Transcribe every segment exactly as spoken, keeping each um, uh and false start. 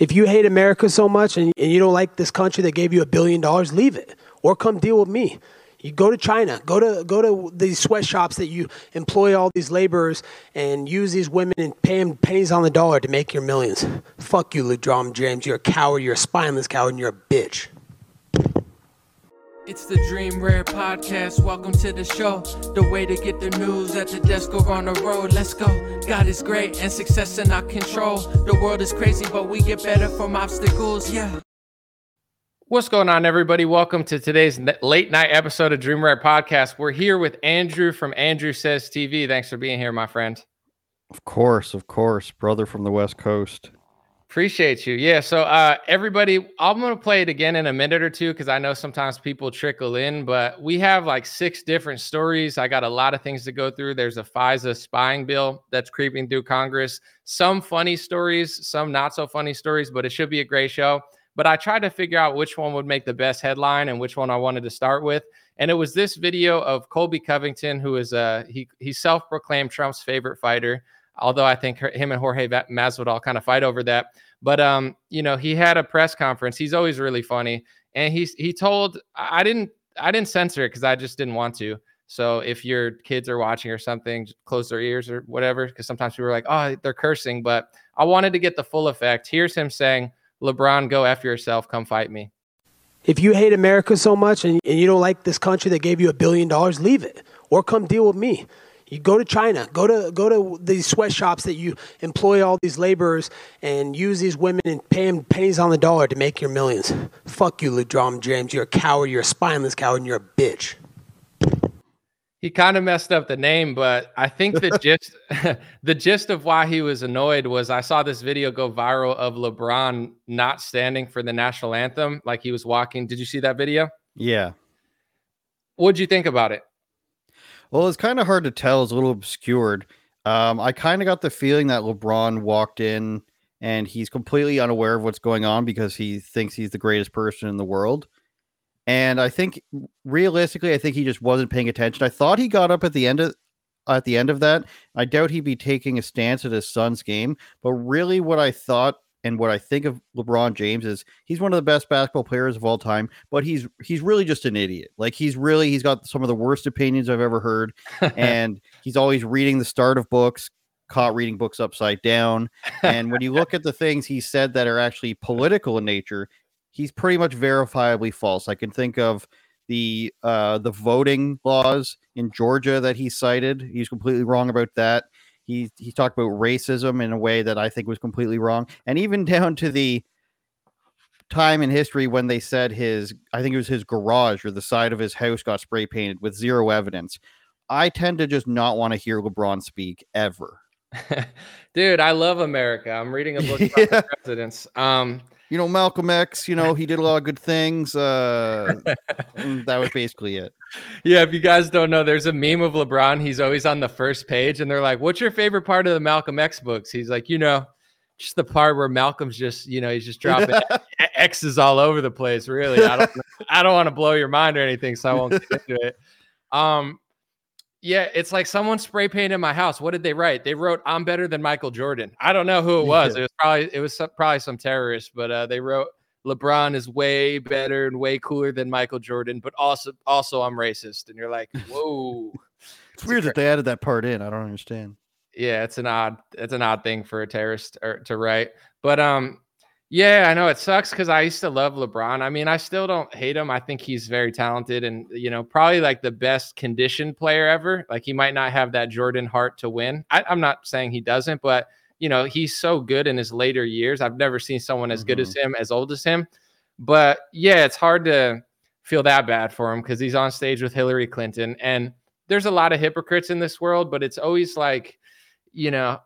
If you hate America so much and, and you don't like this country that gave you a billion dollars, leave it or come deal with me. You go to China, go to go to these sweatshops that you employ all these laborers and use these women and pay them pennies on the dollar to make your millions. Fuck you, LeBron James. You're a coward. You're a spineless coward, and you're a bitch. It's the Dream Rare Podcast. Welcome to the show. The way to get the news at the desk or on the road. Let's go. God is great and success in our control. The world is crazy, but we get better from obstacles. Yeah. What's going on, everybody? Welcome to today's late night episode of Dream Rare Podcast. We're here with Andrew from Andrew Says T V. Thanks for being here, my friend. Of course, of course. Brother from the West Coast. Appreciate you. Yeah. So uh, everybody, I'm going to play it again in a minute or two because I know sometimes people trickle in, but we have like six different stories. I got a lot of things to go through. There's a FISA spying bill that's creeping through Congress. Some funny stories, some not so funny stories, but it should be a great show. But I tried to figure out which one would make the best headline and which one I wanted to start with. And it was this video of Colby Covington, who is uh, he, he self-proclaimed Trump's favorite fighter. Although I think her, him and Jorge Masvidal kind of fight over that. But, um, you know, he had a press conference. He's always really funny. And he, he told, I didn't, I didn't censor it because I just didn't want to. So if your kids are watching or something, just close their ears or whatever. Because sometimes people are like, oh, they're cursing. But I wanted to get the full effect. Here's him saying, LeBron, go F yourself. Come fight me. If you hate America so much and, and you don't like this country that gave you a billion dollars, leave it or come deal with me. You go to China, go to go to these sweatshops that you employ all these laborers and use these women and pay them pennies on the dollar to make your millions. Fuck you, LeBron James. You're a coward. You're a spineless coward, and you're a bitch. He kind of messed up the name, but I think the gist, the gist of why he was annoyed was I saw this video go viral of LeBron not standing for the national anthem, like he was walking. Did you see that video? Yeah. What'd you think about it? Well, it's kind of hard to tell. It's a little obscured. Um, I kind of got the feeling that LeBron walked in and he's completely unaware of what's going on because he thinks he's the greatest person in the world. And I think realistically, I think he just wasn't paying attention. I thought he got up at the end of at the end of that. I doubt he'd be taking a stance at his son's game. But really what I thought and what I think of LeBron James is he's one of the best basketball players of all time, but he's, he's really just an idiot. Like he's really, he's got some of the worst opinions I've ever heard. And he's always reading the start of books, caught reading books upside down. And when you look at the things he said that are actually political in nature, he's pretty much verifiably false. I can think of the, uh, the voting laws in Georgia that he cited. He's completely wrong about that. He he talked about racism in a way that I think was completely wrong. And even down to the time in history when they said his, I think it was his garage or the side of his house got spray painted with zero evidence. I tend to just not want to hear LeBron speak ever. Dude, I love America. I'm reading a book about yeah. the presidents. Um, you know, Malcolm X, you know, he did a lot of good things. Uh, that was basically it. Yeah, if you guys don't know, there's a meme of LeBron. He's always on the first page, and they're like, what's your favorite part of the Malcolm X books? He's like, you know, just the part where Malcolm's just, you know, he's just dropping X's all over the place, really. I don't I don't want to blow your mind or anything, so I won't get into it. Um, yeah, it's like someone spray painted my house. What did they write? They wrote, I'm better than Michael Jordan. I don't know who it was. Yeah. It was probably it was some, probably some terrorist, but uh, they wrote, LeBron is way better and way cooler than Michael Jordan, but also also I'm racist. And you're like, whoa. It's weird that they added that part in. I don't understand. Yeah, it's an odd it's an odd thing for a terrorist or, to write. But um, yeah, I know it sucks because I used to love LeBron. I mean, I still don't hate him. I think he's very talented and, you know, probably like the best conditioned player ever. Like he might not have that Jordan heart to win. I, I'm not saying he doesn't, but you know, he's so good in his later years. I've never seen someone as mm-hmm. good as him, as old as him. But yeah, it's hard to feel that bad for him because he's on stage with Hillary Clinton. And there's a lot of hypocrites in this world, but it's always like, you know,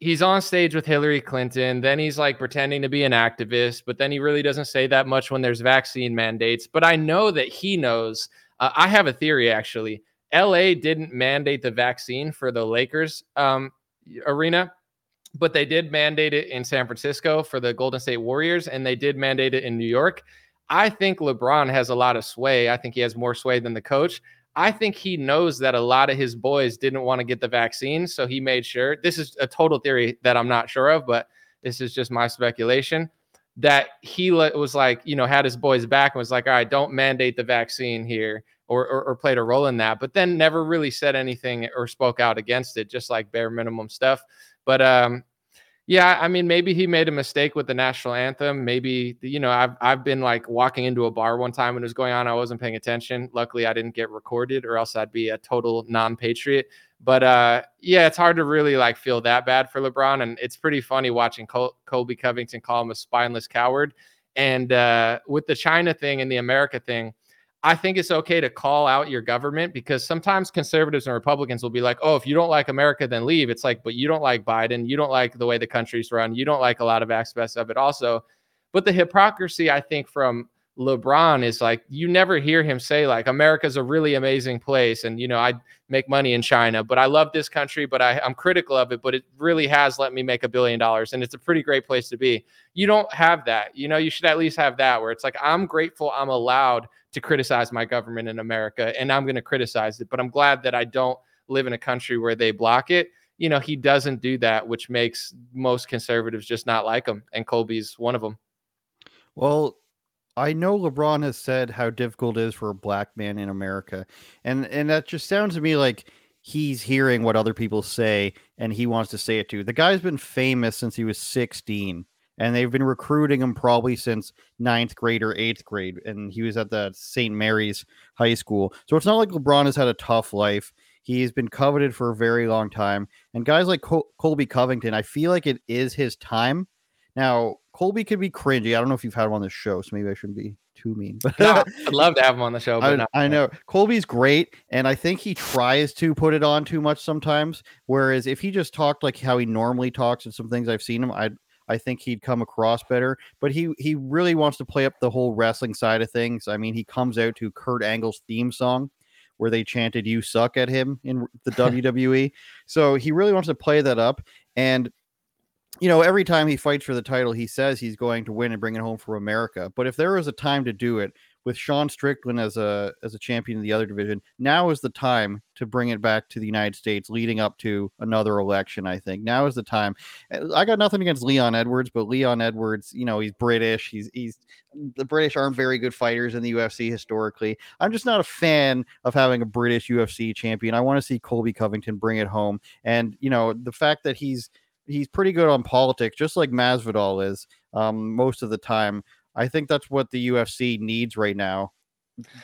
he's on stage with Hillary Clinton. Then he's like pretending to be an activist, but then he really doesn't say that much when there's vaccine mandates. But I know that he knows. Uh, I have a theory, actually. L A didn't mandate the vaccine for the Lakers um, arena. But they did mandate it in San Francisco for the Golden State Warriors, and they did mandate it in New York. I think LeBron has a lot of sway. I think he has more sway than the coach. I think he knows that a lot of his boys didn't want to get the vaccine, so he made sure. This is a total theory that I'm not sure of, but this is just my speculation. that he was like, you know, had his boys back and was like, all right, don't mandate the vaccine here, or, or, or played a role in that, but then never really said anything or spoke out against it, just like bare minimum stuff. But um, yeah, I mean, maybe he made a mistake with the national anthem. Maybe, you know, I've, I've been like walking into a bar one time when it was going on. I wasn't paying attention. Luckily, I didn't get recorded, or else I'd be a total non-patriot. But uh, yeah, it's hard to really like feel that bad for LeBron. And it's pretty funny watching Col- Colby Covington call him a spineless coward. And uh, with the China thing and the America thing, I think it's okay to call out your government, because sometimes conservatives and Republicans will be like, oh, if you don't like America, then leave. It's like, but you don't like Biden. You don't like the way the country's run. You don't like a lot of aspects of it also. But the hypocrisy, I think, from LeBron is like, you never hear him say like, America's a really amazing place, and, you know, I make money in China, but I love this country, but I, I'm critical of it, but it really has let me make a billion dollars and it's a pretty great place to be. You don't have that. You know, you should at least have that, where it's like, I'm grateful I'm allowed to criticize my government in America, and I'm going to criticize it, but I'm glad that I don't live in a country where they block it. You know, he doesn't do that, which makes most conservatives just not like him, and Colby's one of them. Well, I know LeBron has said how difficult it is for a black man in America. And and that just sounds to me like he's hearing what other people say and he wants to say it too. The guy's been famous since he was sixteen, and they've been recruiting him probably since ninth grade or eighth grade. And he was at the Saint Mary's High School. So it's not like LeBron has had a tough life. He's been coveted for a very long time. And guys like Col- Colby Covington, I feel like it is his time. Now, Colby could be cringy. I don't know if you've had him on the show, so maybe I shouldn't be too mean. No, I'd love to have him on the show. But I, not I know. Colby's great, and I think he tries to put it on too much sometimes, whereas if he just talked like how he normally talks and some things I've seen him, I I think he'd come across better. But he, he really wants to play up the whole wrestling side of things. I mean, he comes out to Kurt Angle's theme song, where they chanted, "You suck" at him in the W W E. So he really wants to play that up, and you know, every time he fights for the title, he says he's going to win and bring it home for America. But if there was a time to do it, with Sean Strickland as a as a champion of the other division, now is the time to bring it back to the United States leading up to another election, I think. Now is the time. I got nothing against Leon Edwards, but Leon Edwards, you know, he's British. He's he's the British aren't very good fighters in the U F C historically. I'm just not a fan of having a British U F C champion. I want to see Colby Covington bring it home. And, you know, the fact that he's He's pretty good on politics, just like Masvidal is um, most of the time. I think that's what the U F C needs right now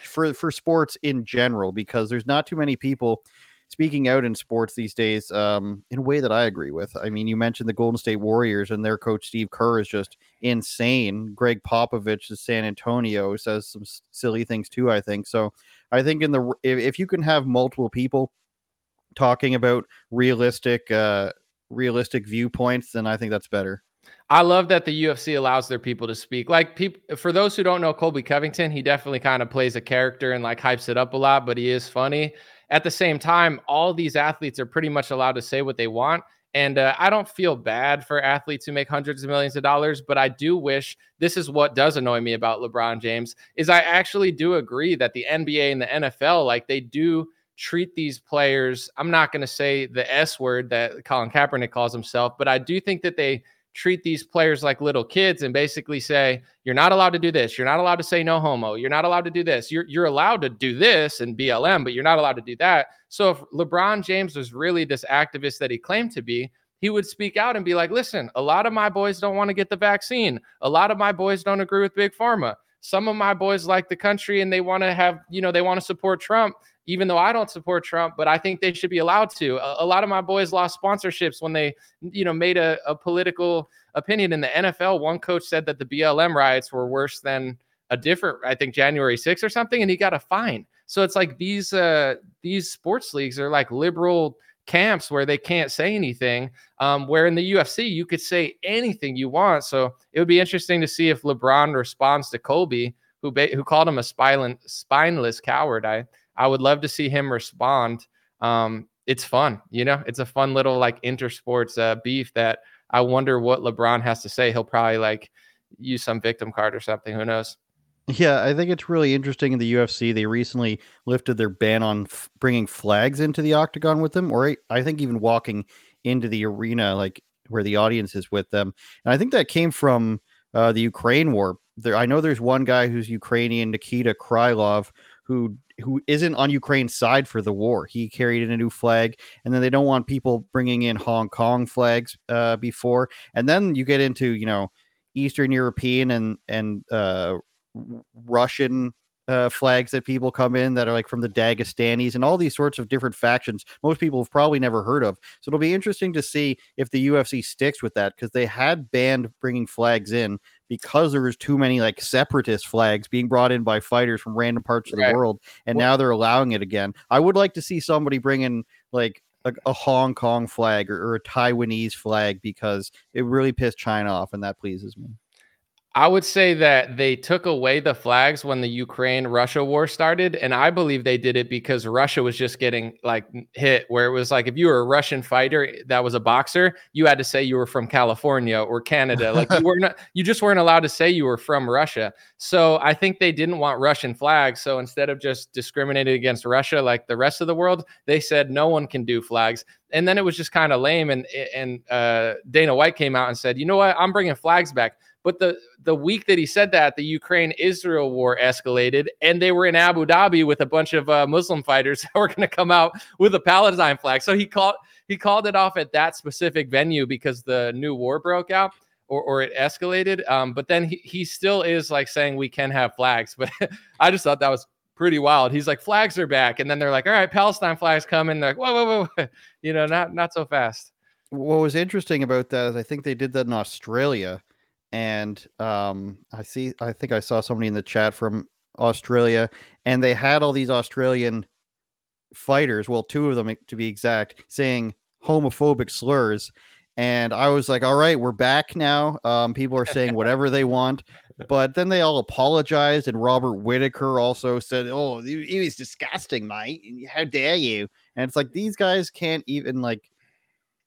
for, for sports in general, because there's not too many people speaking out in sports these days um, in a way that I agree with. I mean, you mentioned the Golden State Warriors, and their coach Steve Kerr is just insane. Greg Popovich of San Antonio says some silly things too, I think. So I think in the if, if you can have multiple people talking about realistic uh realistic viewpoints, then I think that's better. I love that the U F C allows their people to speak. Like, people, for those who don't know Colby Covington, he definitely kind of plays a character and like hypes it up a lot, but he is funny. At the same time, all these athletes are pretty much allowed to say what they want. And uh, I don't feel bad for athletes who make hundreds of millions of dollars, but I do wish, this is what does annoy me about LeBron James, is I actually do agree that the N B A and the N F L, like, they do treat these players, I'm not going to say the S word that Colin Kaepernick calls himself, but I do think that they treat these players like little kids and basically say, you're not allowed to do this. You're not allowed to say no homo. You're not allowed to do this. You're, you're allowed to do this and B L M, but you're not allowed to do that. So if LeBron James was really this activist that he claimed to be, he would speak out and be like, listen, a lot of my boys don't want to get the vaccine. A lot of my boys don't agree with Big Pharma. Some of my boys like the country and they want to have, you know, they want to support Trump, even though I don't support Trump, but I think they should be allowed to. A, a lot of my boys lost sponsorships when they, you know, made a, a political opinion in the N F L. One coach said that the B L M riots were worse than a different, I think January sixth or something, and he got a fine. So it's like these, uh, these sports leagues are like liberal camps where they can't say anything, um, where in the U F C, you could say anything you want. So it would be interesting to see if LeBron responds to Colby, who, ba- who called him a spineless, spineless coward. I, I would love to see him respond. Um, it's fun. You know, it's a fun little like intersports uh, beef that I wonder what LeBron has to say. He'll probably like use some victim card or something. Who knows? Yeah, I think it's really interesting in the U F C. They recently lifted their ban on f- bringing flags into the octagon with them, or I think even walking into the arena, like where the audience is with them. And I think that came from uh, the Ukraine war. There, I know there's one guy who's Ukrainian, Nikita Krylov, who who isn't on Ukraine's side for the war. He carried in a new flag, and then they don't want people bringing in Hong Kong flags uh, before. And then you get into, you know, Eastern European and, and uh, Russian uh, flags that people come in that are like from the Dagestanis and all these sorts of different factions most people have probably never heard of. So it'll be interesting to see if the U F C sticks with that, because they had banned bringing flags in because there was too many like separatist flags being brought in by fighters from random parts of the right. world. And well, now they're allowing it again. I would like to see somebody bring in like a, a Hong Kong flag or, or a Taiwanese flag, because it really pissed China off. And that pleases me. I would say that they took away the flags when the Ukraine-Russia war started. And I believe they did it because Russia was just getting like hit, where it was like, if you were a Russian fighter that was a boxer, you had to say you were from California or Canada. Like you weren't, you just weren't allowed to say you were from Russia. So I think they didn't want Russian flags. So instead of just discriminating against Russia, like the rest of the world, they said no one can do flags. And then it was just kind of lame. And, and uh, Dana White came out and said, you know what, I'm bringing flags back. But the, the week that he said that, the Ukraine-Israel war escalated, and they were in Abu Dhabi with a bunch of uh, Muslim fighters that were going to come out with a Palestine flag. So he called he called it off at that specific venue because the new war broke out or, or it escalated. Um, but then he, he still is like saying we can have flags. But I just thought that was pretty wild. He's like, flags are back. And then they're like, all right, Palestine flags coming. They're like, whoa, whoa, whoa. You know, not, not so fast. What was interesting about that is I think they did that in Australia. And um, I see, I think I saw somebody in the chat from Australia, and they had all these Australian fighters, well, two of them to be exact, saying homophobic slurs. And I was like, all right, we're back now. Um, people are saying whatever they want. But then they all apologized. And Robert Whitaker also said, oh, it was disgusting, mate. How dare you? And it's like, these guys can't even like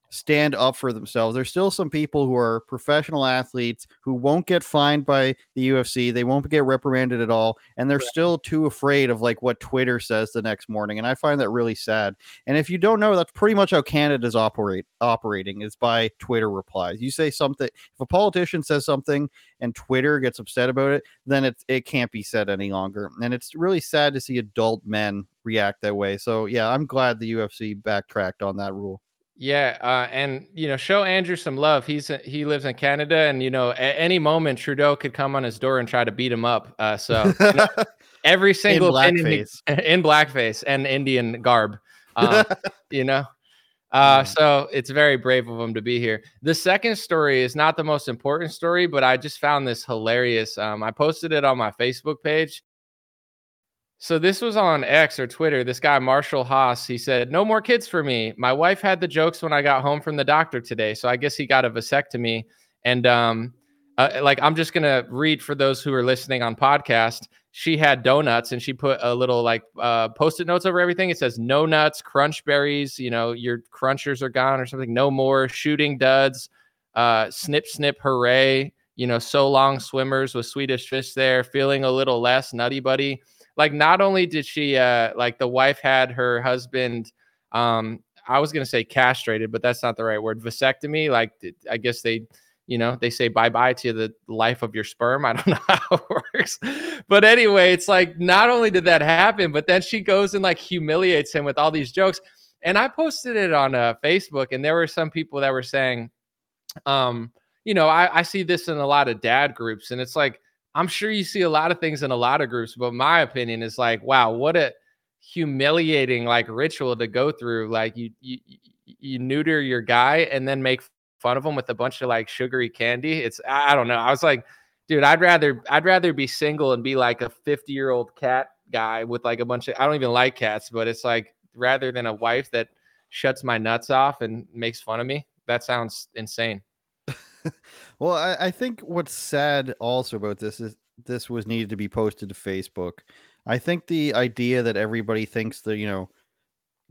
stand up for themselves. There's still some people who are professional athletes who won't get fined by the U F C. They won't get reprimanded at all. And they're still too afraid of like what Twitter says the next morning. And I find that really sad. And if you don't know, that's pretty much how Canada's operate operating is by Twitter replies. You say something, if a politician says something and Twitter gets upset about it, then it, it can't be said any longer. And it's really sad to see adult men react that way. So yeah, I'm glad the U F C backtracked on that rule. Yeah. Uh, and, you know, show Andrew some love. He's he lives in Canada. And, you know, at any moment, Trudeau could come on his door and try to beat him up. Uh, so you know, every single in blackface, in blackface and Indian garb, um, you know. Uh, so it's very brave of him to be here. The second story is not the most important story, but I just found this hilarious. Um, I posted it on my Facebook page. So this was on X or Twitter. This guy, Marshall Haas, he said, no more kids for me. My wife had the jokes when I got home from the doctor today. So I guess he got a vasectomy. And um, uh, like, I'm just going to read for those who are listening on podcast. She had donuts and she put a little like uh, post-it notes over everything. It says no nuts, crunch berries, you know, your crunchers are gone or something. No more shooting duds, uh, snip, snip, hooray. You know, so long swimmers with Swedish fish there, feeling a little less nutty buddy. Like, not only did she, uh, like, the wife had her husband, um, I was going to say castrated, but that's not the right word, vasectomy. Like, I guess they, you know, they say bye-bye to the life of your sperm. I don't know how it works. But anyway, it's like, not only did that happen, but then she goes and, like, humiliates him with all these jokes. And I posted it on uh, Facebook, and there were some people that were saying, um, you know, I, I see this in a lot of dad groups, and it's like, I'm sure you see a lot of things in a lot of groups, but my opinion is like, wow, what a humiliating like ritual to go through. Like you, you, you neuter your guy and then make fun of him with a bunch of like sugary candy. It's, I don't know. I was like, dude, I'd rather, I'd rather be single and be like a fifty year old cat guy with like a bunch of, I don't even like cats, but it's like rather than a wife that shuts my nuts off and makes fun of me. That sounds insane. Well, I, I think what's sad also about this is this was needed to be posted to Facebook. I think the idea that everybody thinks that, you know,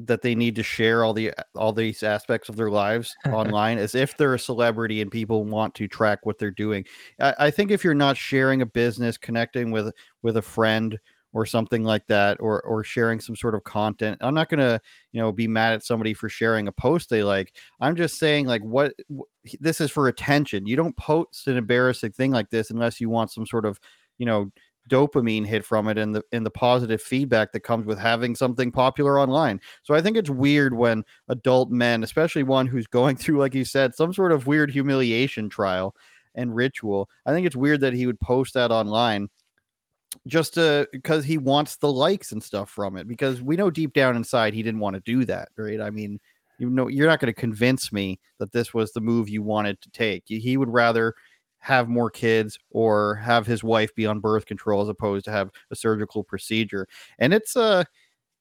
that they need to share all the all these aspects of their lives online as if they're a celebrity and people want to track what they're doing. I, I think if you're not sharing a business, connecting with with a friend or something like that, or or sharing some sort of content. I'm not going to, you know, be mad at somebody for sharing a post they like. I'm just saying, like, what wh- this is for attention. You don't post an embarrassing thing like this unless you want some sort of, you know, dopamine hit from it, and the and the positive feedback that comes with having something popular online. So I think it's weird when adult men, especially one who's going through, like you said, some sort of weird humiliation trial and ritual, I think it's weird that he would post that online just to, because he wants the likes and stuff from it, because we know deep down inside he didn't want to do that, right? I mean, you know, you're not going to convince me that this was the move you wanted to take. He would rather have more kids or have his wife be on birth control as opposed to have a surgical procedure. And it's, uh,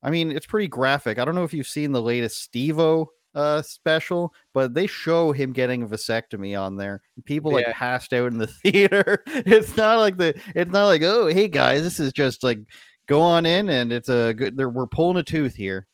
I mean, it's pretty graphic. I don't know if you've seen the latest Steve-O uh, special, but they show him getting a vasectomy on there. People yeah. like passed out in the theater. It's not like the, it's not like, oh, hey guys, this is just like, go on in. And it's a good, we're pulling a tooth here.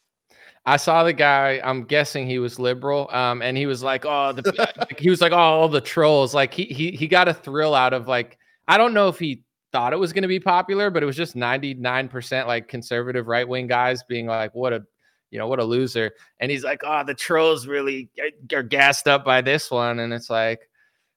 I saw the guy, I'm guessing he was liberal, um, and he was like, oh, the, he was like, oh, all the trolls. Like, he, he, he got a thrill out of, like, I don't know if he thought it was going to be popular, but it was just ninety-nine percent like conservative right wing guys being like, what a, you know, what a loser. And he's like, oh, the trolls really are gassed up by this one. And it's like,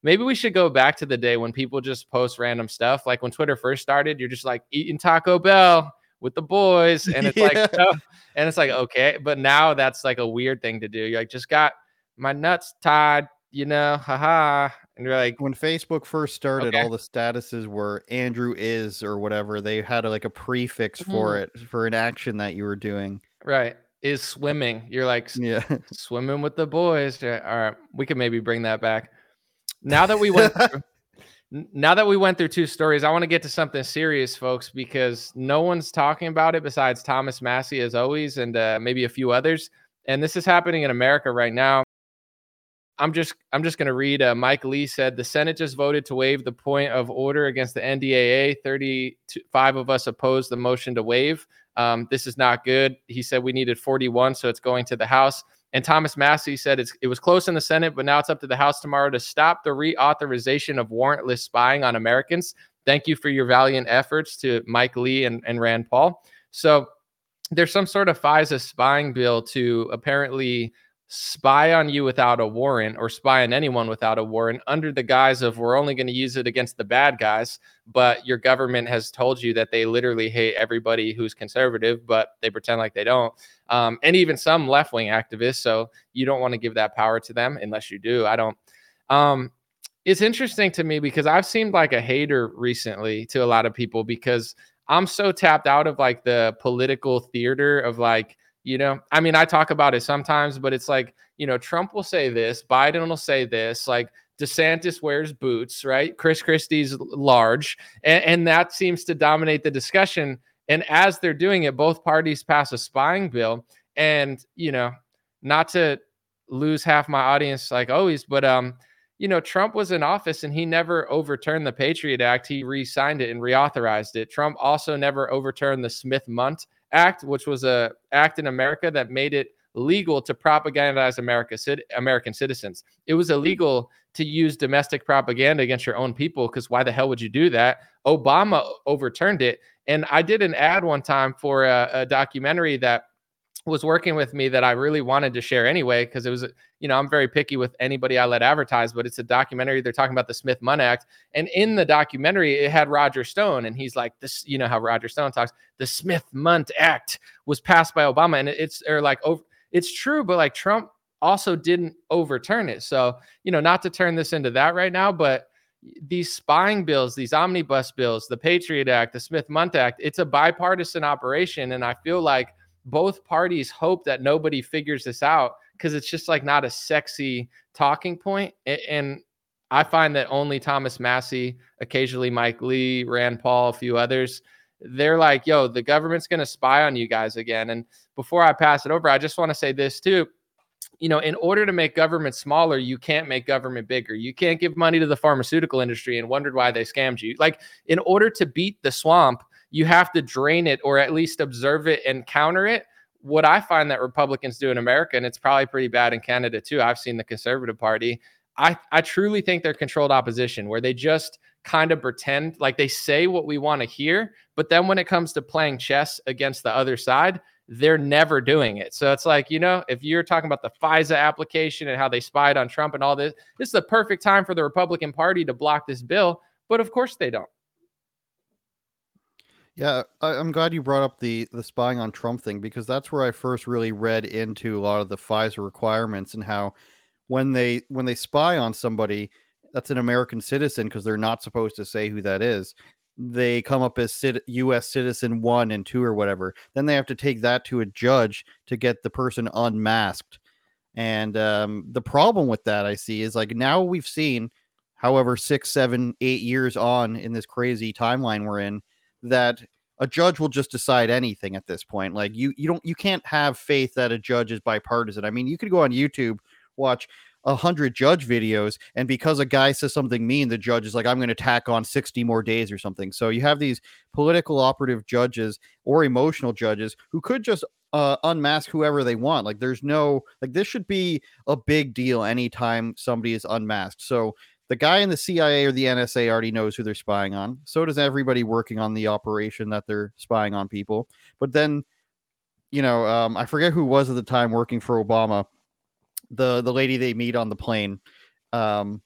maybe we should go back to the day when people just post random stuff. Like when Twitter first started, you're just like eating Taco Bell with the boys, and it's yeah. like, oh, and it's like, okay, but now that's like a weird thing to do. You're like, just got my nuts tied, you know, haha. And you're like, when Facebook first started, okay. all the statuses were Andrew is or whatever. They had a, like a prefix mm-hmm. for it, for an action that you were doing. Right. Is swimming. You're like, yeah, swimming with the boys. All right. We could maybe bring that back. Now that we went through- Now that we went through two stories, I want to get to something serious, folks, because no one's talking about it besides Thomas Massie, as always, and uh, maybe a few others. And this is happening in America right now. I'm just I'm just going to read. Uh, Mike Lee said the Senate just voted to waive the point of order against the N D A A. thirty-five of us opposed the motion to waive. Um, this is not good. He said we needed forty-one, so it's going to the House. And Thomas Massie said it's, it was close in the Senate, but now it's up to the House tomorrow to stop the reauthorization of warrantless spying on Americans. Thank you for your valiant efforts to Mike Lee and, and Rand Paul. So there's some sort of FISA spying bill to apparently spy on you without a warrant, or spy on anyone without a warrant, under the guise of we're only going to use it against the bad guys. But your government has told you that they literally hate everybody who's conservative, but they pretend like they don't. Um, and even some left-wing activists. So you don't want to give that power to them unless you do. I don't. Um, it's interesting to me because I've seemed like a hater recently to a lot of people, because I'm so tapped out of like the political theater of like, you know, I mean, I talk about it sometimes, but it's like, you know, Trump will say this, Biden will say this, like DeSantis wears boots, right? Chris Christie's large. And, and that seems to dominate the discussion. And as they're doing it, both parties pass a spying bill. And, you know, not to lose half my audience like always, but, um, you know, Trump was in office and he never overturned the Patriot Act. He re-signed it and reauthorized it. Trump also never overturned the Smith-Mundt Act, which was a act in America that made it legal to propagandize America, American citizens. It was illegal to use domestic propaganda against your own people, because why the hell would you do that? Obama overturned it. And I did an ad one time for a, a documentary that was working with me that I really wanted to share anyway, because it was, you know, I'm very picky with anybody I let advertise, but it's a documentary. They're talking about the Smith-Mundt Act. And in the documentary, it had Roger Stone. And he's like, this, you know how Roger Stone talks, the Smith-Mundt Act was passed by Obama. And it's or like, over, it's true, but like Trump also didn't overturn it. So, you know, not to turn this into that right now, but these spying bills, these omnibus bills, the Patriot Act, the Smith-Mundt Act, it's a bipartisan operation. And I feel like both parties hope that nobody figures this out, because it's just like not a sexy talking point. And I find that only Thomas Massie, occasionally Mike Lee, Rand Paul, a few others, they're like, yo, the government's going to spy on you guys again. And before I pass it over, I just want to say this too. You know, in order to make government smaller, you can't make government bigger. You can't give money to the pharmaceutical industry and wondered why they scammed you. Like, in order to beat the swamp, you have to drain it, or at least observe it and counter it. What I find that Republicans do in America, and it's probably pretty bad in Canada too, I've seen the Conservative Party, I, I truly think they're controlled opposition, where they just kind of pretend like they say what we want to hear, but then when it comes to playing chess against the other side, they're never doing it. So it's like, you know, if you're talking about the FISA application and how they spied on Trump and all this, this is the perfect time for the Republican Party to block this bill. But of course they don't. Yeah, I, I'm glad you brought up the the spying on Trump thing, because that's where I first really read into a lot of the FISA requirements and how when they when they spy on somebody that's an American citizen, because they're not supposed to say who that is, they come up as U S citizen one and two or whatever. Then they have to take that to a judge to get the person unmasked. And um, the problem with that, I see, is like now we've seen, however, six, seven, eight years on in this crazy timeline we're in, that a judge will just decide anything at this point. Like you, you don't, you can't have faith that a judge is bipartisan. I mean, you could go on YouTube, watch a hundred judge videos, and because a guy says something mean, the judge is like, I'm going to tack on sixty more days or something. So you have these political operative judges or emotional judges who could just uh, unmask whoever they want. Like there's no, like this should be a big deal anytime somebody is unmasked. So the guy in the C I A or the N S A already knows who they're spying on. So does everybody working on the operation that they're spying on people. But then, you know, um, I forget who was at the time working for Obama, the the lady they meet on the plane. Um,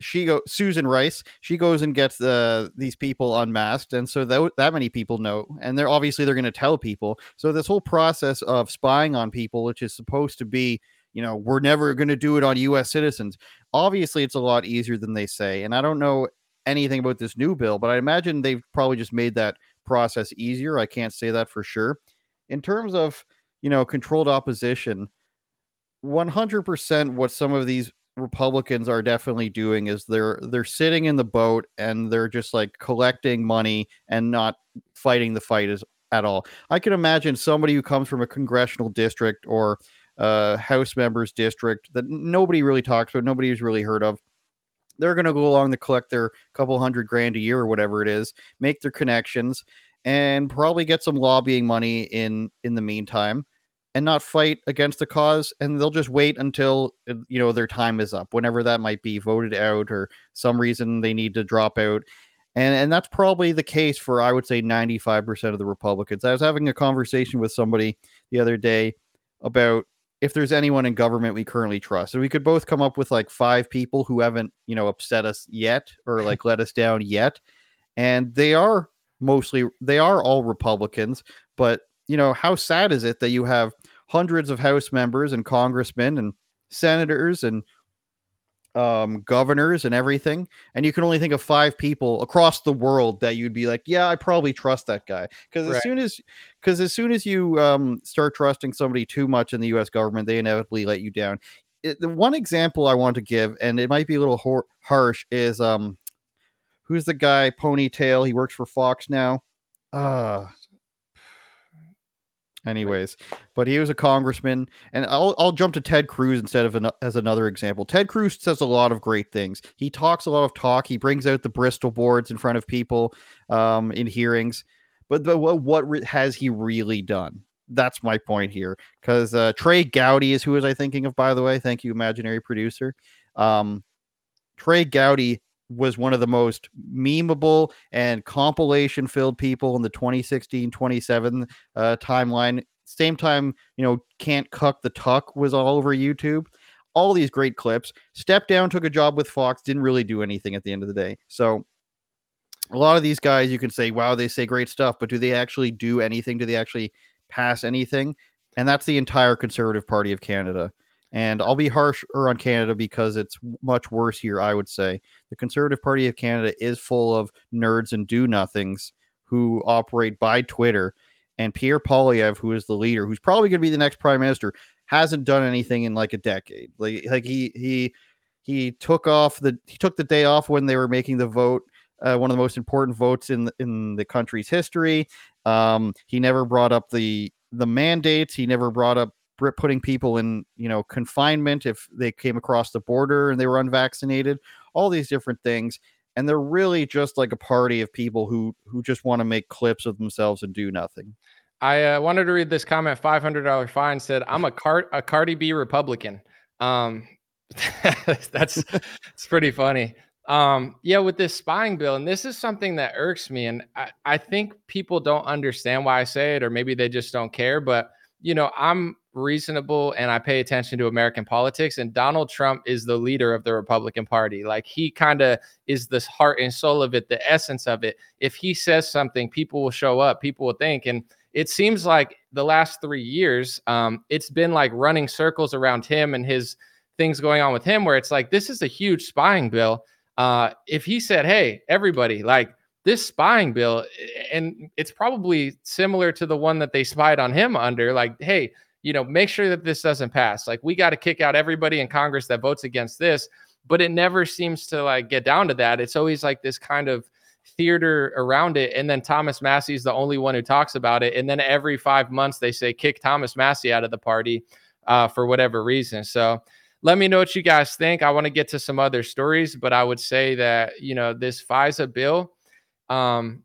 she go Susan Rice. She goes and gets the these people unmasked, and so that that many people know, and they're obviously they're going to tell people. So this whole process of spying on people, which is supposed to be, you know, we're never going to do it on U S citizens. Obviously, it's a lot easier than they say. And I don't know anything about this new bill, but I imagine they've probably just made that process easier. I can't say that for sure. In terms of, you know, controlled opposition, one hundred percent what some of these Republicans are definitely doing is they're they're sitting in the boat and they're just like collecting money and not fighting the fight as, at all. I can imagine somebody who comes from a congressional district or uh House members district that nobody really talks about, nobody's really heard of, they're going to go along to collect their couple hundred grand a year or whatever it is, make their connections, and probably get some lobbying money in in the meantime and not fight against the cause. And they'll just wait until, you know, their time is up, whenever that might be, voted out or some reason they need to drop out. And and that's probably the case for, I would say, ninety-five percent of the Republicans. I was having a conversation with somebody the other day about if there's anyone in government we currently trust, and we could both come up with like five people who haven't, you know, upset us yet or like let us down yet. And they are mostly, they are all Republicans, but you know, how sad is it that you have hundreds of House members and congressmen and senators and um, governors and everything, and you can only think of five people across the world that you'd be like, yeah, I probably trust that guy. Because as right. soon as Because as soon as you um, start trusting somebody too much in the U S government, they inevitably let you down. It, the one example I want to give, and it might be a little hor- harsh, is um, who's the guy, Ponytail? He works for Fox now. Uh, anyways, but he was a congressman. And I'll I'll jump to Ted Cruz instead of an, as another example. Ted Cruz says a lot of great things. He talks a lot of talk. He brings out the Bristol boards in front of people um, in hearings. But the, what, what has he really done? That's my point here. Because uh, Trey Gowdy is who was I thinking of, by the way. Thank you, imaginary producer. Um, Trey Gowdy was one of the most memeable and compilation-filled people in the twenty sixteen twenty seventeen uh, timeline. Same time, you know, Can't Cuck the Tuck was all over YouTube. All these great clips. Stepped down, took a job with Fox, didn't really do anything at the end of the day. So a lot of these guys, you can say, wow, they say great stuff, but do they actually do anything? Do they actually pass anything? And that's the entire Conservative Party of Canada. And I'll be harsher on Canada because it's much worse here, I would say. The Conservative Party of Canada is full of nerds and do-nothings who operate by Twitter. And Pierre Poilievre, who is the leader, who's probably going to be the next prime minister, hasn't done anything in like a decade. Like, like he he he took off the he took the day off when they were making the vote. Uh, one of the most important votes in the, in the country's history. Um, he never brought up the the mandates. He never brought up putting people in, you know, confinement if they came across the border and they were unvaccinated. All these different things, and they're really just like a party of people who who just want to make clips of themselves and do nothing. I uh, wanted to read this comment. five hundred dollars fine said, "I'm a cart a Cardi B Republican." Um, that's it's pretty funny. Um, yeah, with this spying bill, and this is something that irks me, and I, I think people don't understand why I say it, or maybe they just don't care, but you know, I'm reasonable and I pay attention to American politics, and Donald Trump is the leader of the Republican Party. Like, he kind of is the heart and soul of it, the essence of it. If he says something, people will show up, people will think, and it seems like the last three years, um, it's been like running circles around him and his things going on with him, where it's like, this is a huge spying bill. Uh, if he said, hey, everybody, like this spying bill, and it's probably similar to the one that they spied on him under, like, hey, you know, make sure that this doesn't pass. Like, we got to kick out everybody in Congress that votes against this, but it never seems to like get down to that. It's always like this kind of theater around it. And then Thomas Massie is the only one who talks about it. And then every five months they say, kick Thomas Massie out of the party, uh, for whatever reason. So let me know what you guys think. I want to get to some other stories, but I would say that, you know, this FISA bill, um,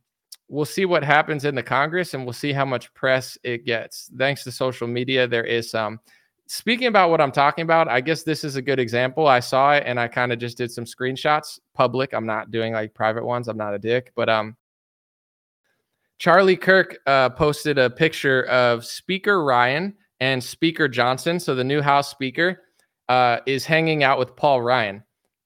we'll see what happens in the Congress, and we'll see how much press it gets. Thanks to social media, there is some. Um, speaking about what I'm talking about, I guess this is a good example. I saw it, and I kind of just did some screenshots public. I'm not doing like private ones. I'm not a dick, but um, Charlie Kirk uh, posted a picture of Speaker Ryan and Speaker Johnson, so the new House Speaker. Uh, is hanging out with Paul Ryan.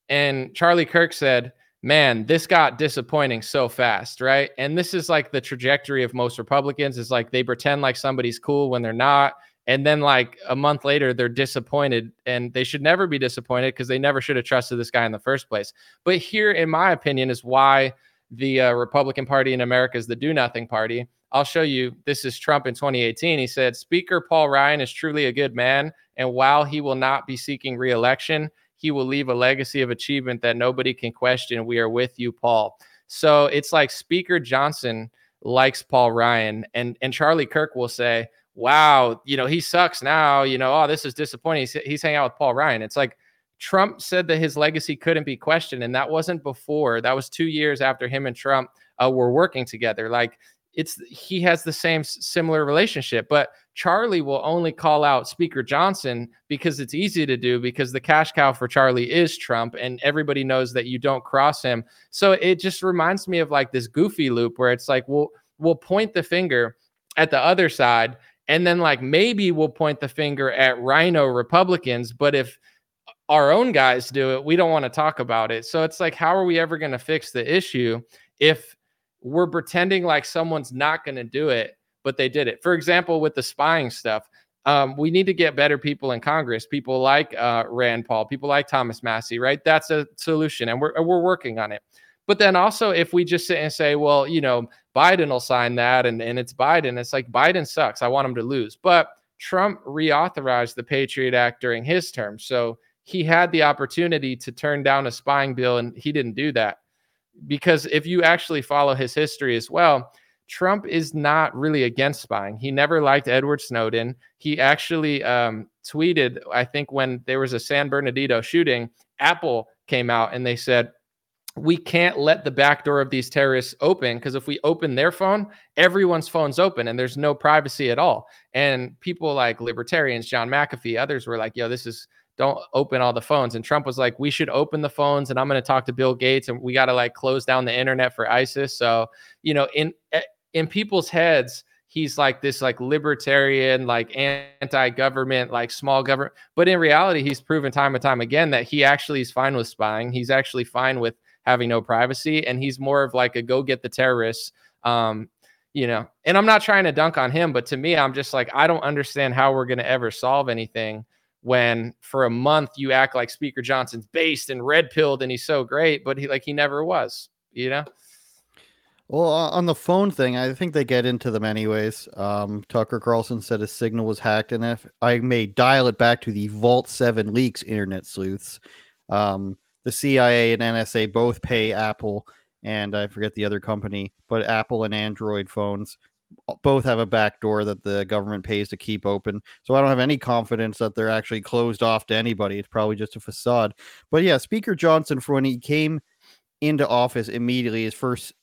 And Charlie Kirk said, man, this got disappointing so fast, right? And this is like the trajectory of most Republicans, is like they pretend like somebody's cool when they're not. And then like a month later, they're disappointed, and they should never be disappointed because they never should have trusted this guy in the first place. But here, in my opinion, is why the uh, Republican Party in America is the do-nothing party. I'll show you. This is Trump in twenty eighteen. He said, Speaker Paul Ryan is truly a good man, and while he will not be seeking re-election, he will leave a legacy of achievement that nobody can question. We are with you, Paul. So it's like Speaker Johnson likes Paul Ryan, and, and Charlie Kirk will say, wow, you know, he sucks now. You know, oh, this is disappointing. He's, he's hanging out with Paul Ryan. It's like Trump said that his legacy couldn't be questioned, and that wasn't before. That was two years after him and Trump uh, were working together. Like, it's he has the same similar relationship, but Charlie will only call out Speaker Johnson because it's easy to do, because the cash cow for Charlie is Trump, and everybody knows that you don't cross him. So it just reminds me of like this goofy loop where it's like, we'll, we'll point the finger at the other side, and then like maybe we'll point the finger at Rhino Republicans, but if our own guys do it, we don't want to talk about it. So it's like, how are we ever going to fix the issue if we're pretending like someone's not going to do it, but they did it? For example, with the spying stuff, um, we need to get better people in Congress, people like uh, Rand Paul, people like Thomas Massie, right? That's a solution, and we're we're working on it. But then also, if we just sit and say, well, you know, Biden will sign that, and, and it's Biden, it's like, Biden sucks. I want him to lose. But Trump reauthorized the Patriot Act during his term. So he had the opportunity to turn down a spying bill, and he didn't do that. Because if you actually follow his history as well, Trump is not really against spying. He never liked Edward Snowden. He actually um, tweeted, I think when there was a San Bernardino shooting, Apple came out and they said, we can't let the back door of these terrorists open, because if we open their phone, everyone's phone's open and there's no privacy at all. And people like libertarians, John McAfee, others were like, yo, this is don't open all the phones. And Trump was like, we should open the phones, and I'm going to talk to Bill Gates, and we got to like close down the internet for ISIS. So, you know, in, in people's heads, he's like this like libertarian, like anti-government, like small government. But in reality, he's proven time and time again that he actually is fine with spying. He's actually fine with having no privacy. And he's more of like a go get the terrorists, um, you know, and I'm not trying to dunk on him, but to me, I'm just like, I don't understand how we're going to ever solve anything when for a month you act like Speaker Johnson's based and red pilled and he's so great, but he like he never was, you know? Well, on the phone thing, I think they get into them anyways. Um, Tucker Carlson said his signal was hacked, and if I may dial it back to the Vault seven leaks, internet sleuths. Um, the C I A and N S A both pay Apple, and I forget the other company, but Apple and Android phones both have a back door that the government pays to keep open. So I don't have any confidence that they're actually closed off to anybody. It's probably just a facade. But yeah, Speaker Johnson, for when he came into office immediately, his first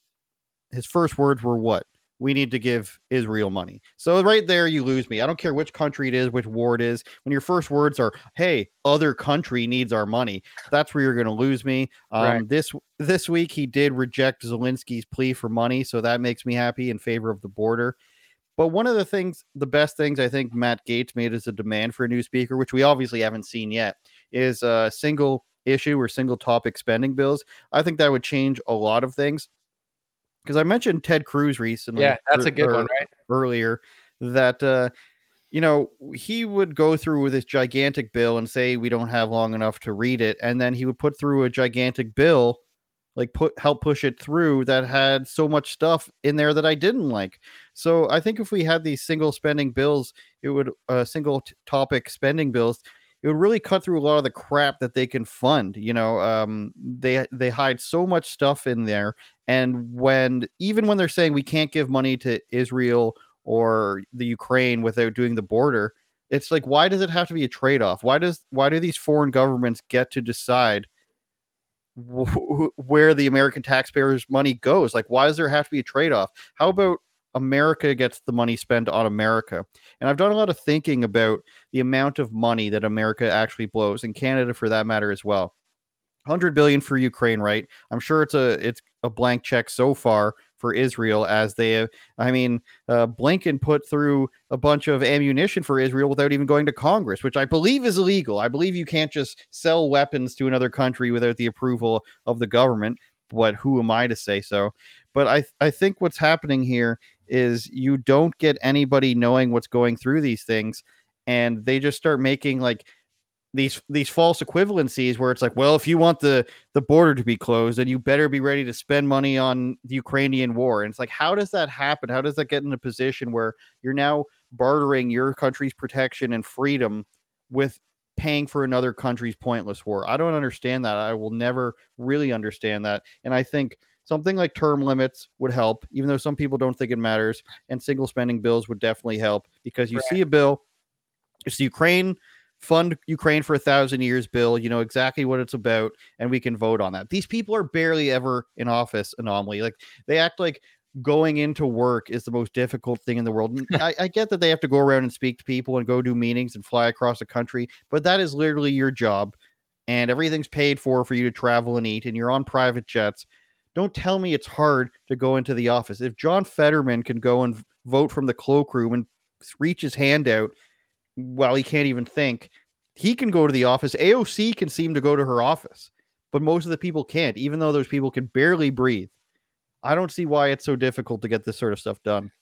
his first words were what? we need to give Israel money. So right there, you lose me. I don't care which country it is, which war it is. When your first words are, hey, other country needs our money, that's where you're going to lose me. Um, right. This this week, he did reject Zelensky's plea for money, so that makes me happy in favor of the border. But one of the things, the best things I think Matt Gaetz made as a demand for a new speaker, which we obviously haven't seen yet, is a single issue or single topic spending bills. I think that would change a lot of things. Because I mentioned Ted Cruz recently. Yeah, that's a good or, one, right? Earlier, that, uh, you know, he would go through with this gigantic bill and say, we don't have long enough to read it. And then he would put through a gigantic bill, like put help push it through, that had so much stuff in there that I didn't like. So I think if we had these single spending bills, it would uh, single t- topic spending bills, it would really cut through a lot of the crap that they can fund. You know, um, they they hide so much stuff in there. And when even when they're saying we can't give money to Israel or the Ukraine without doing the border, it's like, why does it have to be a trade-off? Why does why do these foreign governments get to decide wh- where the American taxpayers' money goes? Like, why does there have to be a trade-off? How about America gets the money spent on America? And I've done a lot of thinking about the amount of money that America actually blows, and Canada for that matter as well. one hundred billion for Ukraine, right? I'm sure it's a it's a blank check so far for Israel, as they have. I mean, uh, Blinken put through a bunch of ammunition for Israel without even going to Congress, which I believe is illegal. I believe you can't just sell weapons to another country without the approval of the government. But who am I to say so? But I I think what's happening here is you don't get anybody knowing what's going through these things, and they just start making like these these false equivalencies where it's like, well, if you want the, the border to be closed, then you better be ready to spend money on the Ukrainian war. And it's like, how does that happen? How does that get in a position where you're now bartering your country's protection and freedom with paying for another country's pointless war? I don't understand that. I will never really understand that. And I think something like term limits would help, even though some people don't think it matters. And single spending bills would definitely help, because you right. see a bill, it's the Ukraine fund Ukraine for a thousand years bill. You know exactly what it's about, and we can vote on that. These people are barely ever in office. Anomaly. Like, they act like going into work is the most difficult thing in the world. I, I get that they have to go around and speak to people and go do meetings and fly across the country, but that is literally your job, and everything's paid for for you to travel and eat, and you're on private jets. Don't tell me it's hard to go into the office. If John Fetterman can go and vote from the cloakroom and reach his hand out while he can't even think, he can go to the office. A O C can seem to go to her office, but most of the people can't, even though those people can barely breathe. I don't see why it's so difficult to get this sort of stuff done.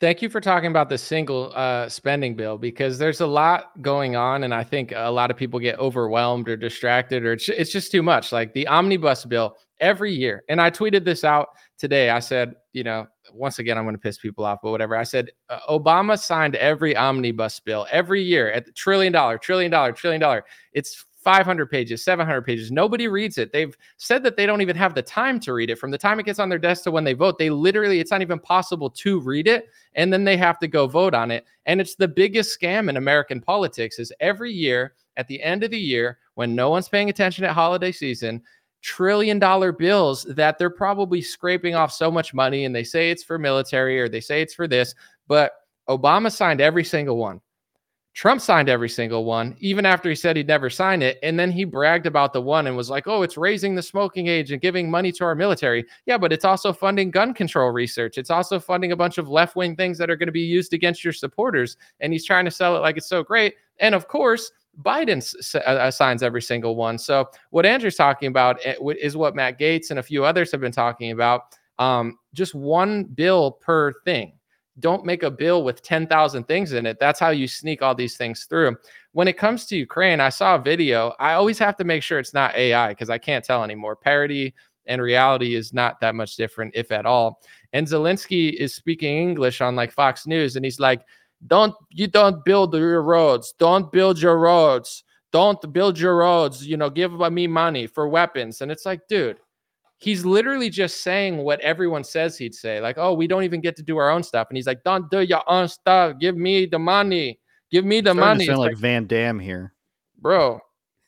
Thank you for talking about the single uh, spending bill, because there's a lot going on, and I think a lot of people get overwhelmed or distracted, or it's, it's just too much. Like the omnibus bill every year, and I tweeted this out today. I said, you know, once again, I'm going to piss people off, but whatever. I said, uh, Obama signed every omnibus bill every year at the trillion dollar, trillion dollar, trillion dollar. It's five hundred pages, seven hundred pages. Nobody reads it. They've said that they don't even have the time to read it. From the time it gets on their desk to when they vote, they literally, it's not even possible to read it. And then they have to go vote on it. And it's the biggest scam in American politics is every year at the end of the year, when no one's paying attention at holiday season, trillion dollar bills that they're probably scraping off so much money. And they say it's for military, or they say it's for this, but Obama signed every single one. Trump signed every single one, even after he said he'd never sign it. And then he bragged about the one and was like, oh, it's raising the smoking age and giving money to our military. Yeah, but it's also funding gun control research. It's also funding a bunch of left-wing things that are going to be used against your supporters. And he's trying to sell it like it's so great. And of course, Biden s- uh, signs every single one. So what Andrew's talking about is what Matt Gaetz and a few others have been talking about. Um, just one bill per thing. Don't make a bill with ten thousand things in it. That's how you sneak all these things through. When it comes to Ukraine, I saw a video. I always have to make sure it's not A I because I can't tell anymore. Parody and reality is not that much different, if at all. And Zelensky is speaking English on like Fox News. And he's like, don't, you don't build your roads. Don't build your roads. Don't build your roads. You know, give me money for weapons. And it's like, dude, he's literally just saying what everyone says he'd say. Like, oh, we don't even get to do our own stuff. And he's like, don't do your own stuff. Give me the money. Give me the money. It's like, like Van Damme here. Bro,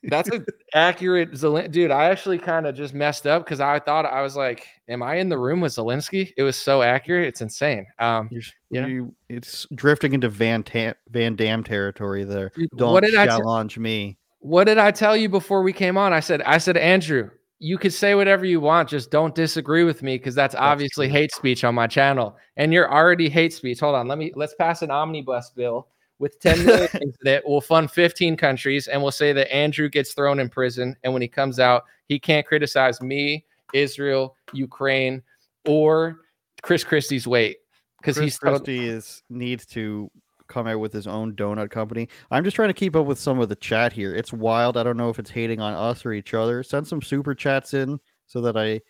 That's an accurate Zelensky. Dude, I actually kind of just messed up because I thought I was like, am I in the room with Zelensky? It was so accurate. It's insane. Um, You're, you know? you, it's drifting into Van, Tam- Van Damme territory there. Don't what did challenge I t- me. What did I tell you before we came on? I said, I said, Andrew, you could say whatever you want. Just don't disagree with me because that's, that's obviously true. Hate speech on my channel. And you're already hate speech. Hold on. Let me let's pass an omnibus bill with ten million that will fund fifteen countries, and we'll say that Andrew gets thrown in prison, and when he comes out, he can't criticize me, Israel, Ukraine, or Chris Christie's weight because he's Christie is needs to come out with his own donut company. I'm just trying to keep up with some of the chat here. It's wild. I don't know if it's hating on us or each other. Send some super chats in so that I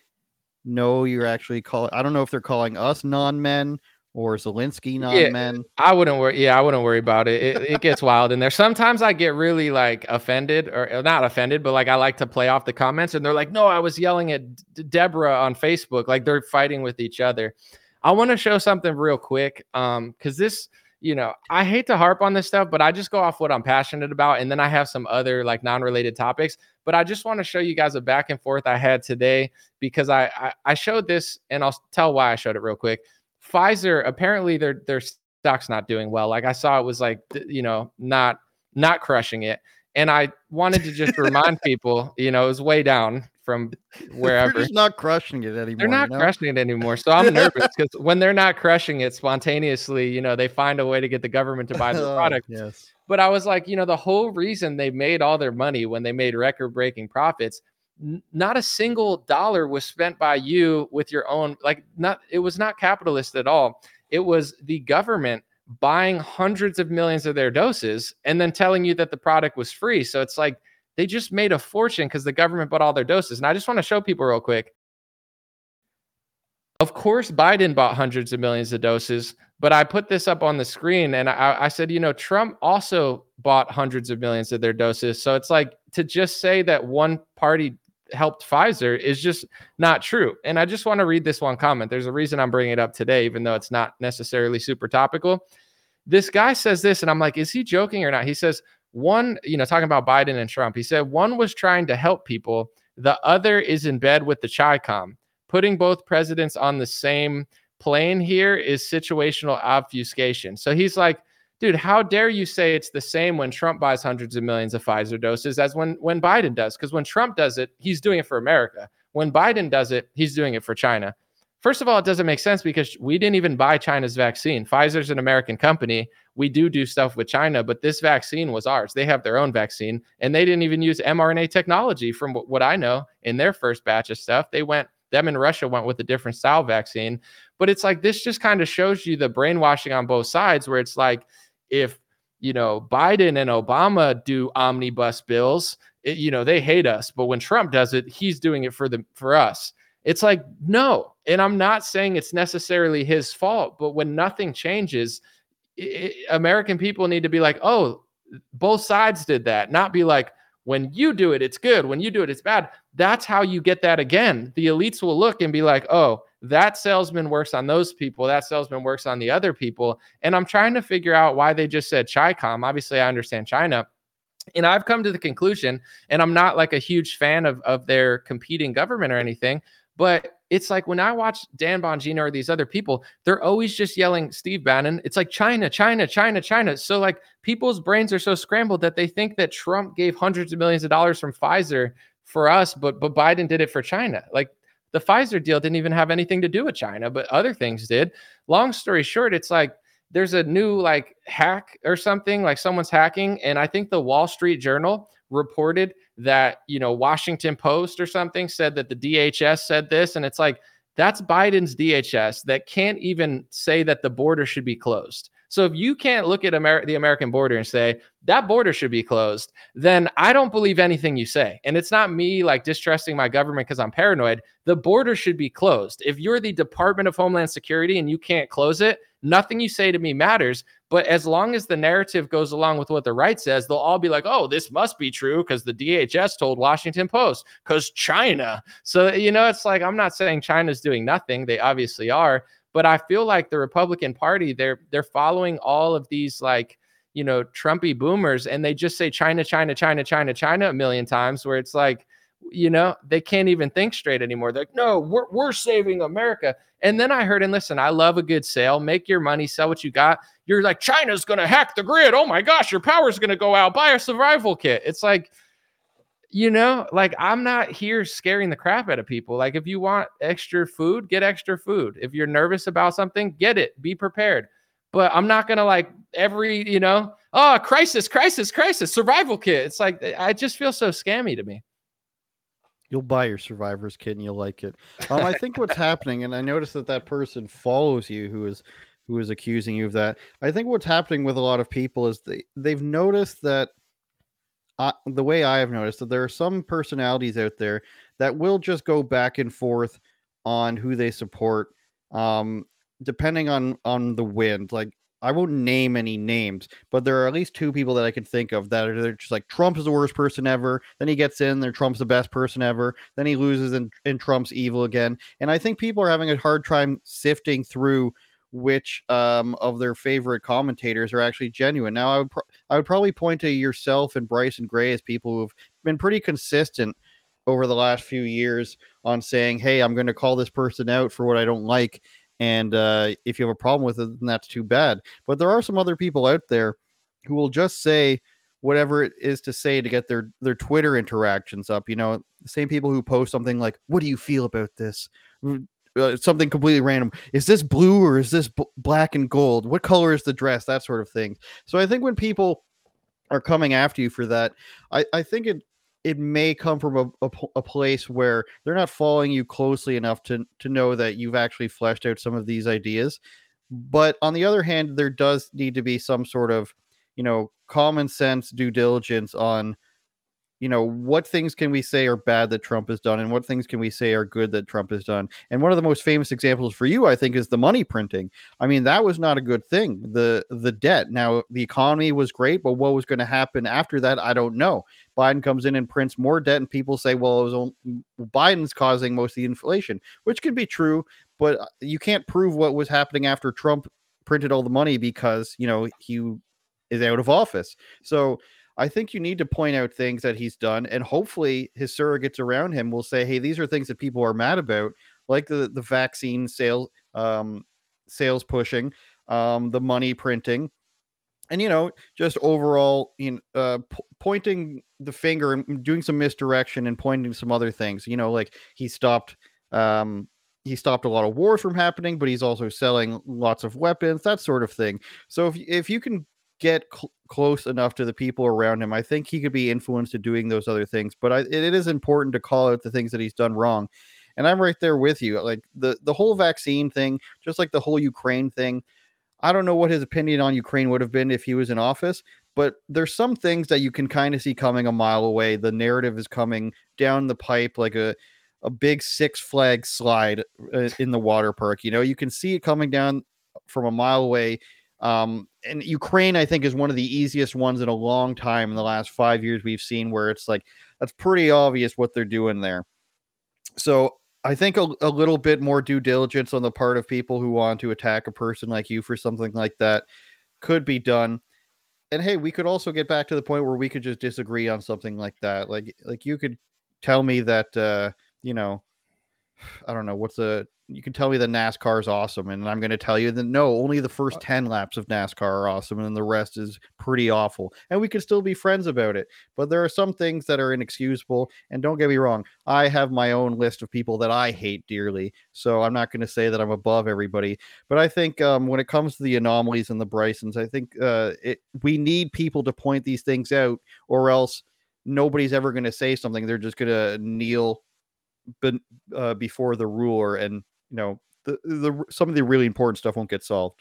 know you're actually calling. I don't know if they're calling us non-men or Zelensky non-men. Yeah, I wouldn't worry. Yeah, I wouldn't worry about it. It, it gets wild in there. Sometimes I get really like offended, or not offended, but like I like to play off the comments, and they're like, "No, I was yelling at D- Deborah on Facebook." Like they're fighting with each other. I want to show something real quick, um, because this, you know, I hate to harp on this stuff, but I just go off what I'm passionate about, and then I have some other like non-related topics. But I just want to show you guys a back and forth I had today because I I, I showed this, and I'll tell why I showed it real quick. Pfizer, apparently their their stock's not doing well. Like I saw it was like, you know, not not crushing it. And I wanted to just remind people, you know, it was way down from wherever. They're just not crushing it anymore. They're not no. crushing it anymore. So I'm nervous because when they're not crushing it spontaneously, you know, they find a way to get the government to buy the product. Oh, yes. But I was like, you know, the whole reason they made all their money when they made record-breaking profits, not a single dollar was spent by you with your own, like not, it was not capitalist at all. It was the government buying hundreds of millions of their doses and then telling you that the product was free. So it's like, they just made a fortune because the government bought all their doses. And I just want to show people real quick. Of course, Biden bought hundreds of millions of doses, but I put this up on the screen and I, I said, you know, Trump also bought hundreds of millions of their doses. So it's like to just say that one party helped Pfizer is just not true. And I just want to read this one comment. There's a reason I'm bringing it up today, even though it's not necessarily super topical. This guy says this, and I'm like, is he joking or not? He says one, you know, talking about Biden and Trump, he said one was trying to help people. The other is in bed with the Chi-Com. Putting both presidents on the same plane here is situational obfuscation. So he's like, dude, how dare you say it's the same when Trump buys hundreds of millions of Pfizer doses as when, when Biden does? Because when Trump does it, he's doing it for America. When Biden does it, he's doing it for China. First of all, it doesn't make sense because we didn't even buy China's vaccine. Pfizer's an American company. We do do stuff with China, but this vaccine was ours. They have their own vaccine, and they didn't even use mRNA technology from what I know in their first batch of stuff. They went, them and Russia went with a different style vaccine. But it's like this just kind of shows you the brainwashing on both sides where it's like, if, you know, Biden and Obama do omnibus bills, it, you know, they hate us. But when Trump does it, he's doing it for the for us. It's like, no. And I'm not saying it's necessarily his fault. But when nothing changes, it, American people need to be like, oh, both sides did that. Not be like, when you do it, it's good. When you do it, it's bad. That's how you get that again. The elites will look and be like, oh, that salesman works on those people. That salesman works on the other people. And I'm trying to figure out why they just said Chi-Com. Obviously, I understand China. And I've come to the conclusion, and I'm not like a huge fan of, of their competing government or anything, but it's like when I watch Dan Bongino or these other people, they're always just yelling Steve Bannon. It's like China, China, China, China. So like people's brains are so scrambled that they think that Trump gave hundreds of millions of dollars from Pfizer for us, but but Biden did it for China. Like, the Pfizer deal didn't even have anything to do with China, but other things did. Long story short, it's like there's a new like hack or something, like someone's hacking. And I think the Wall Street Journal reported that, you know, Washington Post or something said that the D H S said this. And it's like, that's Biden's D H S that can't even say that the border should be closed. So if you can't look at Amer- the American border and say that border should be closed, then I don't believe anything you say. And it's not me like distrusting my government because I'm paranoid. The border should be closed. If you're the Department of Homeland Security and you can't close it, nothing you say to me matters. But as long as the narrative goes along with what the right says, they'll all be like, oh, this must be true because the D H S told Washington Post because China. So, you know, it's like, I'm not saying China's doing nothing. They obviously are. But I feel like the Republican Party, they're they're following all of these like, you know, Trumpy boomers, and they just say China, China, China, China, China a million times, where it's like, you know, they can't even think straight anymore. They're like, no, we're we're saving America. And then I heard, and listen, I love a good sale. Make your money, sell what you got. You're like, China's going to hack the grid. Oh my gosh, your power's going to go out. Buy a survival kit. It's like, you know, like I'm not here scaring the crap out of people. Like if you want extra food, get extra food. If you're nervous about something, get it. Be prepared. But I'm not going to like every, you know, oh, crisis, crisis, crisis, survival kit. It's like, I just feel so scammy to me. You'll buy your survivor's kit and you'll like it. Um, I think what's happening, and I noticed that that person follows you who is who is accusing you of that. I think what's happening with a lot of people is they, they've noticed that, uh, the way I have noticed, that there are some personalities out there that will just go back and forth on who they support, um, depending on, on the wind. Like, I won't name any names, but there are at least two people that I can think of that are just like, Trump is the worst person ever. Then he gets in there, Trump's the best person ever. Then he loses and, and Trump's evil again. And I think people are having a hard time sifting through which um, of their favorite commentators are actually genuine. Now, I would, pro- I would probably point to yourself and Bryson Gray as people who have been pretty consistent over the last few years on saying, hey, I'm going to call this person out for what I don't like. And uh, if you have a problem with it, then that's too bad. But there are some other people out there who will just say whatever it is to say to get their, their Twitter interactions up. You know, the same people who post something like, what do you feel about this? Uh, something completely random. Is this blue or is this b- black and gold? What color is the dress? That sort of thing. So I think when people are coming after you for that, I, I think it, it may come from a, a, a place where they're not following you closely enough to, to know that you've actually fleshed out some of these ideas. But on the other hand, there does need to be some sort of, you know, common sense due diligence on, you know, what things can we say are bad that Trump has done and what things can we say are good that Trump has done. And one of the most famous examples for you, I think, is the money printing. I mean, that was not a good thing. The, the debt. Now, the economy was great, but what was going to happen after that, I don't know. Biden comes in and prints more debt, and people say, well, it was only, Biden's causing most of the inflation, which could be true, but you can't prove what was happening after Trump printed all the money because, you know, he is out of office. So I think you need to point out things that he's done, and hopefully his surrogates around him will say, hey, these are things that people are mad about, like the, the vaccine sales, um, sales pushing, um, the money printing, and, you know, just overall, you know, uh, p- pointing the finger and doing some misdirection and pointing some other things, you know, like he stopped, um, he stopped a lot of wars from happening, but he's also selling lots of weapons, that sort of thing. So if, if you can get cl- close enough to the people around him, I think he could be influenced to doing those other things. But I, it, it is important to call out the things that he's done wrong. And I'm right there with you. Like the, the whole vaccine thing, just like the whole Ukraine thing. I don't know what his opinion on Ukraine would have been if he was in office, but there's some things that you can kind of see coming a mile away. The narrative is coming down the pipe, like a, a big Six Flags slide in the water park. You know, you can see it coming down from a mile away. Um, and Ukraine, I think, is one of the easiest ones in a long time. In the last five years, we've seen where it's like, that's pretty obvious what they're doing there. So I think a, a little bit more due diligence on the part of people who want to attack a person like you for something like that could be done. And hey, we could also get back to the point where we could just disagree on something like that. Like, like you could tell me that, uh, you know, I don't know, what's a, you can tell me that NASCAR is awesome, and I'm going to tell you that no, only the first ten laps of NASCAR are awesome, and then the rest is pretty awful. And we can still be friends about it. But there are some things that are inexcusable, and don't get me wrong, I have my own list of people that I hate dearly, so I'm not going to say that I'm above everybody. But I think um, when it comes to the anomalies and the Brysons, I think uh, it, we need people to point these things out, or else nobody's ever going to say something. They're just going to kneel be, uh, before the ruler, and you know, the, the, some of the really important stuff won't get solved.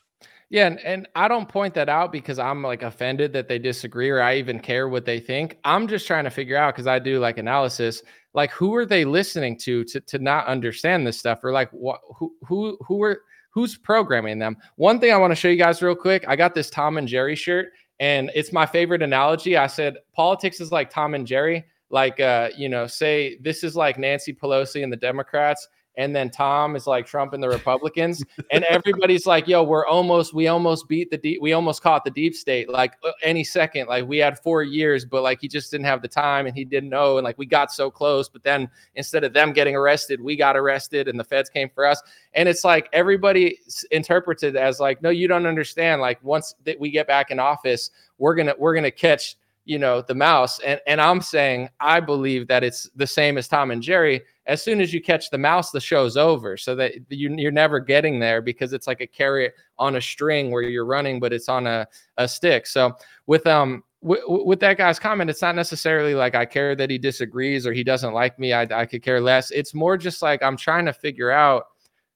Yeah. And, and I don't point that out because I'm like offended that they disagree or I even care what they think. I'm just trying to figure out, cause I do like analysis, like who are they listening to, to, to not understand this stuff, or like what, who, who, who are, who's programming them? One thing I want to show you guys real quick. I got this Tom and Jerry shirt, and it's my favorite analogy. I said, politics is like Tom and Jerry. Like, uh, you know, say this is like Nancy Pelosi and the Democrats, and then Tom is like Trump and the Republicans, and everybody's like, yo, we're almost, we almost beat the deep, we almost caught the deep state, like any second, like we had four years, but like he just didn't have the time and he didn't know. And like, we got so close, but then instead of them getting arrested, we got arrested and the feds came for us. And it's like, everybody interprets it as like, no, you don't understand. Like once that we get back in office, we're going to, we're going to catch, you know, the mouse. And, and I'm saying, I believe that it's the same as Tom and Jerry. As soon as you catch the mouse, the show's over, so that you, you're never getting there, because it's like a carrot on a string where you're running, but it's on a, a stick. So with, um, w- with that guy's comment, it's not necessarily like I care that he disagrees or he doesn't like me. I, I could care less. It's more just like, I'm trying to figure out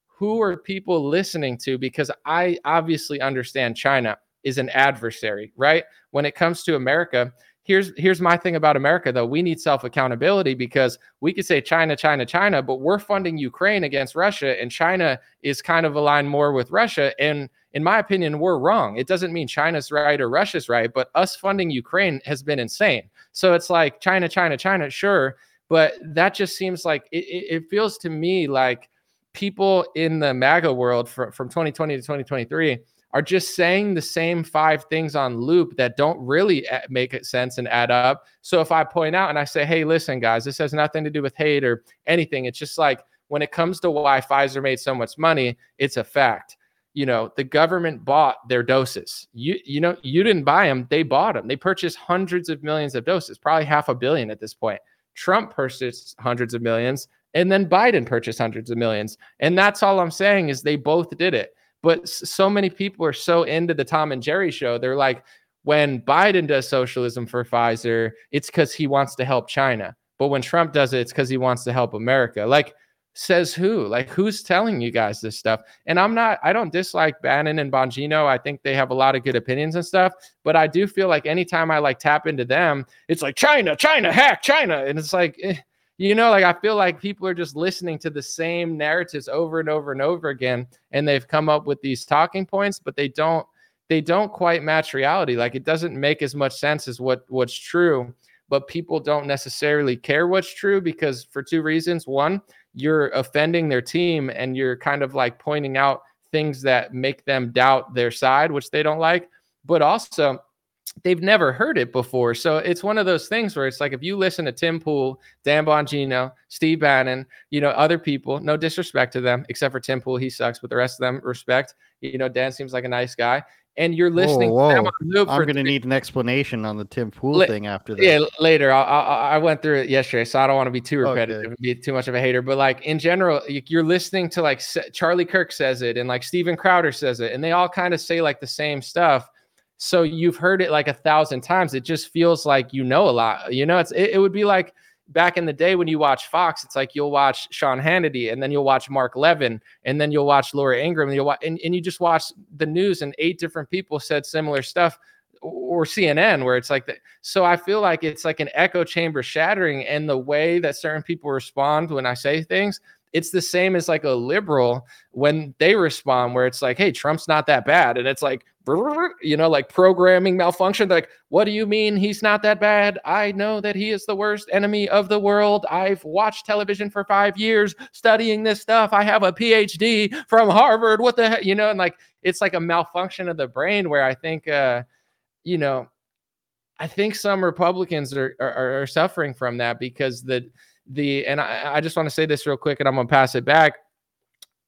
who are people listening to, because I obviously understand China is an adversary, right? When it comes to America, here's here's my thing about America, though. We need self-accountability, because we could say China, China, China, but we're funding Ukraine against Russia, and China is kind of aligned more with Russia. And in my opinion, we're wrong. It doesn't mean China's right or Russia's right, but us funding Ukraine has been insane. So it's like China, China, China, sure. But that just seems like, it, it feels to me like people in the MAGA world from, from twenty twenty to twenty twenty-three are just saying the same five things on loop that don't really make sense and add up. So if I point out and I say, hey, listen, guys, this has nothing to do with hate or anything. It's just like, when it comes to why Pfizer made so much money, it's a fact. You know, the government bought their doses. You you know, you didn't buy them. They bought them. They purchased hundreds of millions of doses, probably half a billion at this point. Trump purchased hundreds of millions, and then Biden purchased hundreds of millions. And that's all I'm saying, is they both did it. But so many people are so into the Tom and Jerry show. They're like, when Biden does socialism for Pfizer, it's because he wants to help China. But when Trump does it, it's because he wants to help America. Like, says who? Like, who's telling you guys this stuff? And I'm not, I don't dislike Bannon and Bongino. I think they have a lot of good opinions and stuff. But I do feel like anytime I like tap into them, it's like China, China, hack China. And it's like, eh. You know, like, I feel like people are just listening to the same narratives over and over and over again, and they've come up with these talking points, but they don't they don't quite match reality. Like, it doesn't make as much sense as what what's true, but people don't necessarily care what's true, because for two reasons. One, you're offending their team, and you're kind of like pointing out things that make them doubt their side, which they don't like, but also they've never heard it before. So it's one of those things where it's like, if you listen to Tim Pool, Dan Bongino, Steve Bannon, you know, other people, no disrespect to them, except for Tim Pool, he sucks, but the rest of them, respect. You know, Dan seems like a nice guy. And you're listening whoa, whoa. to them on loop. I'm going to need an explanation on the Tim Pool La- thing after this. Yeah, later. I, I, I went through it yesterday, so I don't want to be too repetitive okay. and be too much of a hater. But, like, in general, you're listening to, like, Charlie Kirk says it, and, like, Steven Crowder says it, and they all kind of say, like, the same stuff. So you've heard it like a thousand times. It just feels like, you know, a lot, you know, it's, it, it would be like back in the day when you watch Fox, it's like, you'll watch Sean Hannity, and then you'll watch Mark Levin, and then you'll watch Laura Ingraham, and you'll watch, and, and you just watch the news, and eight different people said similar stuff, or C N N, where it's like that. So I feel like it's like an echo chamber shattering, and the way that certain people respond when I say things, it's the same as like a liberal when they respond, where it's like, hey, Trump's not that bad. And it's like, you know, like programming malfunction. They're like, what do you mean he's not that bad? I know that he is the worst enemy of the world. I've watched television for five years studying this stuff. I have a P H D from Harvard. What the heck? You know, and like, it's like a malfunction of the brain where I think, uh, you know, I think some Republicans are, are, are suffering from that, because the, The and I, I just want to say this real quick, and I'm going to pass it back.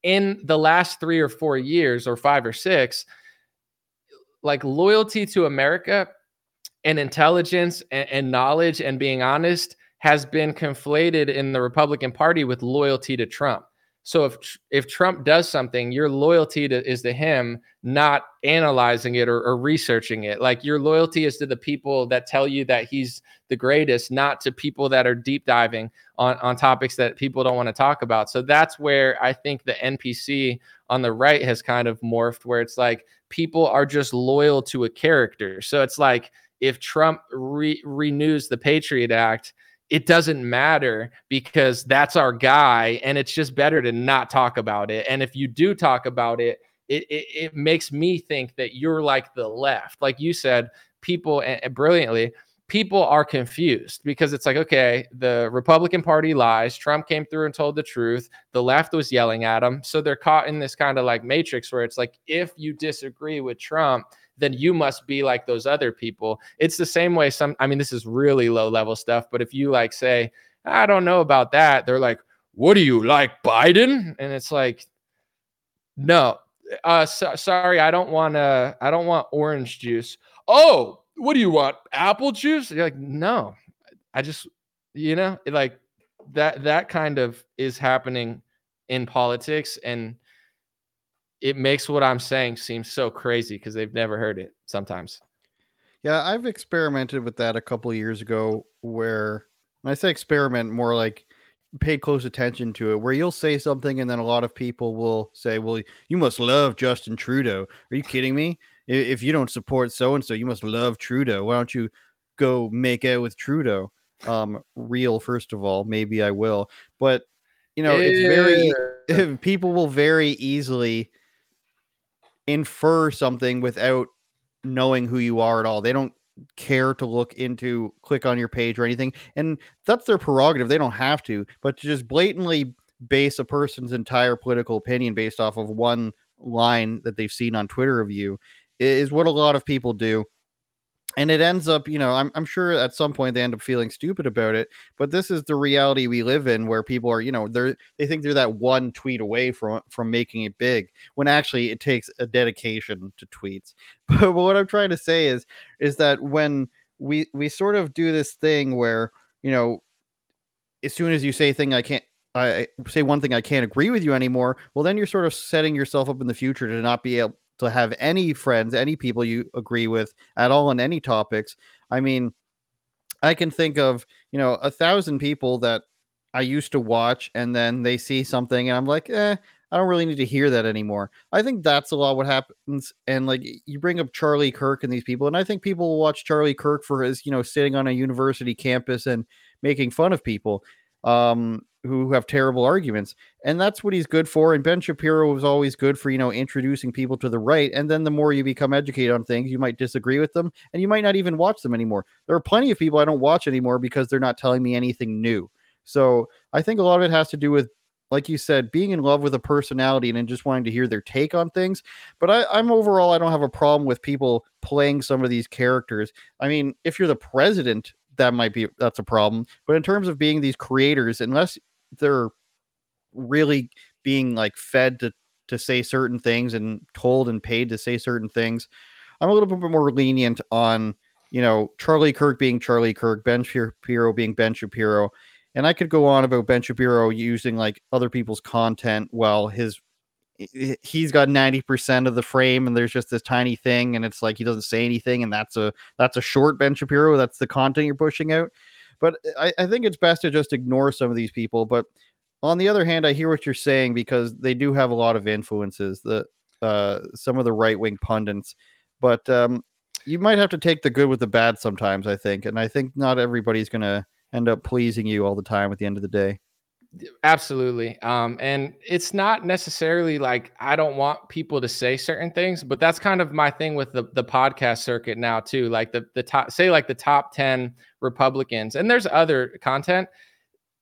In the last three or four years or five or six, like, loyalty to America and intelligence and, and knowledge and being honest has been conflated in the Republican Party with loyalty to Trump. So if if Trump does something, your loyalty to, is to him, not analyzing it or, or researching it. Like, your loyalty is to the people that tell you that he's the greatest, not to people that are deep diving on, on topics that people don't want to talk about. So that's where I think the N P C on the right has kind of morphed, where it's like, people are just loyal to a character. So it's like, if Trump re- renews the Patriot Act, it doesn't matter, because that's our guy, and it's just better to not talk about it. And if you do talk about it, it it, it makes me think that you're like the left. Like you said, people, and brilliantly, people are confused because it's like, okay, the Republican Party lies. Trump came through and told the truth. The left was yelling at him. So they're caught in this kind of like matrix where it's like, if you disagree with Trump, then you must be like those other people. It's the same way some, I mean, this is really low level stuff, but if you like say, I don't know about that, they're like, what do you like, Biden? And it's like, no, uh, so, sorry, I don't want to, I don't want orange juice. Oh, what do you want? Apple juice? You're like, no, I just, you know, it like that, that kind of is happening in politics. And it makes what I'm saying seem so crazy because they've never heard it sometimes. Yeah. I've experimented with that a couple of years ago where, and I say experiment more like paid close attention to it, where you'll say something. And then a lot of people will say, well, you must love Justin Trudeau. Are you kidding me? If you don't support so-and-so, you must love Trudeau. Why don't you go make out with Trudeau? Um, real, first of all, maybe I will. But, you know, it's very, people will very easily infer something without knowing who you are at all. They don't care to look into, click on your page or anything. And that's their prerogative. They don't have to. But to just blatantly base a person's entire political opinion based off of one line that they've seen on Twitter of you is what a lot of people do. And it ends up, you know, I'm I'm sure at some point they end up feeling stupid about it, but this is the reality we live in where people are, you know, they're, they think they're that one tweet away from, from making it big when actually it takes a dedication to tweets. But what I'm trying to say is, is that when we, we sort of do this thing where, you know, as soon as you say a thing, I can't, I say one thing I can't agree with you anymore. Well, then you're sort of setting yourself up in the future to not be able to have any friends, any people you agree with at all on any topics. I mean, I can think of, you know, a thousand people that I used to watch and then they see something and I'm like, eh, I don't really need to hear that anymore. I think that's a lot what happens. And like you bring up Charlie Kirk and these people, and I think people will watch Charlie Kirk for his, you know, sitting on a university campus and making fun of people. Um, who have terrible arguments, and that's what he's good for. And Ben Shapiro was always good for, you know, introducing people to the right. And then the more you become educated on things, you might disagree with them and you might not even watch them anymore. There are plenty of people I don't watch anymore because they're not telling me anything new. So I think a lot of it has to do with, like you said, being in love with a personality and just wanting to hear their take on things. But I, I'm overall, I don't have a problem with people playing some of these characters. I mean, if you're the president, that might be, that's a problem. But in terms of being these creators, unless they're really being like fed to, to say certain things and told and paid to say certain things, I'm a little bit more lenient on, you know, Charlie Kirk being Charlie Kirk, Ben Shapiro being Ben Shapiro. And I could go on about Ben Shapiro using like other people's content. Well, his, he's got ninety percent of the frame and there's just this tiny thing and it's like, he doesn't say anything. And that's a, that's a short Ben Shapiro. That's the content you're pushing out. But I, I think it's best to just ignore some of these people. But on the other hand, I hear what you're saying because they do have a lot of influences, the uh, some of the right-wing pundits. But um, you might have to take the good with the bad sometimes, I think. And I think not everybody's going to end up pleasing you all the time at the end of the day. Absolutely. Um, and it's not necessarily like I don't want people to say certain things, but that's kind of my thing with the, the podcast circuit now too. Like the, the top, say like the top ten Republicans, and there's other content.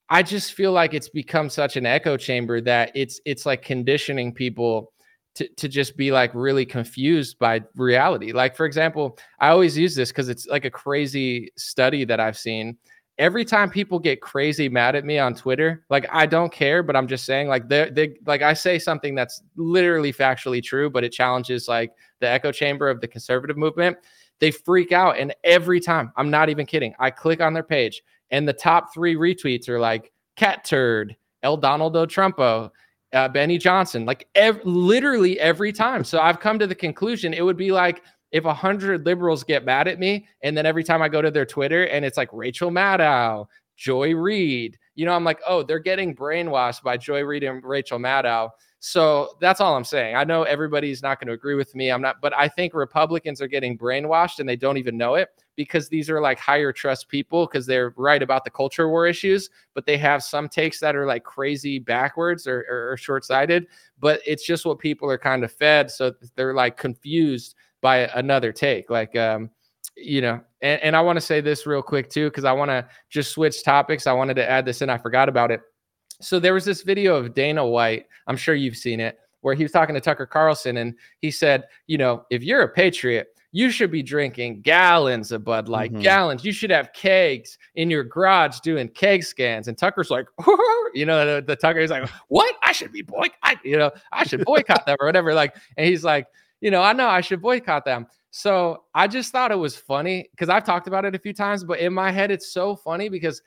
I just feel like it's become such an echo chamber that it's, it's like conditioning people to, to just be like really confused by reality. Like, for example, I always use this because it's like a crazy study that I've seen. Every time people get crazy mad at me on Twitter, like I don't care, but I'm just saying like they they like I say something that's literally factually true, but it challenges like the echo chamber of the conservative movement. They freak out. And every time, I'm not even kidding, I click on their page and the top three retweets are like cat turd, El Donaldo Trumpo, uh, Benny Johnson, like ev- literally every time. So I've come to the conclusion it would be like, if a hundred liberals get mad at me, and then every time I go to their Twitter and it's like Rachel Maddow, Joy Reid, you know, I'm like, oh, they're getting brainwashed by Joy Reid and Rachel Maddow. So that's all I'm saying. I know everybody's not going to agree with me. I'm not, but I think Republicans are getting brainwashed and they don't even know it because these are like higher trust people because they're right about the culture war issues, but they have some takes that are like crazy backwards or, or, or short-sighted, but it's just what people are kind of fed. So they're like confused by another take. Like um you know, and, and I want to say this real quick too, because I want to just switch topics. I wanted to add this in. I forgot about it. So there was this video of Dana White. I'm sure you've seen it, where he was talking to Tucker Carlson, and he said, you know, if you're a patriot, you should be drinking gallons of Bud Light, mm-hmm. gallons. You should have kegs in your garage doing keg scans. And Tucker's like, oh, you know, the, the Tucker's like, what? I should be boycott, you know, I should boycott them or whatever. Like, and he's like, you know, I know I should boycott them. So I just thought it was funny because I've talked about it a few times, but in my head, it's so funny because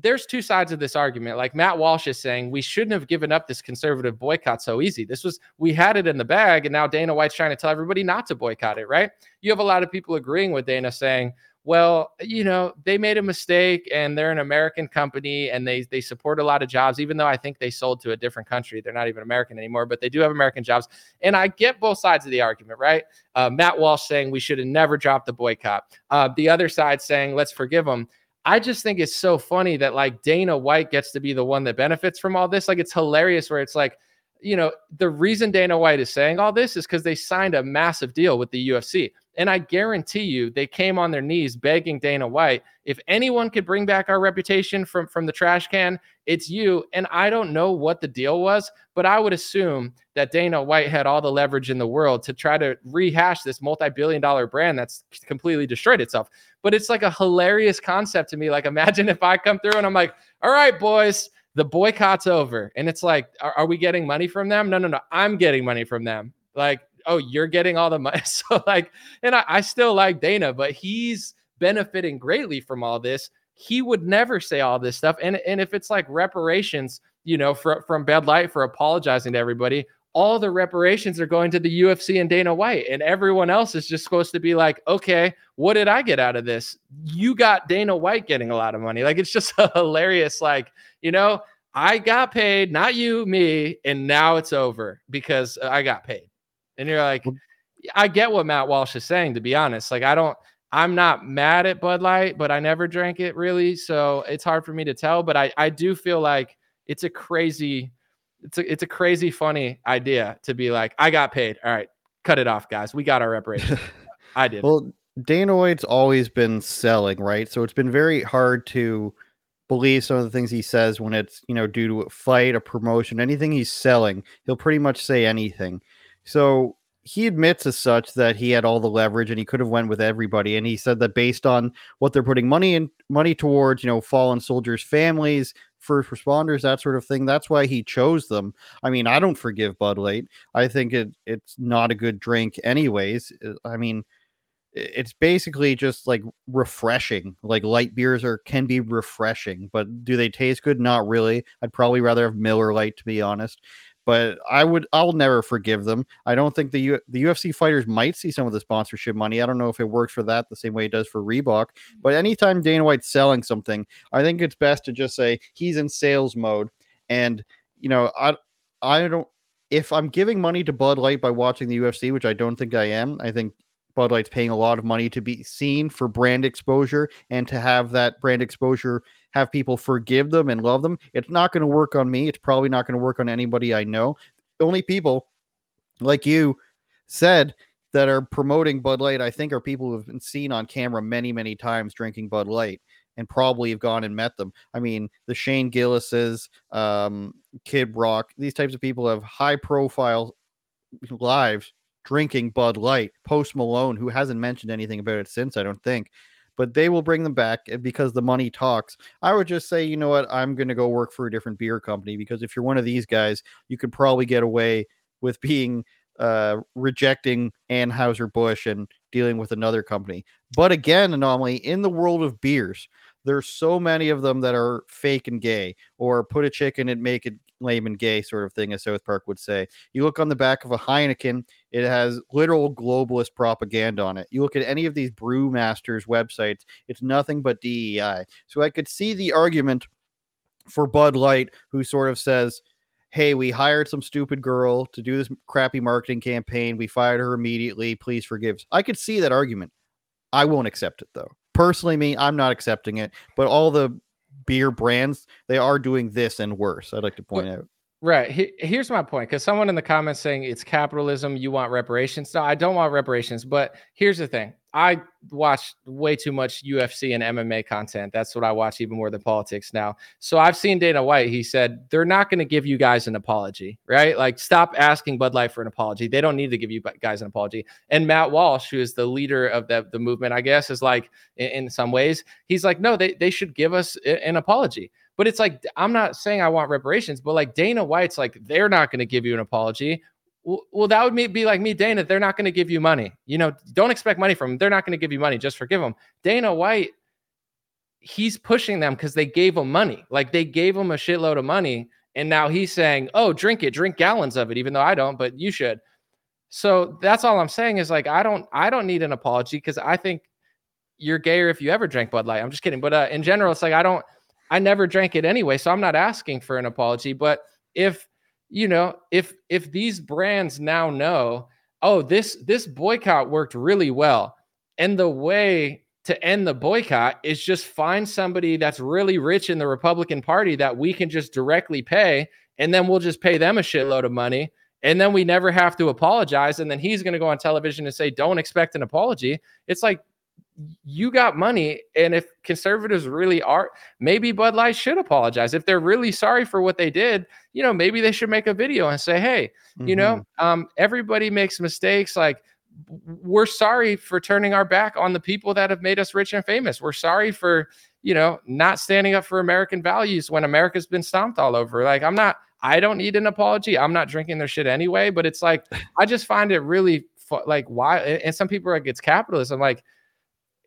there's two sides of this argument. Like Matt Walsh is saying, we shouldn't have given up this conservative boycott so easy. This was, we had it in the bag, and now Dana White's trying to tell everybody not to boycott it, right? You have a lot of people agreeing with Dana saying, well, you know, they made a mistake and they're an American company and they they support a lot of jobs, even though I think they sold to a different country. They're not even American anymore, but they do have American jobs. And I get both sides of the argument, right? Uh, Matt Walsh saying we should have never dropped the boycott. Uh, the other side saying, let's forgive them. I just think it's so funny that like Dana White gets to be the one that benefits from all this. Like it's hilarious where it's like, you know, the reason Dana White is saying all this is because they signed a massive deal with the U F C. And I guarantee you they came on their knees begging Dana White, if anyone could bring back our reputation from, from the trash can, it's you. And I don't know what the deal was, but I would assume that Dana White had all the leverage in the world to try to rehash this multi-billion dollar brand that's completely destroyed itself. But it's like a hilarious concept to me. Like imagine if I come through and I'm like, all right, boys, the boycott's over. And it's like, are, are we getting money from them? No, no, no. I'm getting money from them. Like, oh, you're getting all the money. So like, and I, I still like Dana, but he's benefiting greatly from all this. He would never say all this stuff. And, and if it's like reparations, you know, for, from Bud Light for apologizing to everybody, all the reparations are going to the U F C and Dana White, and everyone else is just supposed to be like, okay, what did I get out of this? You got Dana White getting a lot of money. Like, it's just a hilarious, like, you know, I got paid, not you, me. And now it's over because I got paid. And you're like, I get what Matt Walsh is saying, to be honest. Like, I don't, I'm not mad at Bud Light, but I never drank it really. So it's hard for me to tell, but I, I do feel like it's a crazy, it's a, it's a crazy, funny idea to be like, I got paid. All right, cut it off, guys. We got our reparations. I did. Well, Dana White's always been selling, right? So it's been very hard to believe some of the things he says when it's, you know, due to a fight, a promotion, anything he's selling, he'll pretty much say anything. So he admits as such that he had all the leverage and he could have went with everybody. And he said that based on what they're putting money in, money towards, you know, fallen soldiers, families, first responders, that sort of thing. That's why he chose them. I mean, I don't forgive Bud Light. I think it it's not a good drink anyways. I mean, it's basically just like refreshing, like light beers are can be refreshing, but do they taste good? Not really. I'd probably rather have Miller Lite, to be honest. But I would, I'll never forgive them. I don't think the U, the U F C fighters might see some of the sponsorship money. I don't know if it works for that the same way it does for Reebok. But anytime Dana White's selling something, I think it's best to just say he's in sales mode. And you know, I, I don't. If I'm giving money to Bud Light by watching the U F C, which I don't think I am, I think Bud Light's paying a lot of money to be seen for brand exposure and to have that brand exposure have people forgive them and love them. It's not going to work on me. It's probably not going to work on anybody I know. The only people, like you said, that are promoting Bud Light, I think, are people who have been seen on camera many, many times drinking Bud Light and probably have gone and met them. I mean, the Shane Gillises, um, Kid Rock, these types of people have high-profile lives drinking Bud Light. Post Malone, who hasn't mentioned anything about it since, I don't think. But they will bring them back because the money talks. I would just say, you know what? I'm going to go work for a different beer company, because if you're one of these guys, you could probably get away with being uh, rejecting Anheuser-Busch and dealing with another company. But again, anomaly in the world of beers, there's so many of them that are fake and gay, or put a chick in it, make it lame and gay sort of thing, as South Park would say. You look on the back of a Heineken, it has literal globalist propaganda on it. You look at any of these brewmasters' websites, it's nothing but D E I. So I could see the argument for Bud Light, who sort of says, hey, we hired some stupid girl to do this crappy marketing campaign. We fired her immediately. Please forgive us. I could see that argument. I won't accept it, though. Personally, me, I'm not accepting it. But all the beer brands, they are doing this and worse, I'd like to point out. Right. He, here's my point, because someone in the comments saying it's capitalism, you want reparations. No, I don't want reparations. But here's the thing. I watch way too much U F C and M M A content. That's what I watch even more than politics now. So I've seen Dana White. He said, they're not going to give you guys an apology, right? Like, stop asking Bud Light for an apology. They don't need to give you guys an apology. And Matt Walsh, who is the leader of the, the movement, I guess, is like, in, in some ways, he's like, no, they, they should give us an apology. But it's like, I'm not saying I want reparations, but like Dana White's like, they're not going to give you an apology. Well, that would be like me, Dana, they're not going to give you money. You know, don't expect money from them. They're not going to give you money. Just forgive them. Dana White, he's pushing them because they gave him money. Like, they gave him a shitload of money. And now he's saying, oh, drink it, drink gallons of it, even though I don't, but you should. So that's all I'm saying is like, I don't, I don't need an apology because I think you're gayer if you ever drank Bud Light. I'm just kidding. But uh, in general, it's like, I don't, I never drank it anyway. So I'm not asking for an apology. But if, you know, if if these brands now know, oh, this this boycott worked really well, and the way to end the boycott is just find somebody that's really rich in the Republican Party that we can just directly pay, and then we'll just pay them a shitload of money, and then we never have to apologize, and then he's going to go on television and say, don't expect an apology. It's like, you got money, and if conservatives really are, maybe Bud Light should apologize. If they're really sorry for what they did, you know, maybe they should make a video and say, hey, mm-hmm. you know, um, everybody makes mistakes. Like, we're sorry for turning our back on the people that have made us rich and famous. We're sorry for, you know, not standing up for American values when America's been stomped all over. Like, I'm not, I don't need an apology. I'm not drinking their shit anyway, but it's like, I just find it really fu- like why. And some people are like, it's capitalism. Like,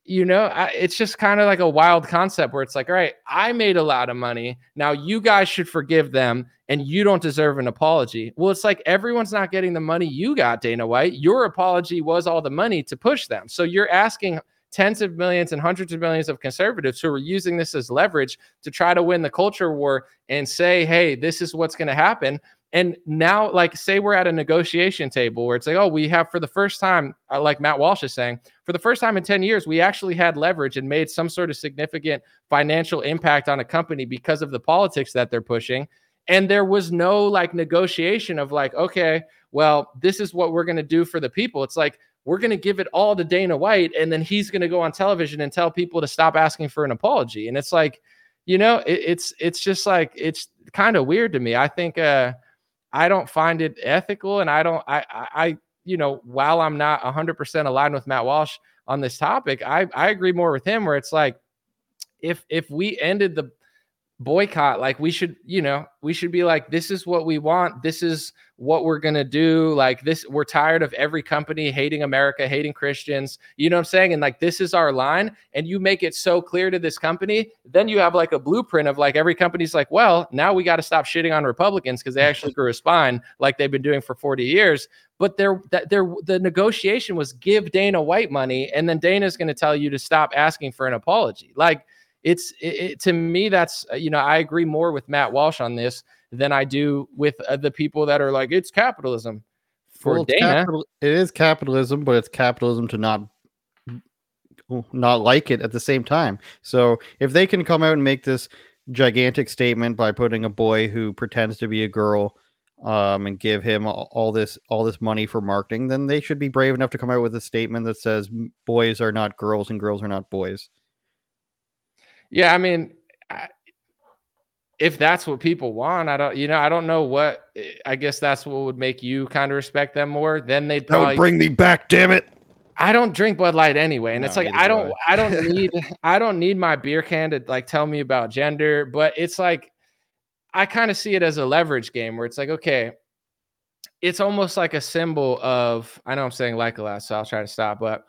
you know, I, it's just kind of like a wild concept where it's like, all right, I made a lot of money. Now you guys should forgive them and you don't deserve an apology. Well, it's like everyone's not getting the money you got, Dana White. Your apology was all the money to push them. So you're asking tens of millions and hundreds of millions of conservatives who are using this as leverage to try to win the culture war and say, hey, this is what's going to happen. And now, like, say we're at a negotiation table where it's like, oh, we have for the first time, like Matt Walsh is saying, for the first time in ten years, we actually had leverage and made some sort of significant financial impact on a company because of the politics that they're pushing. And there was no like negotiation of like, okay, well, this is what we're going to do for the people. It's like, we're going to give it all to Dana White. And then he's going to go on television and tell people to stop asking for an apology. And it's like, you know, it, it's, it's just like, it's kind of weird to me. I think, uh, I don't find it ethical. And I don't, I, I, you know, while I'm not a hundred percent aligned with Matt Walsh on this topic, I, I agree more with him where it's like, if, if we ended the boycott, like we should, you know, we should be like, this is what we want. This is what we're going to do. Like this, we're tired of every company hating America, hating Christians, you know what I'm saying? And like, this is our line. And you make it so clear to this company, then you have like a blueprint of like, every company's like, well, now we got to stop shitting on Republicans because they actually grew a spine like they've been doing for forty years. But there, that there, the negotiation was give Dana White money. And then Dana's going to tell you to stop asking for an apology. Like, It's it, it, to me, that's, you know, I agree more with Matt Walsh on this than I do with uh, the people that are like, it's capitalism for well, Dana. Capital, it is capitalism, but it's capitalism to not not like it at the same time. So if they can come out and make this gigantic statement by putting a boy who pretends to be a girl um, and give him all, all this all this money for marketing, then they should be brave enough to come out with a statement that says boys are not girls and girls are not boys. Yeah, I mean, I, if that's what people want, I don't, you know, I don't know what, I guess that's what would make you kind of respect them more. Then they'd probably don't bring me back, damn it. I don't drink Bud Light anyway. And no, it's like, I don't, I don't need, I don't need my beer can to like tell me about gender, but it's like, I kind of see it as a leverage game where it's like, okay, it's almost like a symbol of, I know I'm saying like a lot, so I'll try to stop, but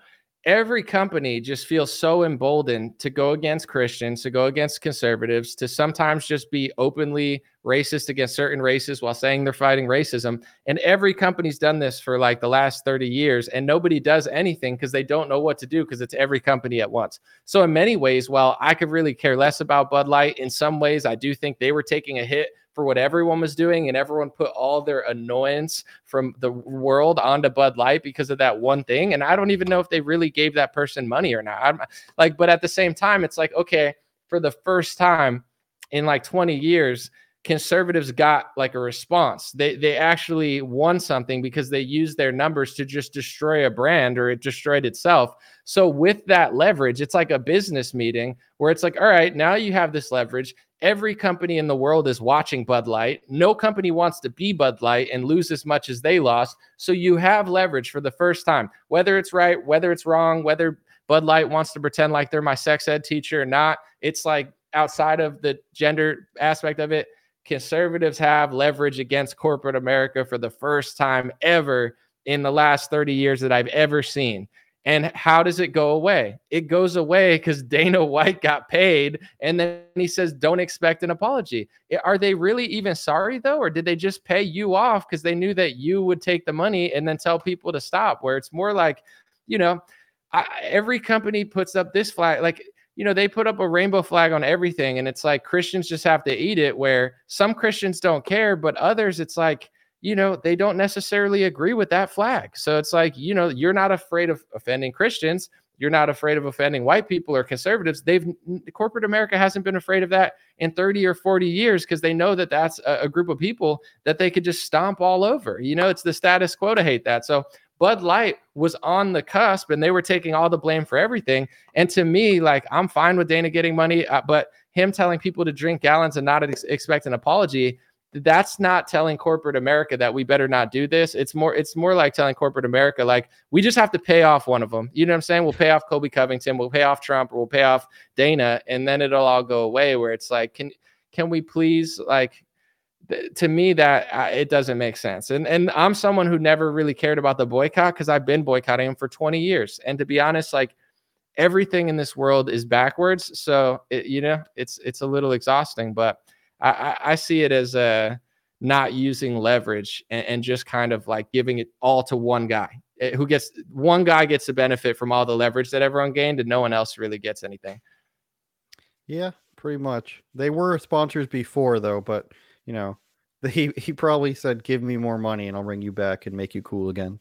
every company just feels so emboldened to go against Christians, to go against conservatives, to sometimes just be openly racist against certain races while saying they're fighting racism. And every company's done this for like the last thirty years, and nobody does anything because they don't know what to do because it's every company at once. So in many ways, while I could really care less about Bud Light, in some ways, I do think they were taking a hit for what everyone was doing, and everyone put all their annoyance from the world onto Bud Light because of that one thing. And I don't even know if they really gave that person money or not. I'm like, but at the same time, it's like, okay, for the first time in like twenty years, conservatives got like a response. They they actually won something because they used their numbers to just destroy a brand, or it destroyed itself. So with that leverage, it's like a business meeting where it's like, all right, now you have this leverage. Every company in the world is watching Bud Light. No company wants to be Bud Light and lose as much as they lost. So you have leverage for the first time, whether it's right, whether it's wrong, whether Bud Light wants to pretend like they're my sex ed teacher or not. It's like outside of the gender aspect of it. Conservatives have leverage against corporate America for the first time ever in the last thirty years that I've ever seen. And how does it go away? It goes away because Dana White got paid, and then he says, don't expect an apology. Are they really even sorry, though? Or did they just pay you off because they knew that you would take the money and then tell people to stop? Where it's more like, you know, I, every company puts up this flag, like, you know, they put up a rainbow flag on everything, and it's like Christians just have to eat it, where some Christians don't care, but others, it's like, you know, they don't necessarily agree with that flag. So it's like, you know, you're not afraid of offending Christians. You're not afraid of offending white people or conservatives. They've corporate America hasn't been afraid of that in thirty or forty years because they know that that's a, a group of people that they could just stomp all over. You know, it's the status quo to hate that. So Bud Light was on the cusp, and they were taking all the blame for everything. And to me, like, I'm fine with Dana getting money, uh, but him telling people to drink gallons and not ex- expect an apology, that's not telling corporate America that we better not do this. It's more, it's more like telling corporate America, like, we just have to pay off one of them. You know what I'm saying? We'll pay off Colby Covington, we'll pay off Trump, or we'll pay off Dana, and then it'll all go away. Where it's like, can can we please, like, to me, that uh, it doesn't make sense. And and I'm someone who never really cared about the boycott because I've been boycotting them for twenty years. And to be honest, like, everything in this world is backwards. So, it, you know, it's it's a little exhausting, but I, I, I see it as uh, not using leverage and, and just kind of like giving it all to one guy it, who gets one guy gets the benefit from all the leverage that everyone gained, and no one else really gets anything. Yeah, pretty much. They were sponsors before, though, but you know, he, he probably said, give me more money and I'll bring you back and make you cool again.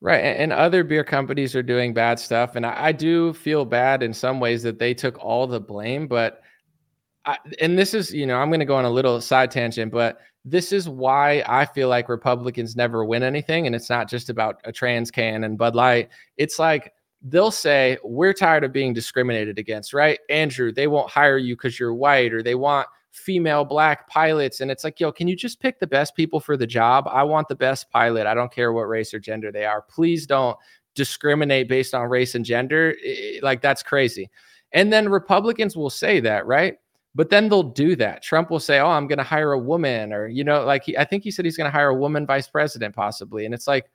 Right. And other beer companies are doing bad stuff. And I, I do feel bad in some ways that they took all the blame. But I, and this is, you know, I'm going to go on a little side tangent, but this is why I feel like Republicans never win anything. And it's not just about a trans can and Bud Light. It's like, they'll say, we're tired of being discriminated against, right? Andrew, they won't hire you because you're white, or they want female black pilots. And it's like, yo, can you just pick the best people for the job? I want the best pilot. I don't care what race or gender they are. Please don't discriminate based on race and gender. It, like, that's crazy. And then Republicans will say that, right? But then they'll do that. Trump will say, oh, I'm going to hire a woman, or, you know, like he, I think he said he's going to hire a woman vice president possibly. And it's like,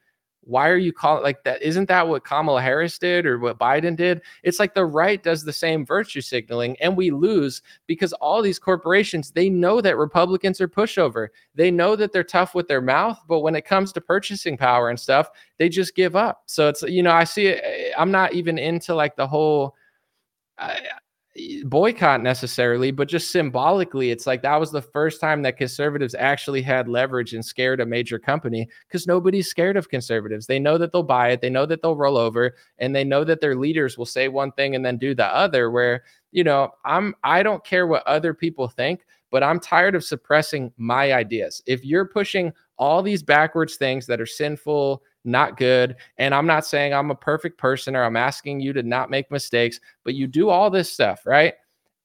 why are you calling like that? Isn't that what Kamala Harris did or what Biden did? It's like the right does the same virtue signaling, and we lose because all these corporations, they know that Republicans are pushover. They know that they're tough with their mouth, but when it comes to purchasing power and stuff, they just give up. So it's, you know, I see it. I'm not even into like the whole uh, boycott necessarily, but just symbolically, it's like that was the first time that conservatives actually had leverage and scared a major company, because nobody's scared of conservatives. They know that they'll buy it. They know that they'll roll over, and they know that their leaders will say one thing and then do the other, where, you know, I'm, I don't care what other people think, but I'm tired of suppressing my ideas. If you're pushing all these backwards things that are sinful, not good. And I'm not saying I'm a perfect person, or I'm asking you to not make mistakes, but you do all this stuff, right?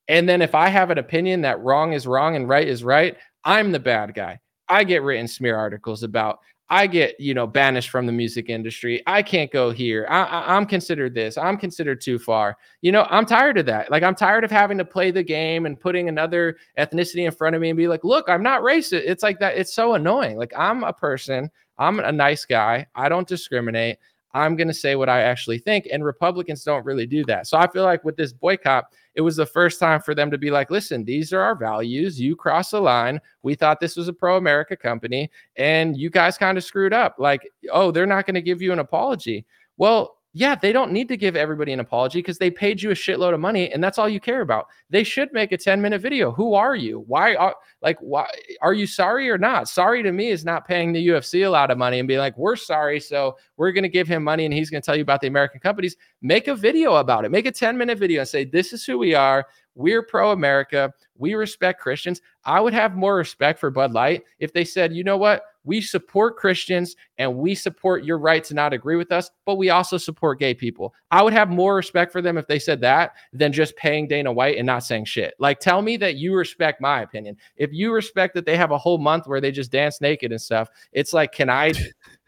And then if I have an opinion that wrong is wrong and right is right, I'm the bad guy. I get written smear articles about, I get, you know, banished from the music industry. I can't go here. I, I, I'm considered this. I'm considered too far. You know, I'm tired of that. Like, I'm tired of having to play the game and putting another ethnicity in front of me and be like, look, I'm not racist. It's like that. It's so annoying. Like, I'm a person. I'm a nice guy. I don't discriminate. I'm going to say what I actually think. And Republicans don't really do that. So I feel like with this boycott, it was the first time for them to be like, listen, these are our values. You cross the line. We thought this was a pro-America company, and you guys kind of screwed up. Like, oh, they're not going to give you an apology. Well, yeah, they don't need to give everybody an apology because they paid you a shitload of money, and that's all you care about. They should make a ten-minute video. Who are you? Why are, like, why are you sorry or not? Sorry to me is not paying the U F C a lot of money and being like, we're sorry, so we're going to give him money, and he's going to tell you about the American companies. Make a video about it. Make a ten-minute video and say, this is who we are. We're pro-America. We respect Christians. I would have more respect for Bud Light if they said, you know what? We support Christians and we support your right to not agree with us, but we also support gay people. I would have more respect for them if they said that than just paying Dana White and not saying shit. Like, tell me that you respect my opinion. If you respect that they have a whole month where they just dance naked and stuff, it's like, can I,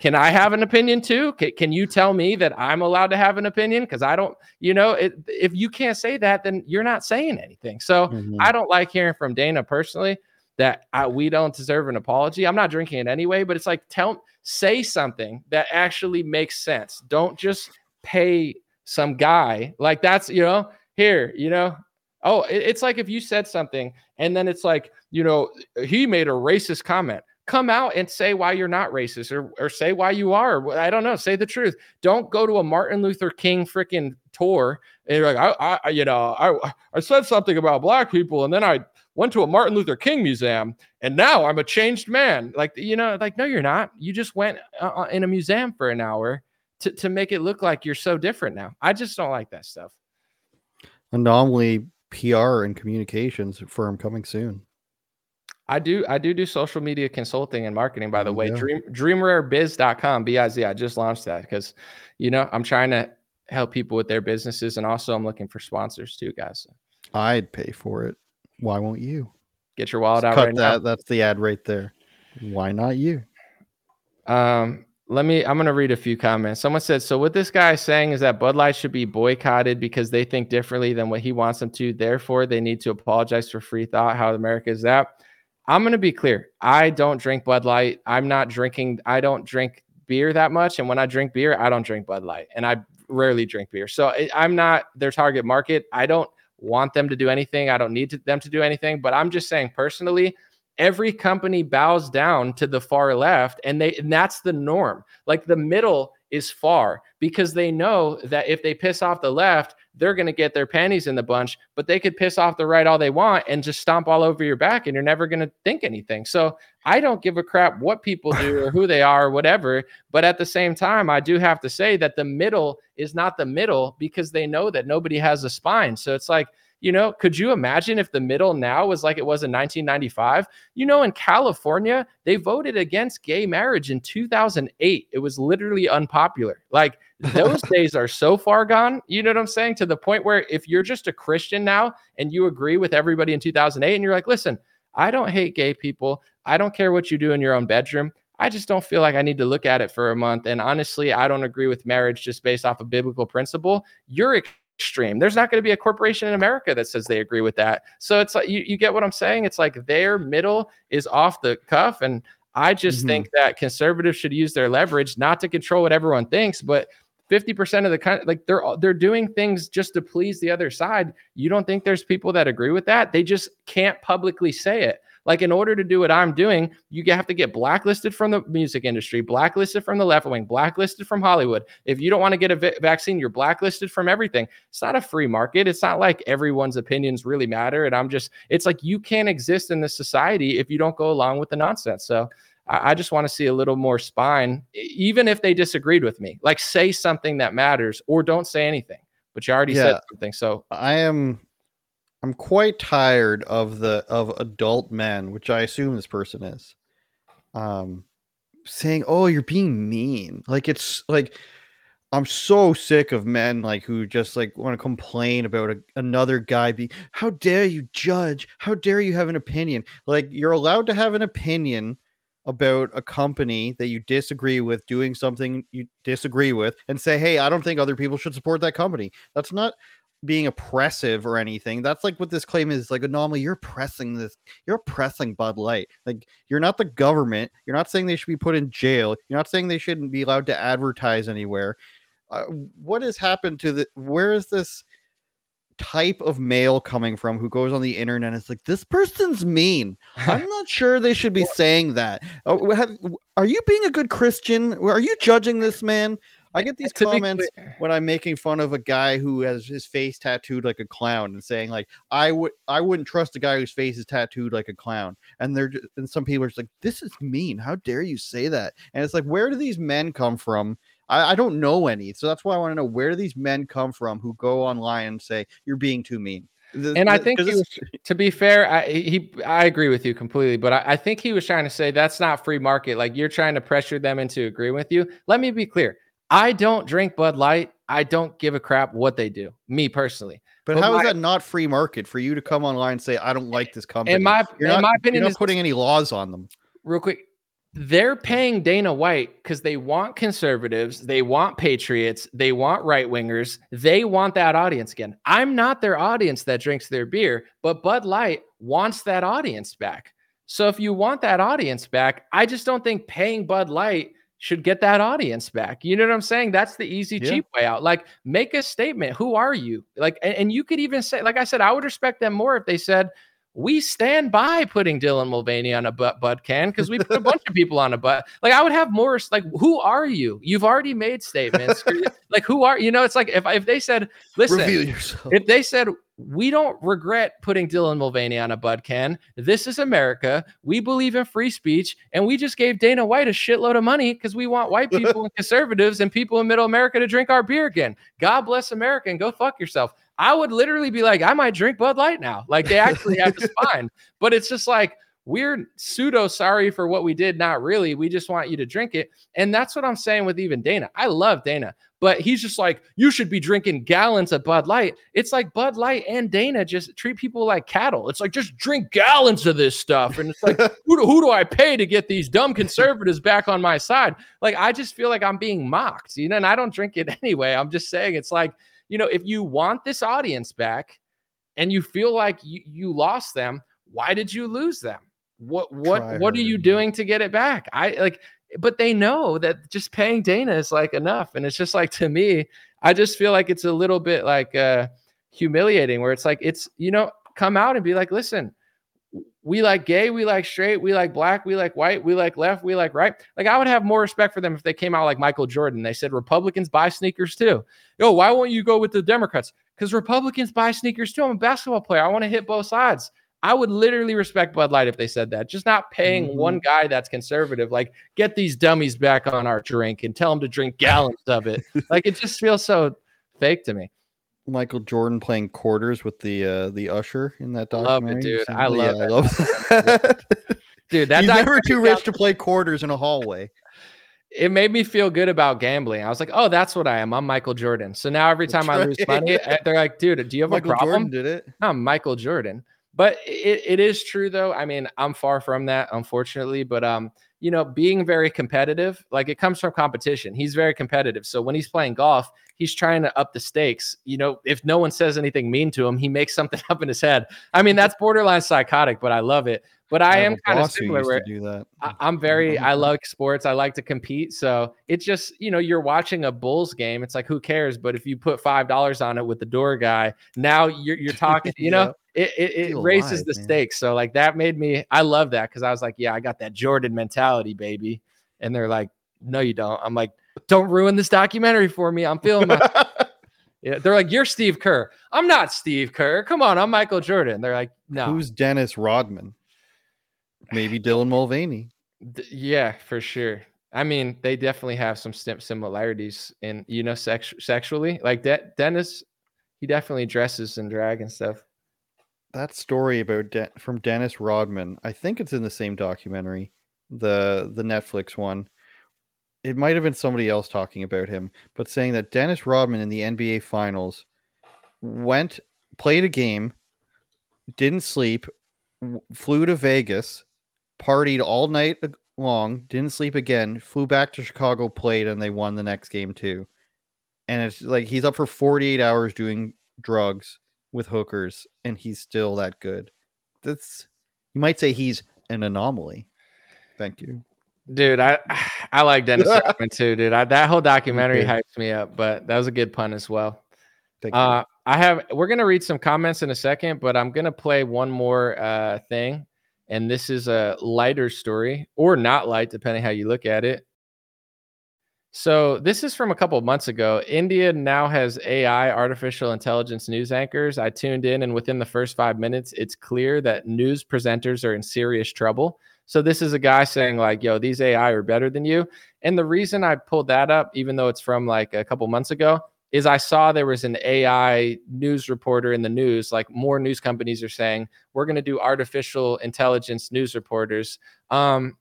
can I have an opinion too? Can, can you tell me that I'm allowed to have an opinion? Because I don't, you know, it, if you can't say that, then you're not saying anything. So mm-hmm. I don't like hearing from Dana personally that I, we don't deserve an apology. I'm not drinking it anyway, but it's like, tell, say something that actually makes sense. Don't just pay some guy like that's, you know, here, you know, oh, it, it's like if you said something and then it's like, you know, he made a racist comment. Come out and say why you're not racist or, or say why you are. I don't know. Say the truth. Don't go to a Martin Luther King freaking tour. And you're like, I, I, you know, I, I said something about black people and then I went to a Martin Luther King museum, and now I'm a changed man. Like, you know, like, no, you're not. You just went uh, in a museum for an hour to, to make it look like you're so different now. I just don't like that stuff. Anomaly P R and communications firm coming soon. I do. I do do social media consulting and marketing, by the oh, way. Yeah. Dream, dream rare biz dot com, B I Z. I just launched that because, you know, I'm trying to help people with their businesses. And also I'm looking for sponsors too, guys. I'd pay for it. Why won't you? Get your wallet out right now. That's the ad right there. Why not you? Um, let me, I'm going to read a few comments. Someone said, so what this guy is saying is that Bud Light should be boycotted because they think differently than what he wants them to. Therefore, they need to apologize for free thought. How America is that? I'm going to be clear. I don't drink Bud Light. I'm not drinking. I don't drink beer that much. And when I drink beer, I don't drink Bud Light. And I rarely drink beer. So I'm not their target market. I don't want them to do anything. I don't need to, them to do anything, but I'm just saying personally, every company bows down to the far left and they, and that's the norm. Like the middle is far because they know that if they piss off the left, they're going to get their panties in the bunch, but they could piss off the right all they want and just stomp all over your back and you're never going to think anything. So I don't give a crap what people do or who they are or whatever. But at the same time, I do have to say that the middle is not the middle because they know that nobody has a spine. So it's like, you know, could you imagine if the middle now was like it was in nineteen ninety-five? You know, in California, they voted against gay marriage in two thousand eight. It was literally unpopular. Like those days are so far gone. You know what I'm saying? To the point where if you're just a Christian now and you agree with everybody in two thousand eight and you're like, listen, I don't hate gay people. I don't care what you do in your own bedroom. I just don't feel like I need to look at it for a month. And honestly, I don't agree with marriage just based off of biblical principle. You're extreme. There's not going to be a corporation in America that says they agree with that. So it's like, you, you get what I'm saying? It's like their middle is off the cuff. And I just mm-hmm. think that conservatives should use their leverage not to control what everyone thinks, but fifty percent of the country, like they're, they're doing things just to please the other side. You don't think there's people that agree with that? They just can't publicly say it. Like in order to do what I'm doing, you have to get blacklisted from the music industry, blacklisted from the left wing, blacklisted from Hollywood. If you don't want to get a vi- vaccine, you're blacklisted from everything. It's not a free market. It's not like everyone's opinions really matter. And I'm just, it's like you can't exist in this society if you don't go along with the nonsense. So I, I just want to see a little more spine, even if they disagreed with me, like say something that matters or don't say anything, but you already yeah, said something. So I am... I'm quite tired of the of adult men, which I assume this person is, um, saying, "Oh, you're being mean." Like it's like I'm so sick of men like who just like want to complain about a, another guy being. How dare you judge? How dare you have an opinion? Like you're allowed to have an opinion about a company that you disagree with doing something you disagree with, and say, "Hey, I don't think other people should support that company." That's not being oppressive or anything. That's like what this claim is. Like anomaly, you're pressing this, you're pressing Bud Light. Like you're not the government. You're not saying they should be put in jail. You're not saying they shouldn't be allowed to advertise anywhere. Uh, what has happened to the, where is this type of male coming from who goes on the internet and it's like, this person's mean. I'm not sure they should be saying that. Uh, have, are you being a good Christian? Are you judging this man? I get these comments when I'm making fun of a guy who has his face tattooed like a clown and saying like, I would, I wouldn't trust a guy whose face is tattooed like a clown. And they're just, and some people are just like, this is mean. How dare you say that? And it's like, where do these men come from? I, I don't know any. So that's why I want to know, where do these men come from who go online and say, you're being too mean? The, and I think, he was, to be fair, I, he, I agree with you completely, but I, I think he was trying to say that's not free market. Like, you're trying to pressure them into agreeing with you. Let me be clear. I don't drink Bud Light. I don't give a crap what they do, me personally. But, but how my, is that not free market for you to come online and say, I don't like this company? In my, you're not, in my opinion, you're not putting any laws on them. Real quick. They're paying Dana White because they want conservatives, they want patriots, they want right-wingers, they want that audience again. I'm not their audience that drinks their beer, but Bud Light wants that audience back. So if you want that audience back, I just don't think paying Bud Light should get that audience back. You know what I'm saying? That's the easy, yeah. cheap way out. Like, make a statement. Who are you? Like, and, and you could even say, like I said, I would respect them more if they said, we stand by putting Dylan Mulvaney on a butt, butt can, because we put a bunch of people on a butt. Like, I would have more, like, who are you? You've already made statements. Like, who are, you know, it's like, if, if they said, listen, reveal yourself. If they said, we don't regret putting Dylan Mulvaney on a butt can. This is America. We believe in free speech. And we just gave Dana White a shitload of money because we want white people and conservatives and people in middle America to drink our beer again. God bless America and go fuck yourself. I would literally be like, I might drink Bud Light now. Like, they actually have this fine. But it's just like, we're pseudo sorry for what we did. Not really. We just want you to drink it. And that's what I'm saying with even Dana. I love Dana, but he's just like, you should be drinking gallons of Bud Light. It's like Bud Light and Dana just treat people like cattle. It's like, just drink gallons of this stuff. And it's like, who, do, who do I pay to get these dumb conservatives back on my side? Like, I just feel like I'm being mocked, you know, and I don't drink it anyway. I'm just saying, it's like, you know, if you want this audience back and you feel like you, you lost them, why did you lose them? What what Try what her. Are you doing to get it back? I like, but they know that just paying Dana is like enough. And it's just like, to me, I just feel like it's a little bit like uh, humiliating, where it's like, it's, you know, come out and be like, listen, we like gay, we like straight, we like black, we like white, we like left, we like right. Like, I would have more respect for them if they came out like Michael Jordan. They said, Republicans buy sneakers too. Yo, why won't you go with the Democrats? Because Republicans buy sneakers too. I'm a basketball player. I want to hit both sides. I would literally respect Bud Light if they said that. Just not paying mm-hmm. one guy that's conservative. Like, get these dummies back on our drink and tell them to drink gallons of it. Like, it just feels so fake to me. Michael Jordan playing quarters with the uh, the usher in that documentary. Love it, dude. I love, yeah, I love that. Dude, that's never too rich to play quarters in a hallway. It made me feel good about gambling. I was like, oh, that's what I am. I'm Michael Jordan. So now every time that's I lose right. money, they're like, dude, do you have Michael a problem? Jordan did it. I'm Michael Jordan. But it, it is true, though. I mean, I'm far from that, unfortunately. But, um, you know, being very competitive, like, it comes from competition. He's very competitive. So when he's playing golf, he's trying to up the stakes. You know, if no one says anything mean to him, he makes something up in his head. I mean, that's borderline psychotic, but I love it. But I, I am kind of similar where do that. I, I'm very, I like sports. I like to compete. So it's just, you know, you're watching a Bulls game. It's like, who cares? But if you put five dollars on it with the door guy, now you're, you're talking, you yeah. know, it, it, it raises alive, the man. Stakes. So like, that made me, I love that. Cause I was like, yeah, I got that Jordan mentality, baby. And they're like, no, you don't. I'm like, don't ruin this documentary for me. I'm feeling my, yeah, they're like, you're Steve Kerr. I'm not Steve Kerr. Come on. I'm Michael Jordan. They're like, no. Who's Dennis Rodman? Maybe Dylan Mulvaney. Yeah, for sure. I mean, they definitely have some similarities in, you know, sex- sexually. Like, De- Dennis, he definitely dresses in drag and stuff. That story about De- from Dennis Rodman, I think it's in the same documentary, the the Netflix one. It might have been somebody else talking about him, but saying that Dennis Rodman in the N B A Finals went, played a game, didn't sleep, flew to Vegas, partied all night long, didn't sleep again, flew back to Chicago, played, and they won the next game too. And it's like, he's up for forty-eight hours doing drugs with hookers, and he's still that good. That's, you might say he's an anomaly. Thank you. Dude, I I like Dennis Rodman too, dude. I, that whole documentary okay. hypes me up, but that was a good pun as well. Thank you. Uh, I have, we're going to read some comments in a second, but I'm going to play one more uh, thing. And this is a lighter story, or not light, depending how you look at it. So this is from a couple of months ago. India now has A I, artificial intelligence news anchors. I tuned in, and within the first five minutes, it's clear that news presenters are in serious trouble. So this is a guy saying like, yo, these A I are better than you. And the reason I pulled that up, even though it's from like a couple months ago, is I saw there was an A I news reporter in the news, like more news companies are saying, we're going to do artificial intelligence news reporters. Um,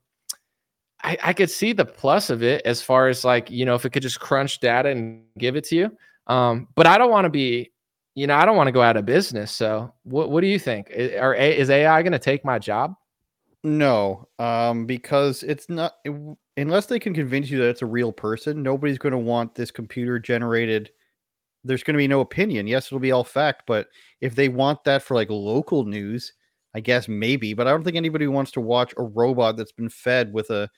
I, I could see the plus of it as far as like, you know, if it could just crunch data and give it to you. Um, but I don't want to be, you know, I don't want to go out of business. So what, what do you think? Are, is A I going to take my job? No, um, because it's not, it, unless they can convince you that it's a real person, nobody's going to want this computer generated. There's going to be no opinion. Yes, it'll be all fact, but if they want that for like local news, I guess maybe, but I don't think anybody wants to watch a robot that's been fed with a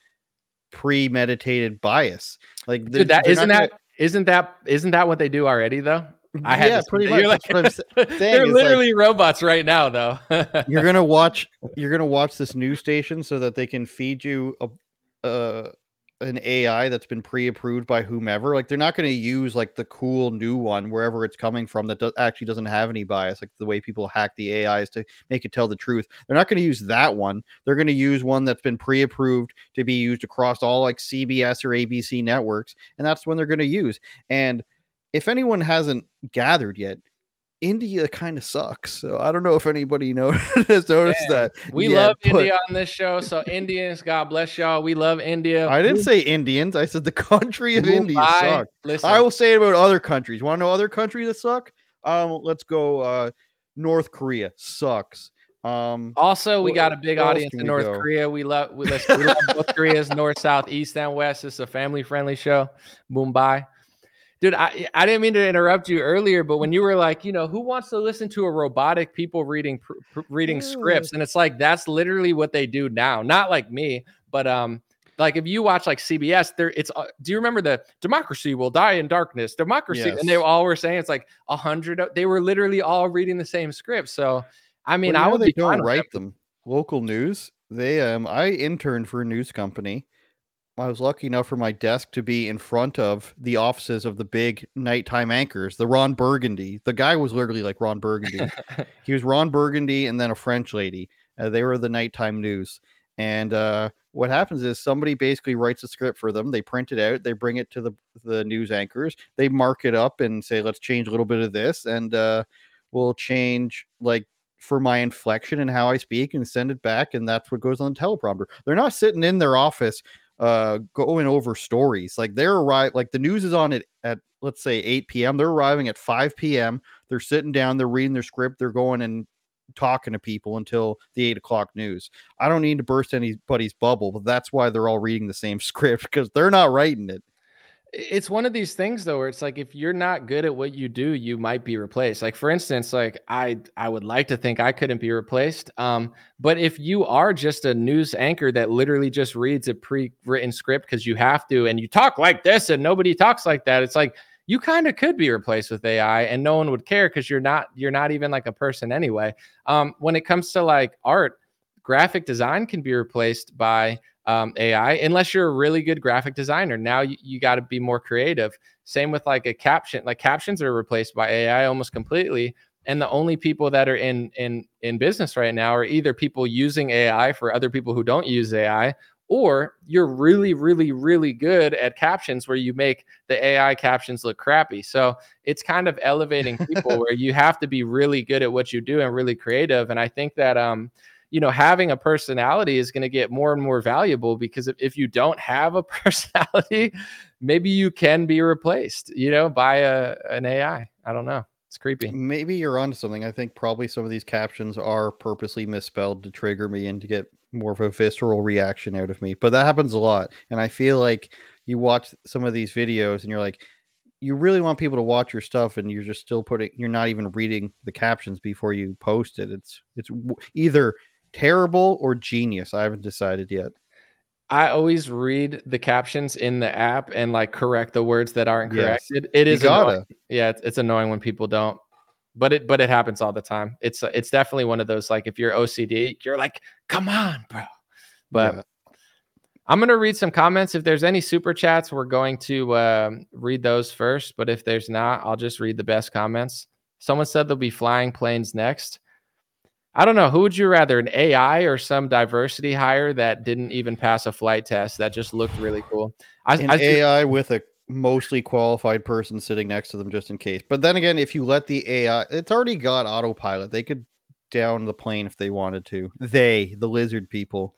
premeditated bias. Like Dude, that isn't that, gonna... isn't that, isn't that what they do already though? I had yeah, pretty much. Like, that's what I'm they're literally like, robots right now, though. you're gonna watch. You're gonna watch this news station so that they can feed you a, uh, an A I that's been pre-approved by whomever. Like they're not gonna use like the cool new one wherever it's coming from that do- actually doesn't have any bias. Like the way people hack the A Is to make it tell the truth. They're not gonna use that one. They're gonna use one that's been pre-approved to be used across all like C B S or A B C networks, and that's when they're gonna use and. If anyone hasn't gathered yet, India kind of sucks. So I don't know if anybody noticed, has noticed Man, that. We yet, love but... India on this show. So Indians, God bless y'all. We love India. I didn't say Indians. I said the country of India sucks. Listen. I will say it about other countries. Want to know other countries that suck? Um, let's go. Uh, North Korea sucks. Um, also, we got a big audience in North go? Korea. We love we, we love both Koreas, north, south, east, and west. It's a family-friendly show. Mumbai. Dude, I, I didn't mean to interrupt you earlier, but when you were like, you know, who wants to listen to a robotic people reading pr- pr- reading scripts? And it's like, that's literally what they do now. Not like me, but um, like if you watch like C B S, there it's, uh, do you remember the democracy will die in darkness, democracy? Yes. And they all were saying it's like a hundred. They were literally all reading the same script. So, I mean, well, I would they be don't write them. Local news. They um, I interned for a news company. I was lucky enough for my desk to be in front of the offices of the big nighttime anchors, the Ron Burgundy. The guy was literally like Ron Burgundy. He was Ron Burgundy and then a French lady. Uh, they were the nighttime news. And uh, what happens is somebody basically writes a script for them. They print it out. They bring it to the, the news anchors. They mark it up and say, let's change a little bit of this. And uh, we'll change like for my inflection and how I speak and send it back. And that's what goes on the teleprompter. They're not sitting in their office uh going over stories. Like they're arrive like the news is on it at, let's say, eight p.m. They're arriving at five p.m. They're sitting down, they're reading their script, they're going and talking to people until the eight o'clock news. I don't need to burst anybody's bubble, but that's why they're all reading the same script, because they're not writing it. It's one of these things though where it's like if you're not good at what you do, you might be replaced. Like for instance, like I I would like to think I couldn't be replaced. Um, but if you are just a news anchor that literally just reads a pre-written script because you have to, and you talk like this and nobody talks like that, it's like you kind of could be replaced with A I and no one would care because you're not you're not even like a person anyway. Um, when it comes to like art, graphic design can be replaced by Um, A I, unless you're a really good graphic designer. Now you, you got to be more creative. Same with like a caption, like captions are replaced by A I almost completely. And the only people that are in, in, in business right now are either people using A I for other people who don't use A I, or you're really, really, really good at captions where you make the A I captions look crappy. So it's kind of elevating people where you have to be really good at what you do and really creative. And I think that, um, you know, having a personality is going to get more and more valuable, because if, if you don't have a personality, maybe you can be replaced, you know, by a, an A I. I don't know. It's creepy. Maybe you're onto something. I think probably some of these captions are purposely misspelled to trigger me and to get more of a visceral reaction out of me. But that happens a lot. And I feel like you watch some of these videos and you're like, you really want people to watch your stuff, and you're just still putting, you're not even reading the captions before you post it. It's, it's either terrible or genius. I haven't decided yet. I always read the captions in the app and like correct the words that aren't correct. Yes. It, it is annoying. Yeah, it's, it's annoying when people don't. But it but it happens all the time. It's it's definitely one of those, like if you're O C D, you're like, come on, bro. But yeah. I'm gonna read some comments. If there's any super chats, we're going to um, read those first. But if there's not, I'll just read the best comments. Someone said they'll be flying planes next. I don't know. Who would you rather, an A I or some diversity hire that didn't even pass a flight test that just looked really cool? I, an I, I, A I with a mostly qualified person sitting next to them just in case. But then again, if you let the A I, it's already got autopilot. They could down the plane if they wanted to. They, the lizard people.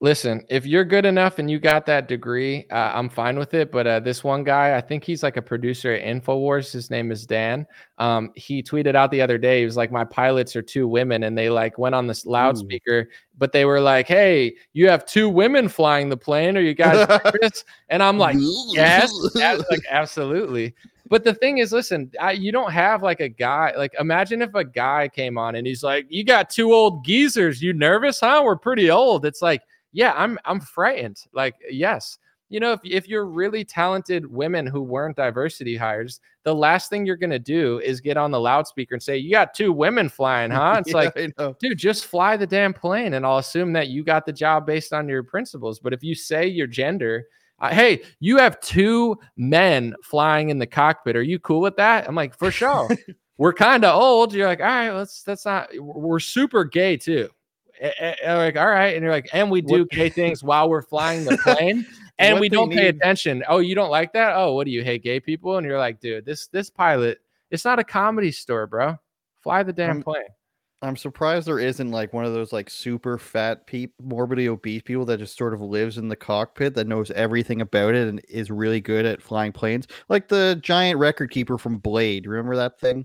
Listen, if you're good enough and you got that degree, uh, I'm fine with it. But uh, this one guy, I think he's like a producer at InfoWars. His name is Dan. Um, he tweeted out the other day, he was like, my pilots are two women. And they like went on this loudspeaker, Ooh. But they were like, hey, you have two women flying the plane. Are you guys nervous? And I'm like, yes, like, absolutely. But the thing is, listen, I, you don't have like a guy. Like, imagine if a guy came on and he's like, you got two old geezers. You nervous, huh? We're pretty old. It's like, yeah, I'm I'm frightened. Like, yes. You know, if, if you're really talented women who weren't diversity hires, the last thing you're going to do is get on the loudspeaker and say, you got two women flying, huh? It's yeah, like, dude, just fly the damn plane. And I'll assume that you got the job based on your principles. But if you say your gender, uh, hey, you have two men flying in the cockpit. Are you cool with that? I'm like, for sure. We're kind of old. You're like, all right, let's, that's not, we're super gay too. And like, all right, and you're like, and we do gay things while we're flying the plane, and we don't pay attention. Oh, you don't like that? Oh, what do you hate, gay people? And you're like, dude, this this pilot, it's not a comedy store, bro. Fly the damn I'm, plane. I'm surprised there isn't like one of those like super fat people, morbidly obese people that just sort of lives in the cockpit that knows everything about it and is really good at flying planes, like the giant record keeper from Blade. Remember that thing?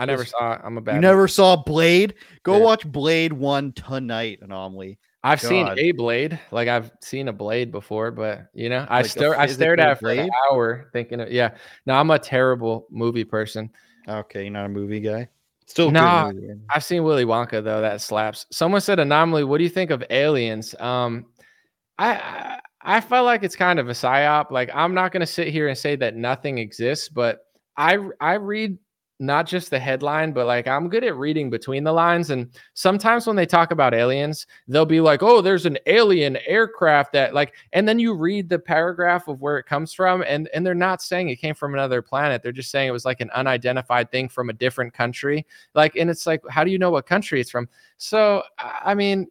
I never saw it. I'm a bad You never saw Blade? Go yeah. watch Blade one tonight, Anomaly. I've God. seen a Blade. Like, I've seen a Blade before, but, you know, like I, st- I stared at it for an hour thinking, of, yeah. No, I'm a terrible movie person. Okay, you're not a movie guy? Still no, nah, I've seen Willy Wonka, though. That slaps. Someone said, Anomaly, what do you think of aliens? Um, I... I I felt like it's kind of a psyop. Like, I'm not going to sit here and say that nothing exists, but I I read... not just the headline, but like I'm good at reading between the lines. And sometimes when they talk about aliens, they'll be like, oh, there's an alien aircraft that like, and then you read the paragraph of where it comes from. And, and they're not saying it came from another planet. They're just saying it was like an unidentified thing from a different country. Like, and it's like, how do you know what country it's from? So, I mean,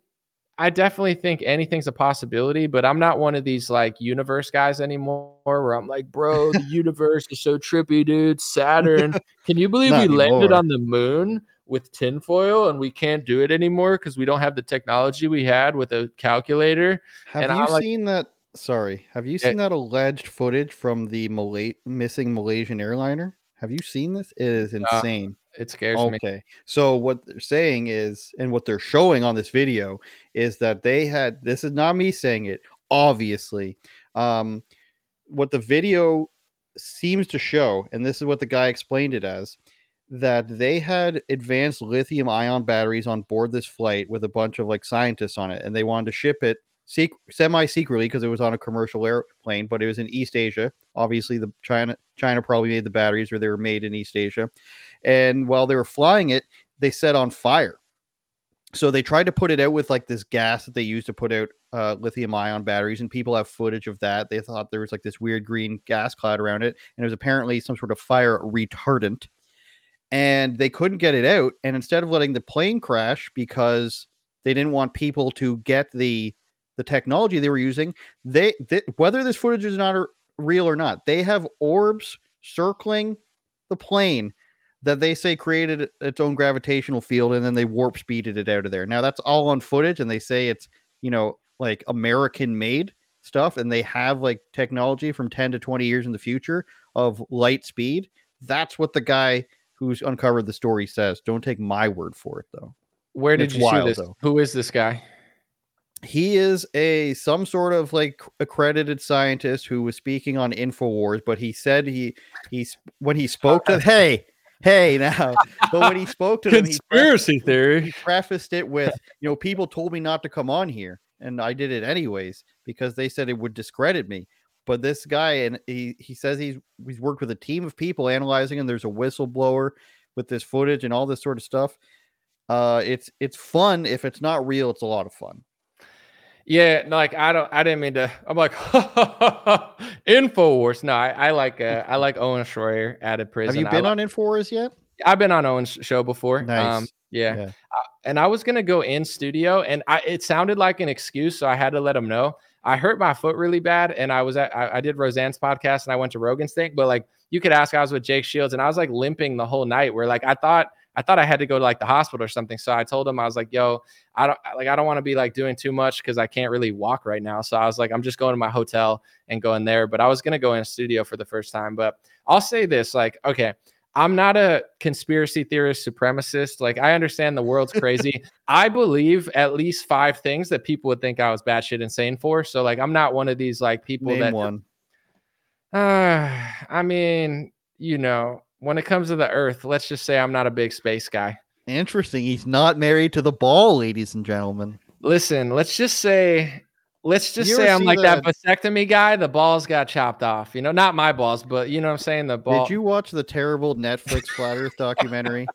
I definitely think anything's a possibility, but I'm not one of these like universe guys anymore where I'm like, bro, the universe is so trippy, dude. Saturn. Can you believe we landed on the moon with tinfoil and we can't do it anymore because we don't have the technology we had with a calculator? Have and you like, seen that? Sorry. Have you seen it, that alleged footage from the Malay, missing Malaysian airliner? Have you seen this? It is insane. Uh, It scares okay. me. Okay. So what they're saying is, and what they're showing on this video is that they had, this is not me saying it, obviously. Um, what the video seems to show, and this is what the guy explained it as, that they had advanced lithium ion batteries on board this flight with a bunch of like scientists on it. And they wanted to ship it sec- semi-secretly because it was on a commercial airplane, but it was in East Asia. Obviously, the China, China probably made the batteries or they were made in East Asia. And while they were flying it, they set on fire. So they tried to put it out with like this gas that they used to put out uh, lithium ion batteries. And people have footage of that. They thought there was like this weird green gas cloud around it. And it was apparently some sort of fire retardant. And they couldn't get it out. And instead of letting the plane crash because they didn't want people to get the the technology they were using, they, they whether this footage is not or, real or not, they have orbs circling the plane that they say created its own gravitational field, and then they warp speeded it out of there. Now that's all on footage, and they say it's, you know, like American made stuff, and they have like technology from ten to twenty years in the future of light speed. That's what the guy who's uncovered the story says. Don't take my word for it though. Where did it's you wild, see this? Though. Who is this guy? He is a some sort of like accredited scientist who was speaking on InfoWars, but he said he he's when he spoke to hey hey now but when he spoke to them, conspiracy he prefaced, theory he prefaced it with, you know, people told me not to come on here and I did it anyways because they said it would discredit me. But this guy, and he he says he's he's worked with a team of people analyzing, and there's a whistleblower with this footage and all this sort of stuff. Uh, it's it's fun. If it's not real, it's a lot of fun. Yeah, like I don't, I didn't mean to. I'm like, InfoWars. No, I, I like, uh, I like Owen Schroyer out of prison. Have you been like, on InfoWars yet? I've been on Owen's show before. Nice. Um, yeah, yeah. Uh, and I was gonna go in studio, and I, it sounded like an excuse, so I had to let him know. I hurt my foot really bad. And I was at, I, I did Roseanne's podcast and I went to Rogan's thing, but like, you could ask, I was with Jake Shields and I was like limping the whole night where like, I thought, I thought I had to go to like the hospital or something. So I told him, I was like, yo, I don't like, I don't want to be like doing too much because I can't really walk right now. So I was like, I'm just going to my hotel and going there, but I was going to go in a studio for the first time. But I'll say this, like, okay, I'm not a conspiracy theorist supremacist. Like, I understand the world's crazy. I believe at least five things that people would think I was batshit insane for. So like, I'm not one of these like people. Name that one. Uh, I mean, you know, when it comes to the earth, let's just say I'm not a big space guy. Interesting. He's not married to the ball, ladies and gentlemen. Listen, let's just say, let's just say I'm like that vasectomy guy. The balls got chopped off, you know, not my balls, but you know what I'm saying? The ball. Did you watch the terrible Netflix Flat Earth documentary?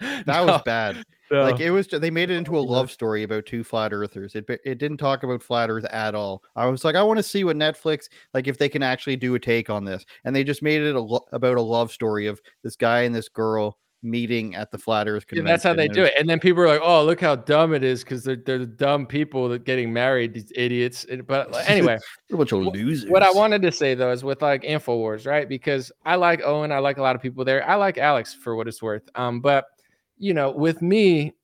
That no. was bad. No. Like it was, they made it into a love story about two flat earthers. It it didn't talk about flat earth at all. I was like, I want to see what Netflix, like if they can actually do a take on this. And they just made it a lo- about a love story of this guy and this girl meeting at the flat earth convention. Yeah, that's how they do it. And then people are like, oh, look how dumb it is. Cause they're, they're the dumb people that getting married, these idiots. But anyway, a bunch of losers. What I wanted to say though, is with like InfoWars, right? Because I like Owen. I like a lot of people there. I like Alex for what it's worth. Um, but you know, with me,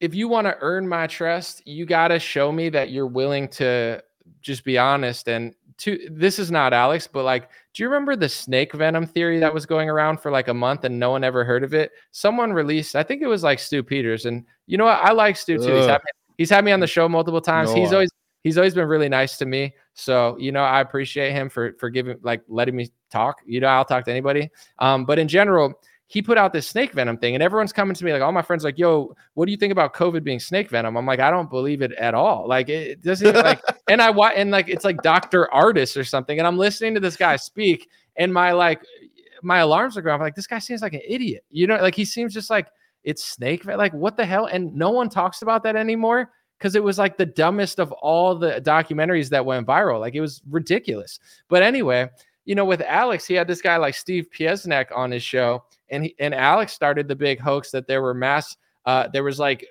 if you want to earn my trust, you got to show me that you're willing to just be honest. And to, this is not Alex, but like, do you remember the snake venom theory that was going around for like a month and no one ever heard of it? Someone released, I think it was like Stu Peters. And you know what? I like Stu too. He's had, he's had me on the show multiple times. No. He's always, he's always been really nice to me. So, you know, I appreciate him for, for giving, like letting me talk, you know, I'll talk to anybody. Um, but in general, he put out this snake venom thing and everyone's coming to me. Like all my friends are like, yo, what do you think about COVID being snake venom? I'm like, I don't believe it at all. Like it doesn't like, and I wa- and like, it's like Doctor Artis or something. And I'm listening to this guy speak and my, like my alarms are going. I'm like, this guy seems like an idiot. You know, like he seems just like it's snake venom. Like what the hell? And no one talks about that anymore. Cause it was like the dumbest of all the documentaries that went viral. Like it was ridiculous. But anyway, you know, with Alex, he had this guy like Steve Piesnik on his show. And he, and Alex started the big hoax that there were mass, uh, there was like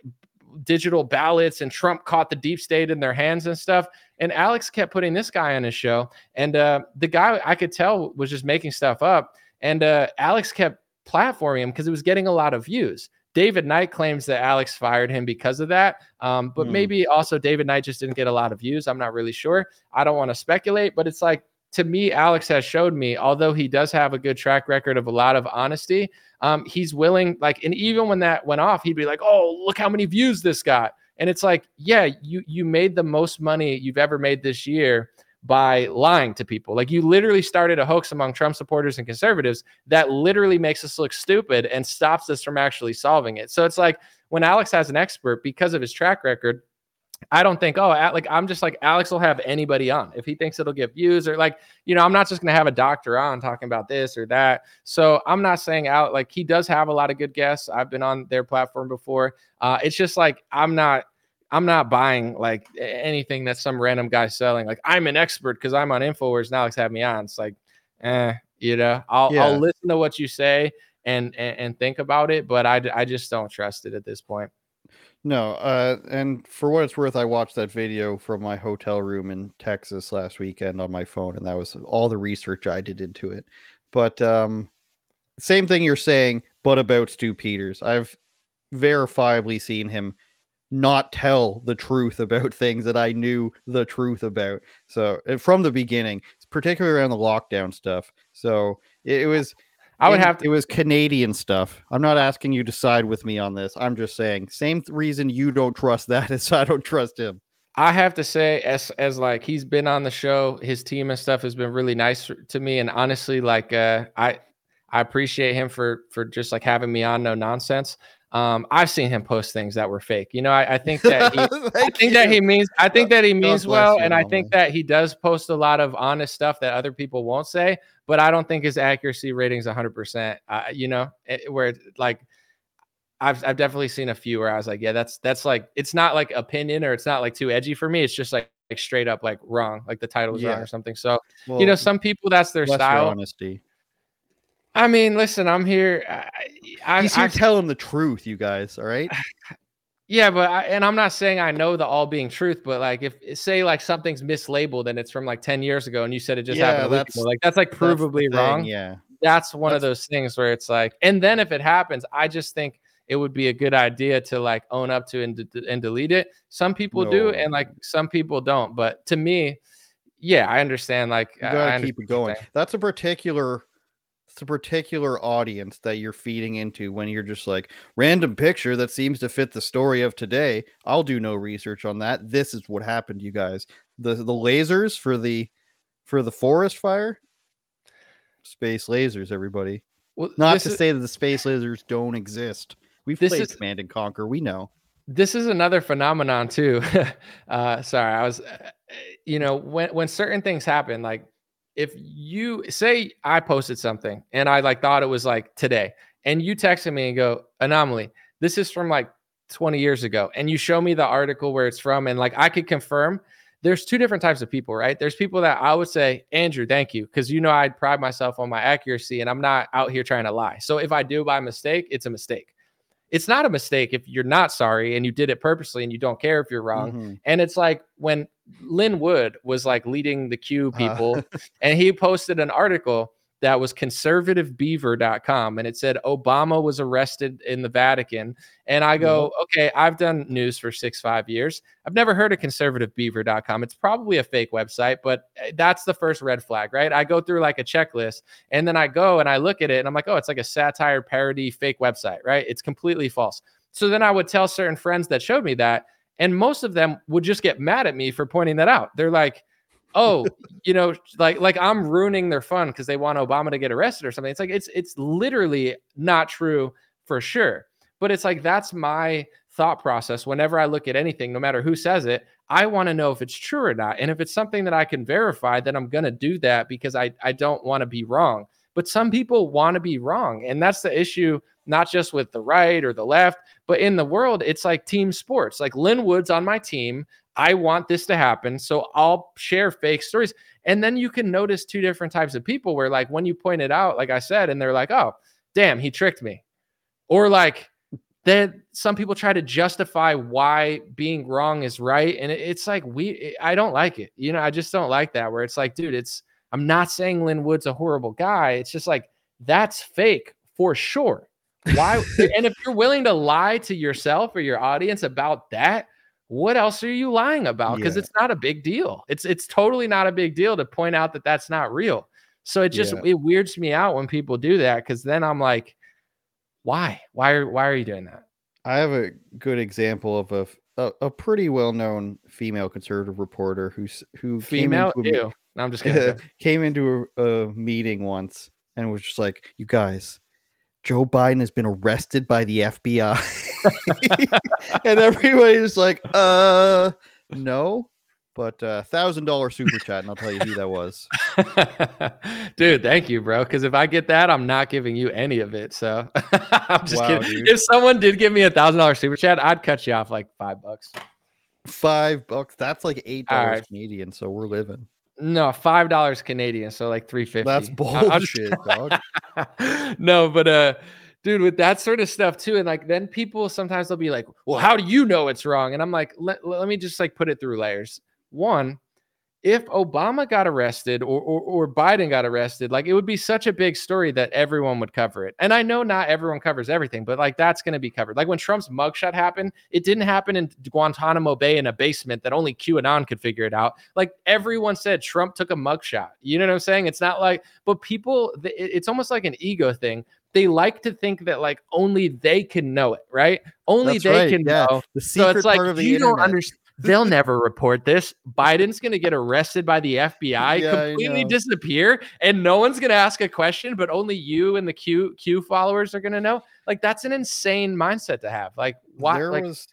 digital ballots and Trump caught the deep state in their hands and stuff. And Alex kept putting this guy on his show. And uh, the guy I could tell was just making stuff up. And uh, Alex kept platforming him because it was getting a lot of views. David Knight claims that Alex fired him because of that. Um, but mm. maybe also David Knight just didn't get a lot of views. I'm not really sure. I don't want to speculate, but it's like, to me, Alex has showed me, although he does have a good track record of a lot of honesty, um, he's willing, like, and even when that went off, he'd be like, oh, look how many views this got. And it's like, yeah, you you made the most money you've ever made this year by lying to people. Like you literally started a hoax among Trump supporters and conservatives that literally makes us look stupid and stops us from actually solving it. So it's like when Alex has an expert because of his track record, I don't think, oh, like, I'm just like, Alex will have anybody on if he thinks it'll get views or like, you know, I'm not just going to have a doctor on talking about this or that. So I'm not saying out like he does have a lot of good guests. I've been on their platform before. Uh, it's just like, I'm not, I'm not buying like anything that some random guy's selling. Like I'm an expert because I'm on InfoWars and Alex had me on. It's like, eh, you know, I'll, yeah. I'll listen to what you say and, and, and think about it, but I, I just don't trust it at this point. No, uh, and for what it's worth, I watched that video from my hotel room in Texas last weekend on my phone, and that was all the research I did into it. But um, same thing you're saying, but about Stu Peters. I've verifiably seen him not tell the truth about things that I knew the truth about. So from the beginning, particularly around the lockdown stuff. So it, it was... I would have to. It was Canadian stuff. I'm not asking you to side with me on this. I'm just saying same th- reason you don't trust that is I don't trust him. I have to say as, as like, he's been on the show, his team and stuff has been really nice to me. And honestly, like, uh, I, I appreciate him for, for just like having me on No Nonsense. Um, I've seen him post things that were fake. You know, I, I think that he, I think you. that he means, I think that he means well. You, and I think that he does post a lot of honest stuff that other people won't say, but I don't think his accuracy rating's a hundred percent, uh, you know, it, where it's like, I've, I've definitely seen a few where I was like, yeah, that's, that's like, it's not like opinion or it's not like too edgy for me. It's just like, like straight up, like wrong, like the title's yeah. wrong or something. So, well, you know, some people that's their style. Honesty. I mean, listen, I'm here. I, I, He's here I, telling the truth, you guys. All right. Yeah, but I, and I'm not saying I know the all being truth, but like if say like something's mislabeled and it's from like ten years ago and you said it just yeah, happened, that's, like that's like provably that's wrong. Yeah, that's one that's, of those things where it's like, and then if it happens, I just think it would be a good idea to like own up to and, d- and delete it. Some people no. do, and like some people don't. But to me, yeah, I understand. Like you gotta I understand keep it going. That. That's a particular. It's a particular audience that you're feeding into when you're just like random picture that seems to fit the story of today. I'll do no research on that. This is what happened, you guys. The the lasers for the for the forest fire. Space lasers, everybody. Well, not to is, say that the space lasers don't exist. We've played is, Command and Conquer. We know. This is another phenomenon too. uh, sorry, I was, you know, when when certain things happen, like if you say I posted something and I like thought it was like today and you texted me and go anomaly, this is from like twenty years ago. And you show me the article where it's from. And like, I could confirm there's two different types of people, right? There's people that I would say, Andrew, thank you. Cause you know, I'd pride myself on my accuracy and I'm not out here trying to lie. So if I do by mistake, it's a mistake. It's not a mistake if you're not sorry and you did it purposely and you don't care if you're wrong. Mm-hmm. And it's like when Lynn Wood was like leading the Q people uh. and he posted an article that was conservative beaver dot com and it said Obama was arrested in the Vatican. And I go, mm-hmm. okay, I've done news for six, five years. I've never heard of conservative beaver dot com. It's probably a fake website, but that's the first red flag, right? I go through like a checklist and then I go and I look at it and I'm like, oh, it's like a satire parody fake website, right? It's completely false. So then I would tell certain friends that showed me that, and most of them would just get mad at me for pointing that out. They're like, oh, you know, like like I'm ruining their fun because they want Obama to get arrested or something. It's like, it's it's literally not true for sure. But it's like, that's my thought process. Whenever I look at anything, no matter who says it, I want to know if it's true or not. And if it's something that I can verify, then I'm going to do that because I, I don't want to be wrong. But some people want to be wrong. And that's the issue, not just with the right or the left, but in the world, it's like team sports. Like Lynn Wood's on my team. I want this to happen. So I'll share fake stories. And then you can notice two different types of people where like when you point it out, like I said, and they're like, oh, damn, he tricked me. Or like then some people try to justify why being wrong is right. And it's like, we, I don't like it. You know, I just don't like that where it's like, dude, it's, I'm not saying Lynn Wood's a horrible guy. It's just like, that's fake for sure. Why? And if you're willing to lie to yourself or your audience about that, what else are you lying about? Because yeah. it's not a big deal. It's it's totally not a big deal to point out that that's not real. So it just yeah. it weirds me out when people do that because then I'm like, why? Why are why are you doing that? I have a good example of a a, a pretty well known female conservative reporter who's who female came into a, no, I'm just kidding. came into a, a meeting once and was just like, you guys, Joe Biden has been arrested by the F B I. And everybody's like, uh, no, but uh one thousand dollars super chat. And I'll tell you who that was. Dude, thank you, bro. Because if I get that, I'm not giving you any of it. So I'm just wow, kidding. Dude. If someone did give me a one thousand dollars super chat, I'd cut you off like five bucks. Five bucks. That's like eight dollars right. Canadian. So we're living. No, five dollars Canadian, so like three fifty. That's bullshit, dog. No, but uh, dude, with that sort of stuff too, and like then people sometimes they'll be like, "Well, how do you know it's wrong?" And I'm like, "Let let me just like put it through layers. One, if Obama got arrested or or, or Biden got arrested, like it would be such a big story that everyone would cover it. And I know not everyone covers everything, but like that's going to be covered. Like when Trump's mugshot happened, it didn't happen in Guantanamo Bay in a basement that only QAnon could figure it out. Like everyone said Trump took a mugshot. You know what I'm saying? It's not like, but people, it's almost like an ego thing. They like to think that like only they can know it, right? Only That's they right. can yeah. know. The secret so it's like part of the you internet. Don't understand. They'll never report this. Biden's going to get arrested by the F B I, yeah, completely disappear, and no one's going to ask a question, but only you and the Q Q followers are going to know. Like, that's an insane mindset to have. Like, why? There like, was,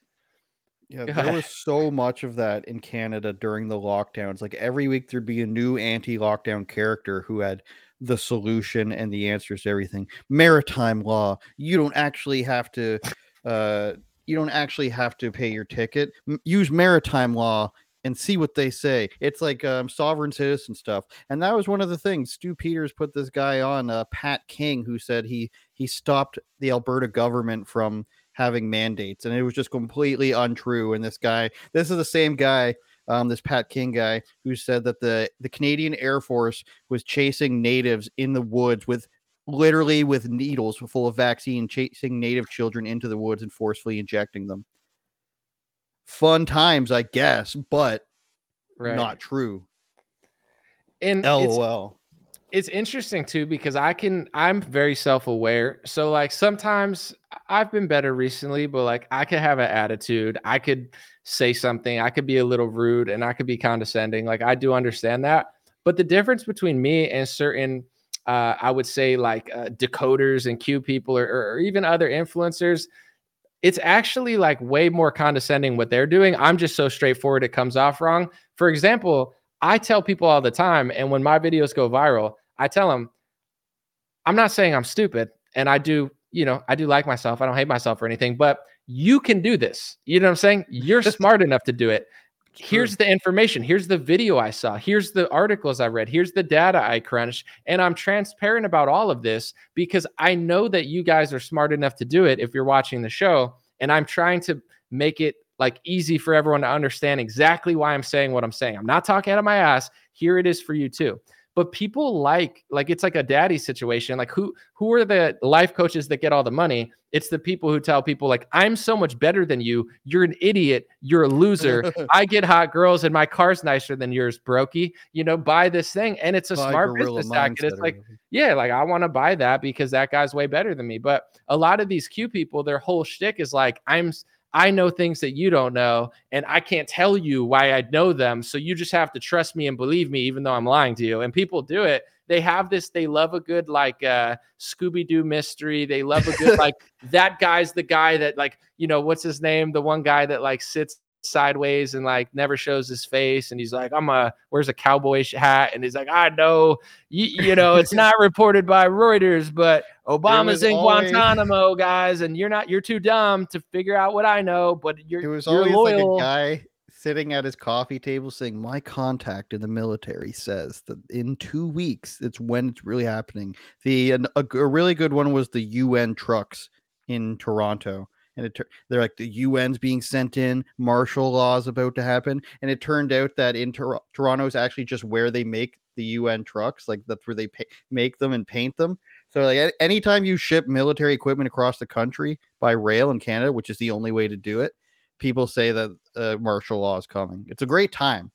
yeah, there was so much of that in Canada during the lockdowns. Like, every week there'd be a new anti-lockdown character who had the solution and the answers to everything. Maritime law. You don't actually have to... Uh, You don't actually have to pay your ticket. M- use maritime law and see what they say. It's like um, sovereign citizen stuff. And that was one of the things. Stu Peters put this guy on, uh, Pat King, who said he he stopped the Alberta government from having mandates, and it was just completely untrue. And this guy, this is the same guy, um, this Pat King guy, who said that the, the Canadian Air Force was chasing natives in the woods with literally with needles full of vaccine, chasing native children into the woods and forcefully injecting them. Fun times, I guess, but right. Not true. And L O L. It's, it's interesting too, because I can, I'm very self-aware. So like sometimes I've been better recently, but like I could have an attitude. I could say something. I could be a little rude and I could be condescending. Like I do understand that. But the difference between me and certain, uh, I would say like uh, decoders and Q people or, or even other influencers, it's actually like way more condescending what they're doing. I'm just so straightforward. It comes off wrong. For example, I tell people all the time, and when my videos go viral, I tell them, I'm not saying I'm stupid, and I do, you know, I do like myself. I don't hate myself or anything, but you can do this. You know what I'm saying? You're smart enough to do it. Here's the information. Here's the video I saw. Here's the articles I read. Here's the data I crunched. And I'm transparent about all of this because I know that you guys are smart enough to do it if you're watching the show. And I'm trying to make it like easy for everyone to understand exactly why I'm saying what I'm saying. I'm not talking out of my ass. Here it is for you too. But people like, like it's like a daddy situation. Like who, who are the life coaches that get all the money? It's the people who tell people like, I'm so much better than you. You're an idiot. You're a loser. I get hot girls and my car's nicer than yours, brokey. You know, buy this thing. And it's a buy smart business tactic. It's like, yeah, like I want to buy that because that guy's way better than me. But a lot of these Q people, their whole shtick is like, I'm, I know things that you don't know, and I can't tell you why I know them. So you just have to trust me and believe me, even though I'm lying to you. And people do it. They have this, they love a good, like uh Scooby-Doo mystery. They love a good, like that guy's the guy that like, you know, what's his name? The one guy that like sits sideways and like never shows his face. And he's like, I'm a, where's a cowboy hat? And he's like, I know, you, you know, it's not reported by Reuters, but Obama's in always, Guantanamo, guys. And you're not, you're too dumb to figure out what I know, but you're, it was always you're loyal. Like a guy sitting at his coffee table saying, my contact in the military says that in two weeks, it's when it's really happening. The, an, a, a really good one was the U N trucks in Toronto. And it, they're like the U N's being sent in, martial law is about to happen. And it turned out that in Tor- Toronto is actually just where they make the U N trucks. Like that's where they pa- make them and paint them. So like anytime you ship military equipment across the country by rail in Canada, which is the only way to do it, people say that uh, martial law is coming. It's a great time.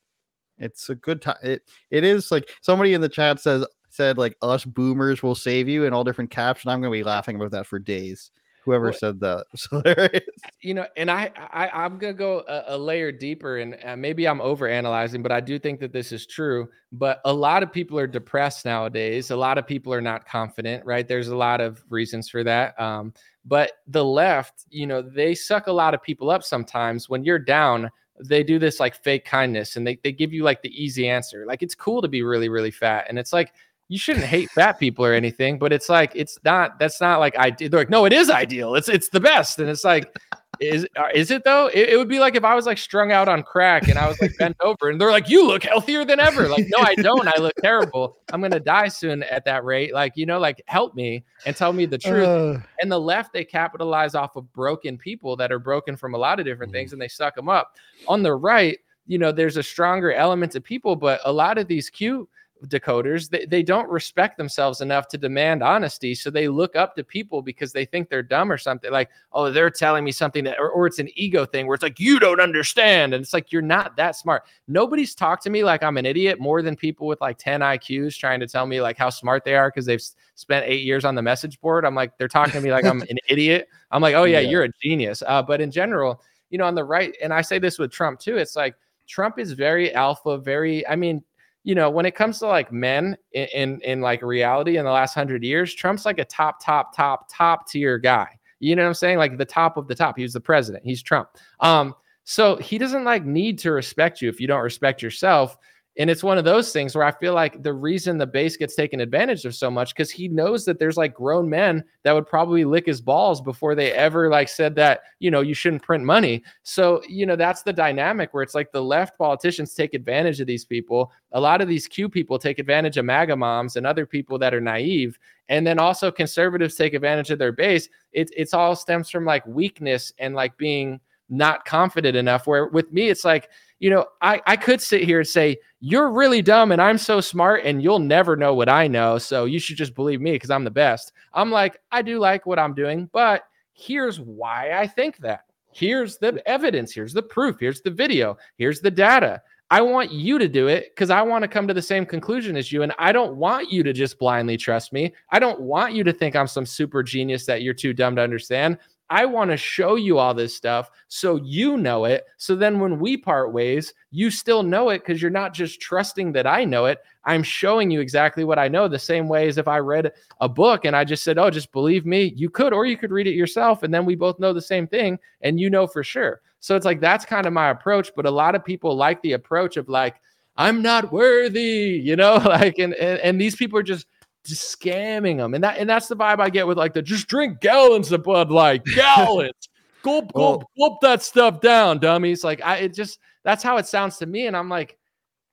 It's a good time. It It is like somebody in the chat says said like us boomers will save you in all different caps. And I'm going to be laughing about that for days. Whoever well, said that was hilarious. You know, and I, I, I'm going to go a, a layer deeper, and uh, maybe I'm overanalyzing, but I do think that this is true. But a lot of people are depressed nowadays. A lot of people are not confident, right? There's a lot of reasons for that. Um, but the left, you know, they suck a lot of people up sometimes. When you're down, they do this like fake kindness, and they, they give you like the easy answer. Like it's cool to be really, really fat. And it's like, you shouldn't hate fat people or anything, but it's like, it's not, that's not like ideal. They're like, no, it is ideal. It's, it's the best. And it's like, is, is it though? It, it would be like if I was like strung out on crack and I was like bent over and they're like, you look healthier than ever. Like, no, I don't. I look terrible. I'm going to die soon at that rate. Like, you know, like help me and tell me the truth. Uh, and the left, they capitalize off of broken people that are broken from a lot of different things, and they suck them up. On the right, you know, there's a stronger element to people, but a lot of these cute decoders, they, they don't respect themselves enough to demand honesty. So they look up to people because they think they're dumb or something, like, oh, they're telling me something that, or, or it's an ego thing where it's like, you don't understand. And it's like, you're not that smart. Nobody's talked to me like I'm an idiot more than people with like ten I Qs trying to tell me like how smart they are because they've spent eight years on the message board. I'm like, they're talking to me like I'm an idiot. I'm like, oh yeah, yeah. You're a genius. Uh, but in general, you know, on the right, and I say this with Trump too, it's like, Trump is very alpha, very, I mean, you know, when it comes to like men in, in, in like reality in the last hundred years, Trump's like a top, top, top, top tier guy. You know what I'm saying? Like the top of the top. He was the president. He's Trump. Um, so he doesn't like need to respect you if you don't respect yourself. And it's one of those things where I feel like the reason the base gets taken advantage of so much, because he knows that there's like grown men that would probably lick his balls before they ever like said that, you know, you shouldn't print money. So, you know, that's the dynamic where it's like the left politicians take advantage of these people. A lot of these Q people take advantage of MAGA moms and other people that are naive. And then also conservatives take advantage of their base. It, it's all stems from like weakness and like being not confident enough, where with me, it's like, you know, I, I could sit here and say, you're really dumb and I'm so smart and you'll never know what I know. So you should just believe me because I'm the best. I'm like, I do like what I'm doing, but here's why I think that. Here's the evidence. Here's the proof. Here's the video. Here's the data. I want you to do it because I want to come to the same conclusion as you. And I don't want you to just blindly trust me. I don't want you to think I'm some super genius that you're too dumb to understand. I want to show you all this stuff so you know it. So then when we part ways, you still know it because you're not just trusting that I know it. I'm showing you exactly what I know, the same way as if I read a book and I just said, oh, just believe me. You could, or you could read it yourself. And then we both know the same thing and you know for sure. So it's like, that's kind of my approach. But a lot of people like the approach of like, I'm not worthy, you know, like, and and, and these people are just Just scamming them, and that and that's the vibe I get with like the just drink gallons of Bud Light, gallons, gulp, gulp, gulp that stuff down, dummies. Like I, it just that's how it sounds to me, and I'm like,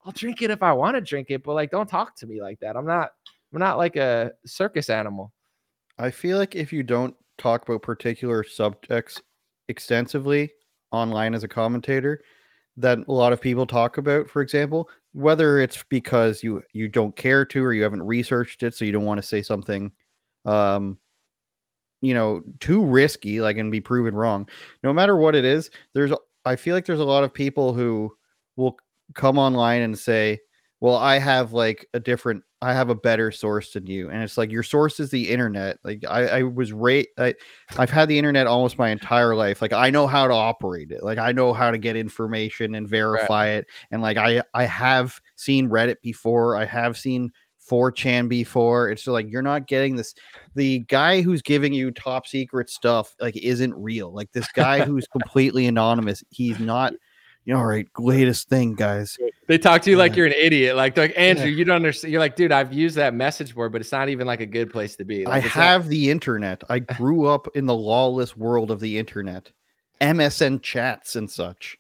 I'll drink it if I want to drink it, but like don't talk to me like that. I'm not, I'm not like a circus animal. I feel like if you don't talk about particular subjects extensively online as a commentator, that a lot of people talk about, for example, whether it's because you, you don't care to, or you haven't researched it, so you don't want to say something, um, you know, too risky, like, and be proven wrong. No matter what it is, there's, I feel like there's a lot of people who will come online and say, well, I have like a different, I have a better source than you. And it's like, your source is the internet. Like I, I was right. I, I've had the internet almost my entire life. Like I know how to operate it. Like I know how to get information and verify right. it. And like, I, I have seen Reddit before. I have seen four chan before. It's like, you're not getting this. The guy who's giving you top secret stuff, like, isn't real. Like this guy who's completely anonymous. He's not, all right, latest thing, guys. They talk to you yeah. like you're an idiot. Like, like Andrew, yeah. you don't understand. You're like, dude, I've used that message board, but it's not even like a good place to be. Like, I have like- the internet. I grew up in the lawless world of the internet, M S N chats and such.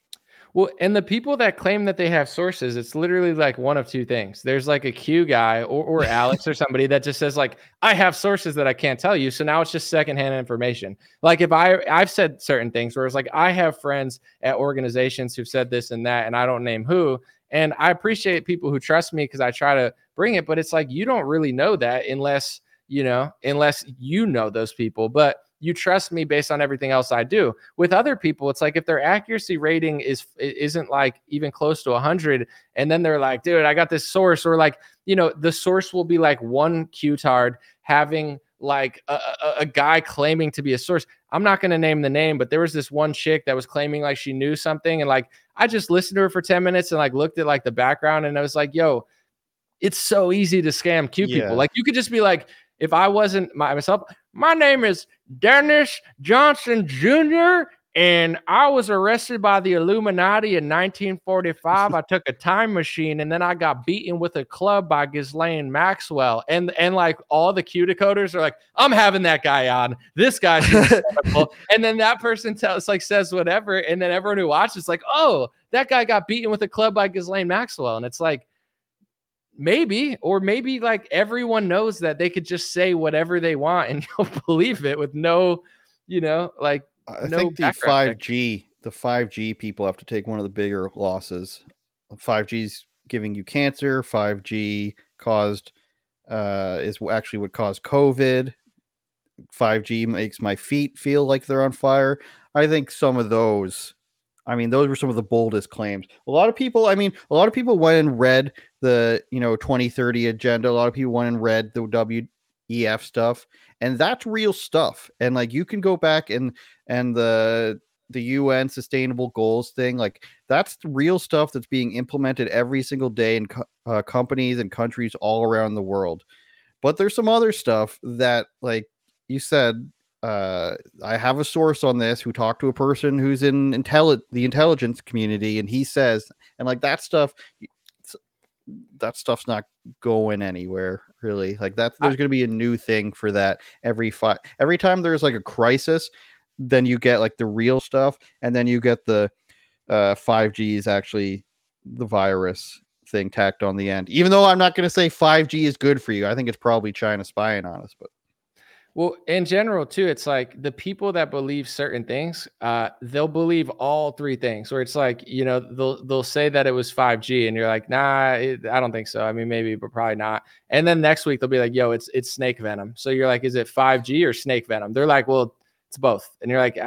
Well, and the people that claim that they have sources, it's literally like one of two things. There's like a Q guy or, or Alex or somebody that just says like, I have sources that I can't tell you. So now it's just secondhand information. Like if I, I've said certain things where it's like, I have friends at organizations who've said this and that, and I don't name who. And I appreciate people who trust me because I try to bring it, but it's like, you don't really know that unless, you know, unless you know those people. But you trust me based on everything else I do. With other people, it's like if their accuracy rating is isn't like even close to one hundred, and then they're like, dude, I got this source, or like, you know, the source will be like one Q-tard having like a, a, a guy claiming to be a source. I'm not going to name the name, but there was this one chick that was claiming like she knew something, and like I just listened to her for ten minutes and like looked at like the background, and I was like, yo, it's so easy to scam Q yeah. people. Like you could just be like, if I wasn't myself, my name is Dennis Johnson Junior, and I was arrested by the Illuminati in nineteen forty-five. I took a time machine, and then I got beaten with a club by Ghislaine Maxwell. And and like all the Q decoders are like, I'm having that guy on. This guy's incredible. And then that person tells like says whatever, and then everyone who watches is like, oh, that guy got beaten with a club by Ghislaine Maxwell. And it's like, maybe, or maybe like everyone knows that they could just say whatever they want and you'll believe it with no, you know, like I no think the five G, check. The five G people have to take one of the bigger losses. five G's giving you cancer. five G caused uh, is actually what caused COVID. five G makes my feet feel like they're on fire. I think some of those. I mean, those were some of the boldest claims. A lot of people, I mean, a lot of people went and read the, you know, twenty thirty agenda. A lot of people went and read the W E F stuff, and that's real stuff. And like, you can go back and, and the, the U N sustainable goals thing, like that's real stuff that's being implemented every single day in co- uh, companies and countries all around the world. But there's some other stuff that, like you said, uh I have a source on this who talked to a person who's in intelli- the intelligence community, and he says, and like that stuff, that stuff's not going anywhere really. Like that, there's going to be a new thing for that every five, every time there's like a crisis, then you get like the real stuff, and then you get the uh, five G is actually the virus thing tacked on the end. Even though I'm not going to say five G is good for you, I think it's probably China spying on us. But well, in general too, it's like the people that believe certain things, uh, they'll believe all three things. Or it's like, you know, they'll they'll say that it was five G, and you're like, nah, it, I don't think so. I mean, maybe, but probably not. And then next week they'll be like, yo, it's it's snake venom. So you're like, is it five G or snake venom? They're like, well, it's both. And you're like,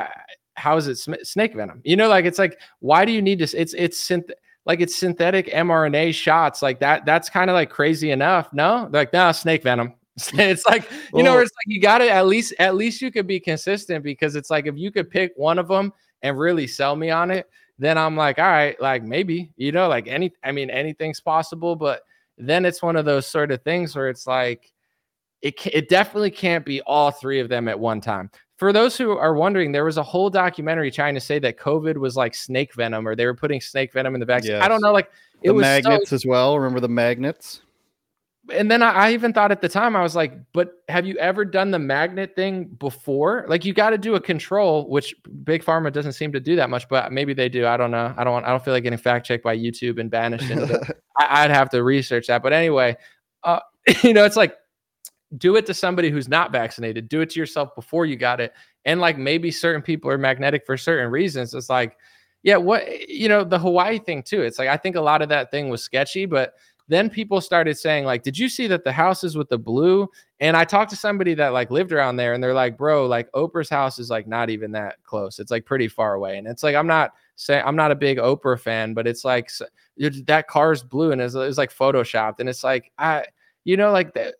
how is it sm- snake venom? You know, like it's like, why do you need this? It's it's synth- like it's synthetic mRNA shots like that. That's kind of like crazy enough. No, they're like, nah, snake venom. It's like, you know, it's like you got to at least at least you could be consistent, because it's like if you could pick one of them and really sell me on it, then I'm like, all right, like maybe, you know, like any I mean, anything's possible. But then it's one of those sort of things where it's like it it definitely can't be all three of them at one time. For those who are wondering, there was a whole documentary trying to say that COVID was like snake venom, or they were putting snake venom in the vaccine. Yes. I don't know. Like it the was magnets so- as well. Remember the magnets? And then I, I even thought at the time, I was like, but have you ever done the magnet thing before? Like you got to do a control, which big pharma doesn't seem to do that much, but maybe they do. I don't know. I don't want, I don't feel like getting fact checked by YouTube and banished. Into I, I'd have to research that. But anyway, uh, you know, it's like, do it to somebody who's not vaccinated, do it to yourself before you got it. And like, maybe certain people are magnetic for certain reasons. It's like, yeah, what, you know, the Hawaii thing too. It's like, I think a lot of that thing was sketchy, but then people started saying like, did you see that the houses with the blue? And I talked to somebody that like lived around there, and they're like, bro, like Oprah's house is like not even that close. It's like pretty far away. And it's like, I'm not saying I'm not a big Oprah fan, but it's like that car's blue and it's, it's like photoshopped. And it's like, I, you know, like that.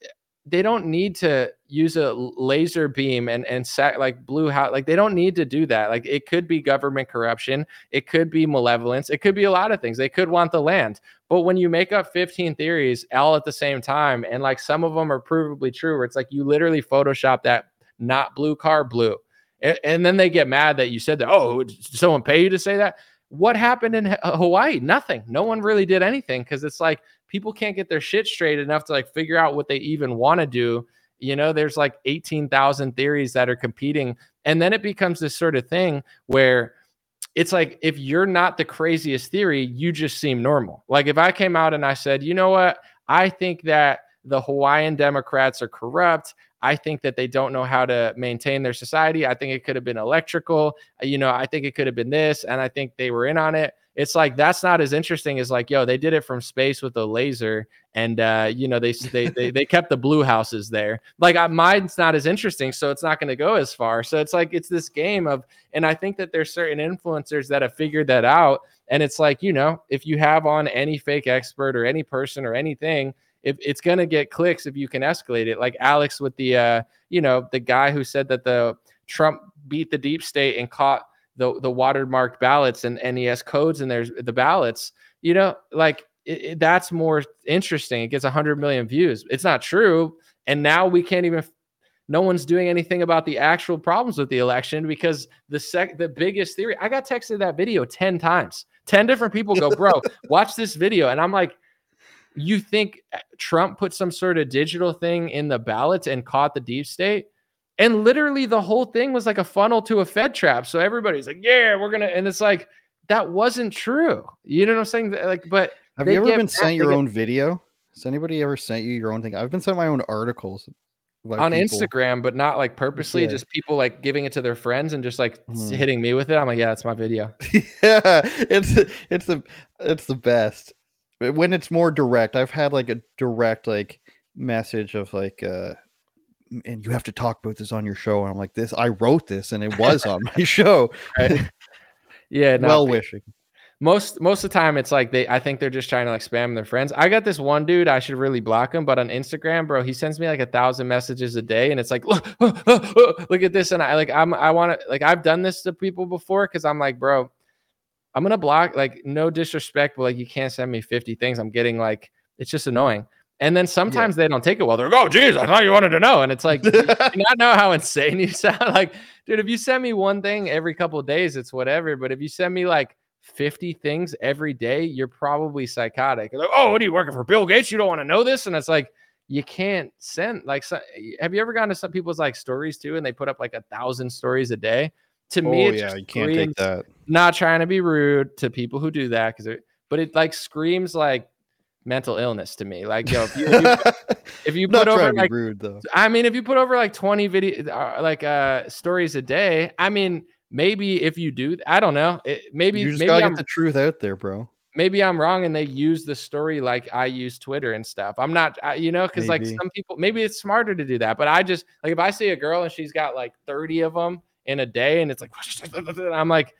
They don't need to use a laser beam and, and sac- like blue house. Like they don't need to do that. Like it could be government corruption. It could be malevolence. It could be a lot of things. They could want the land. But when you make up fifteen theories all at the same time, and like some of them are provably true, where it's like you literally Photoshop that not blue car blue. And, and then they get mad that you said that. Oh, did someone pay you to say that? What happened in Hawaii? Nothing. No one really did anything, because it's like people can't get their shit straight enough to like figure out what they even want to do. You know, there's like eighteen thousand theories that are competing. And then it becomes this sort of thing where it's like, if you're not the craziest theory, you just seem normal. Like if I came out and I said, you know what, I think that the Hawaiian Democrats are corrupt. I think that they don't know how to maintain their society. I think it could have been electrical. You know, I think it could have been this. And I think they were in on it. It's like, that's not as interesting as like, yo, they did it from space with a laser. And, uh, you know, they, they, they, they kept the blue houses there. Like I, mine's not as interesting. So it's not going to go as far. So it's like, it's this game of, and I think that there's certain influencers that have figured that out. And it's like, you know, if you have on any fake expert or any person or anything, If it's going to get clicks if you can escalate it. Like Alex with the, uh, you know, the guy who said that the Trump beat the deep state and caught the the watermarked ballots and N E S codes, and there's the ballots, you know, like it, it, that's more interesting. It gets one hundred million views. It's not true. And now we can't even, no one's doing anything about the actual problems with the election, because the sec, the biggest theory, I got texted that video ten times, ten different people go, bro, watch this video. And I'm like, you think Trump put some sort of digital thing in the ballots and caught the deep state? And literally the whole thing was like a funnel to a Fed trap. So everybody's like, yeah, we're going to. And it's like, that wasn't true. You know what I'm saying? Like, but have you ever been sent your own video? Has anybody ever sent you your own thing? I've been sent my own articles on Instagram, but not like purposely, yeah. Just people like giving it to their friends and just like mm. hitting me with it. I'm like, yeah, that's my video. Yeah, it's, it's the, it's the best. When it's more direct, I've had like a direct like message of like, uh, and you have to talk about this on your show. And I'm like, this, I wrote this and it was on my show. Right. Yeah. No, well wishing. Most, most of the time it's like they, I think they're just trying to like spam their friends. I got this one dude, I should really block him, but on Instagram, bro, he sends me like a thousand messages a day. And it's like, look, look, look, look at this. And I like, I'm, I want to like, I've done this to people before. Cause I'm like, bro, I'm going to block, like, no disrespect, but like, you can't send me fifty things. I'm getting like, it's just annoying. And then sometimes yeah. they don't take it well. They're like, oh, geez, I thought you wanted to know. And it's like, you not know how insane you sound. Like, dude, if you send me one thing every couple of days, it's whatever. But if you send me like fifty things every day, you're probably psychotic. Like, oh, what are you working for, Bill Gates? You don't want to know this? And it's like, you can't send, like, so, have you ever gone to some people's like stories too, and they put up like a thousand stories a day? To me, oh, it yeah, just you can't take that. Not trying to be rude to people who do that, because, but it like screams like mental illness to me. Like, yo, if you, if you, if you put over like, rude, though. I mean, if you put over like twenty video uh, like uh stories a day, I mean, maybe if you do, I don't know. It, maybe you just maybe gotta I'm, get the truth out there, bro. Maybe I'm wrong, and they use the story like I use Twitter and stuff. I'm not, I, you know, because like some people, maybe it's smarter to do that. But I just like, if I see a girl and she's got like thirty of them in a day, and it's like, I'm like,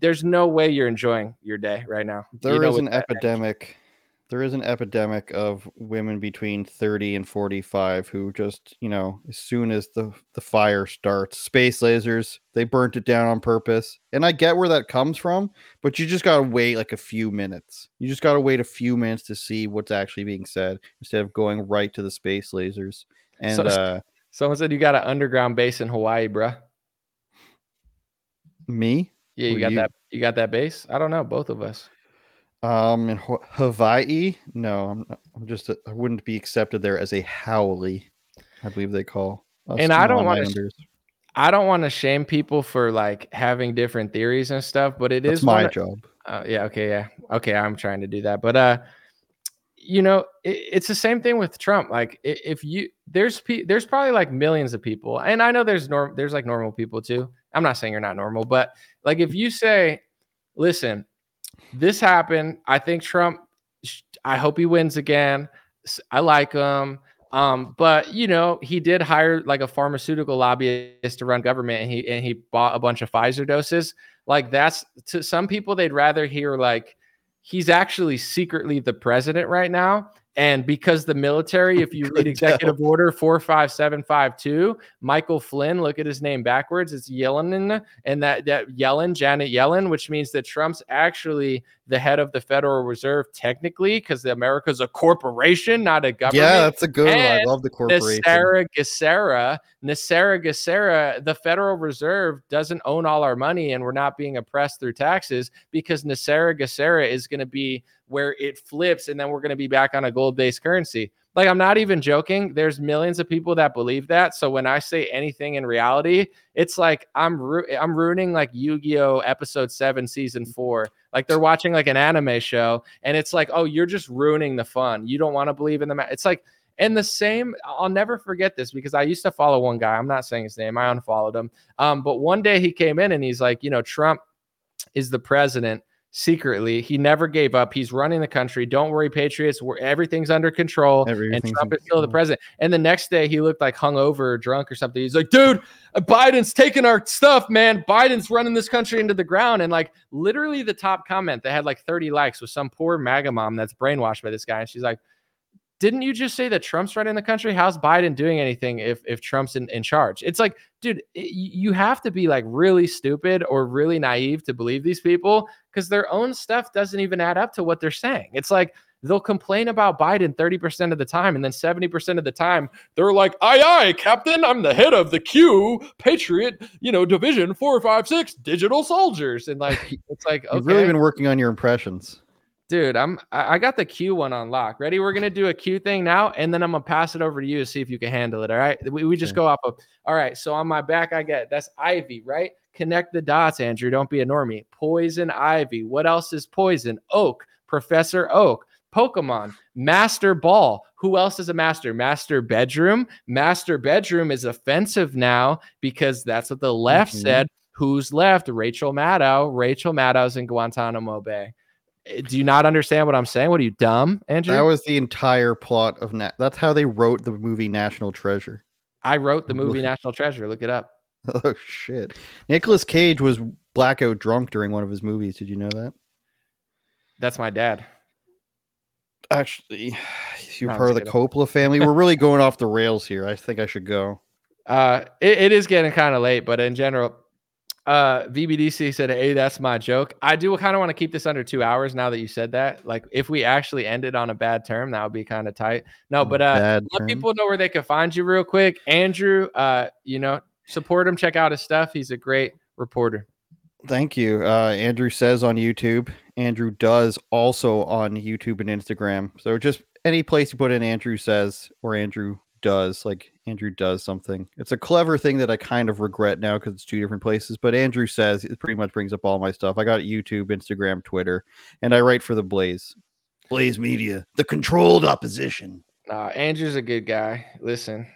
there's no way you're enjoying your day right now. There you know, is an epidemic. Energy. There is an epidemic of women between thirty and forty-five who just, you know, as soon as the, the fire starts, space lasers, they burnt it down on purpose. And I get where that comes from, but you just got to wait like a few minutes. You just got to wait a few minutes to see what's actually being said instead of going right to the space lasers. And so, uh, someone said you got an underground base in Hawaii, bruh. Me? Yeah, you Were got you? that. You got that base? I don't know. Both of us. Um, in Hawaii, no, I'm, I'm just, a, I wouldn't be accepted there as a Howley, I believe they call. And I don't want to, I don't want to shame people for like having different theories and stuff, but it That's is my job. Uh, yeah. Okay. Yeah. Okay. I'm trying to do that, but, uh, you know, it, it's the same thing with Trump. Like if you, there's, pe- there's probably like millions of people, and I know there's norm, there's like normal people too. I'm not saying you're not normal, but like, if you say, listen, this happened. I think Trump, I hope he wins again. I like him. Um, but, you know, he did hire like a pharmaceutical lobbyist to run government, and he and he bought a bunch of Pfizer doses. Like, that's to some people, they'd rather hear like he's actually secretly the president right now. And because the military, if you read executive tell. order four five seven five two, Michael Flynn, look at his name backwards, it's Yellen, and that, that Yellen, Janet Yellen, which means that Trump's actually the head of the Federal Reserve technically, because America's a corporation, not a government. Yeah, that's a good and one. I love the corporation. Nessara Gessara, Nessara Gessara, the Federal Reserve doesn't own all our money, and we're not being oppressed through taxes, because Nessara Gessara is going to be where it flips, and then we're going to be back on a gold-based currency. Like, I'm not even joking. There's millions of people that believe that. So when I say anything in reality, it's like I'm ru- I'm ruining like Yu-Gi-Oh! Episode seven, Season four. Like, they're watching like an anime show, and it's like, oh, you're just ruining the fun. You don't want to believe in the ma-. It's like, and the same, I'll never forget this, because I used to follow one guy. I'm not saying his name. I unfollowed him. Um, but one day he came in, and he's like, you know, Trump is the president. Secretly, he never gave up. He's running the country. Don't worry, Patriots. We're, everything's under control. Everything's and Trump is still the president. And the next day, he looked like hungover or drunk or something. He's like, dude, Biden's taking our stuff, man. Biden's running this country into the ground. And like, literally, the top comment that had like thirty likes was some poor MAGA mom that's brainwashed by this guy. And she's like, didn't you just say that Trump's running the country? How's Biden doing anything if, if Trump's in, in charge? It's like, dude, it, you have to be like really stupid or really naive to believe these people, because their own stuff doesn't even add up to what they're saying. It's like, they'll complain about Biden thirty percent of the time, and then seventy percent of the time, they're like, aye, aye, Captain, I'm the head of the Q Patriot, you know, Division four five six Digital Soldiers. And like, it's like, okay. You've really been working on your impressions. Dude, I'm I got the Q one on lock. Ready? We're gonna do a Q thing now, and then I'm gonna pass it over to you to see if you can handle it. All right. We, we just okay. go off of all right. So on my back, I get that's ivy, right? Connect the dots, Andrew. Don't be a normie. Poison ivy. What else is poison? Oak, Professor Oak, Pokemon, Master Ball. Who else is a master? Master bedroom. Master bedroom is offensive now, because that's what the left mm-hmm. said. Who's left? Rachel Maddow. Rachel Maddow's in Guantanamo Bay. Do you not understand what I'm saying? What are you, dumb, Andrew? That was the entire plot of Na- that's how they wrote the movie National Treasure. I wrote the movie National Treasure. Look it up. Oh shit! Nicolas Cage was blackout drunk during one of his movies. Did you know that? That's my dad. Actually, you're no, part of the Coppola family. We're really going off the rails here. I think I should go. Uh, it, it is getting kind of late, but in general. Uh, V B D C said, hey, that's my joke. I do kind of want to keep this under two hours now that you said that. Like, if we actually ended on a bad term, that would be kind of tight. No, but uh, let term. people know where they can find you real quick. Andrew, uh, you know, support him. Check out his stuff. He's a great reporter. Thank you. Uh, Andrew says on YouTube. Andrew does also on YouTube and Instagram. So just any place you put in Andrew says or Andrew does, like Andrew does something. It's a clever thing that I kind of regret now because it's two different places. But Andrew says it pretty much brings up all my stuff. I got YouTube, Instagram, Twitter, and I write for the Blaze. Blaze Media, the controlled opposition. Uh, Andrew's a good guy. Listen.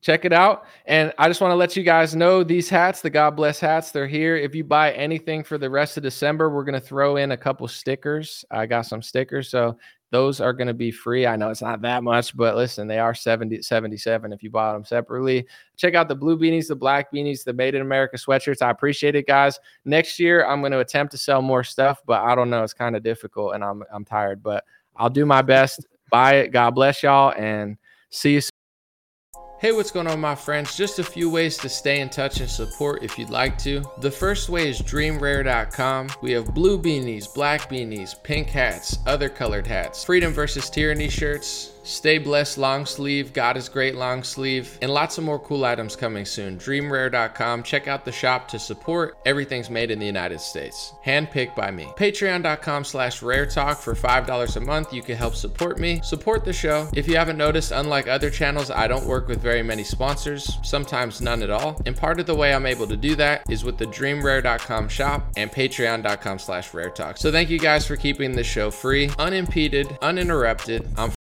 Check it out. And I just want to let you guys know these hats, the God Bless hats, they're here. If you buy anything for the rest of December, we're going to throw in a couple stickers. I got some stickers. So those are going to be free. I know it's not that much, but listen, they are seventy, seventy-seven if you bought them separately. Check out the blue beanies, the black beanies, the Made in America sweatshirts. I appreciate it, guys. Next year, I'm going to attempt to sell more stuff, but I don't know. It's kind of difficult and I'm I'm tired, but I'll do my best. Buy it. God bless y'all and see you soon. Hey, what's going on, my friends? Just a few ways to stay in touch and support if you'd like to. The first way is dream rare dot com. We have blue beanies, black beanies, pink hats, other colored hats, Freedom versus Tyranny shirts, Stay Blessed long sleeve, God is Great long sleeve, and lots of more cool items coming soon. dream rare dot com. Check out the shop to support. Everything's made in the United States. Handpicked by me. patreon dot com slash rare talk for five dollars a month. You can help support me. Support the show. If you haven't noticed, unlike other channels, I don't work with very many sponsors, sometimes none at all. And part of the way I'm able to do that is with the dream rare dot com shop and patreon dot com slash rare talk. So thank you guys for keeping the show free, unimpeded, uninterrupted. I'm